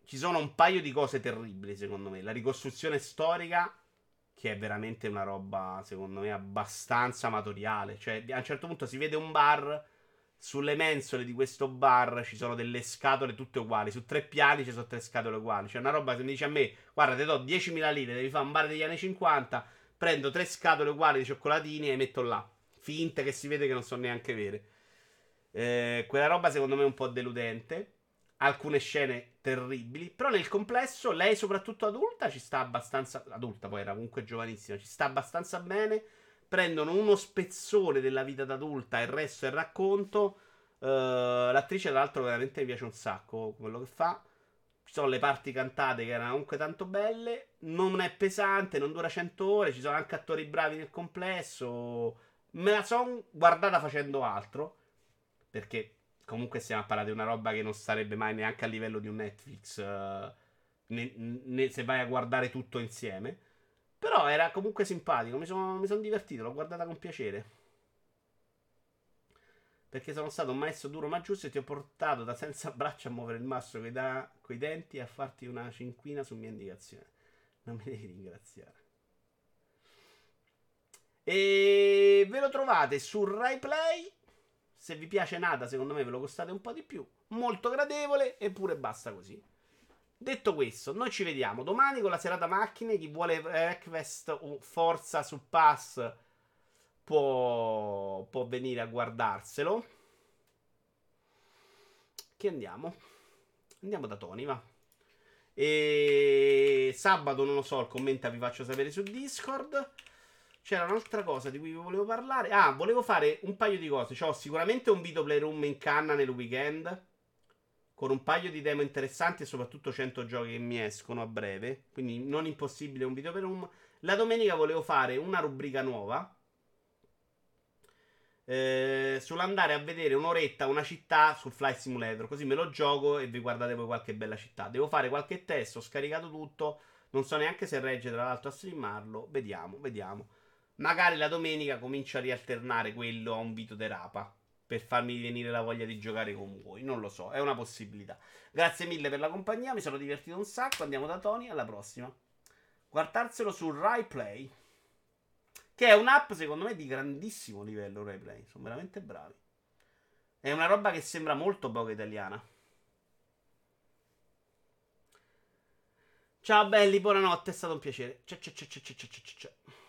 Ci sono un paio di cose terribili, secondo me. La ricostruzione storica, che è veramente una roba, secondo me, abbastanza amatoriale. Cioè, a un certo punto si vede un bar, sulle mensole di questo bar ci sono delle scatole tutte uguali. Su tre piani ci sono tre scatole uguali. Cioè, una roba che mi dice a me, guarda, ti do diecimila lire, devi fare un bar degli anni cinquanta, prendo tre scatole uguali di cioccolatini e le metto là. Finte che si vede che non sono neanche vere. Eh, quella roba, secondo me, è un po' deludente. Alcune scene terribili, però nel complesso lei, soprattutto adulta, ci sta abbastanza... Adulta poi era comunque giovanissima, ci sta abbastanza bene. Prendono uno spezzone della vita d'adulta e il resto è il racconto. uh, L'attrice tra l'altro veramente mi piace un sacco quello che fa. Ci sono le parti cantate che erano comunque tanto belle. Non è pesante, non dura cento ore. Ci sono anche attori bravi nel complesso. Me la son guardata facendo altro, perché... comunque stiamo a parlare di una roba che non sarebbe mai neanche a livello di un Netflix, uh, né, né se vai a guardare tutto insieme. Però era comunque simpatico, mi sono mi son divertito, l'ho guardata con piacere. Perché sono stato un maestro duro ma giusto e ti ho portato da senza braccia a muovere il masso che dà coi denti e a farti una cinquina su mia indicazione. Non mi devi ringraziare. E ve lo trovate su Rai Play. Se vi piace Nada, secondo me ve lo costate un po' di più. Molto gradevole, eppure basta così. Detto questo, noi ci vediamo domani con la serata macchine. Chi vuole Request o Forza su Pass può, può venire a guardarselo. Che andiamo? Andiamo da Tony, va. E sabato, non lo so, il commento vi faccio sapere su Discord. C'era un'altra cosa di cui vi volevo parlare. Ah, volevo fare un paio di cose. C'ho sicuramente un video playroom in canna nel weekend, con un paio di demo interessanti e soprattutto cento giochi che mi escono a breve. Quindi non impossibile un video playroom. La domenica volevo fare una rubrica nuova, eh, sull'andare a vedere un'oretta una città su Flight Simulator. Così me lo gioco e vi guardate poi qualche bella città. Devo fare qualche test, ho scaricato tutto. Non so neanche se regge tra l'altro a streamarlo. Vediamo, vediamo. Magari la domenica comincio a rialternare quello a un Vito de Rapa per farmi venire la voglia di giocare con voi. Non lo so, è una possibilità. Grazie mille per la compagnia, mi sono divertito un sacco. Andiamo da Tony, alla prossima. Guardarselo su Rai Play, che è un'app secondo me di grandissimo livello. Rai Play, sono veramente bravi. È una roba che sembra molto poco italiana. Ciao belli, buonanotte, è stato un piacere. Ciao ciao ciao ciao ciao ciao ciao.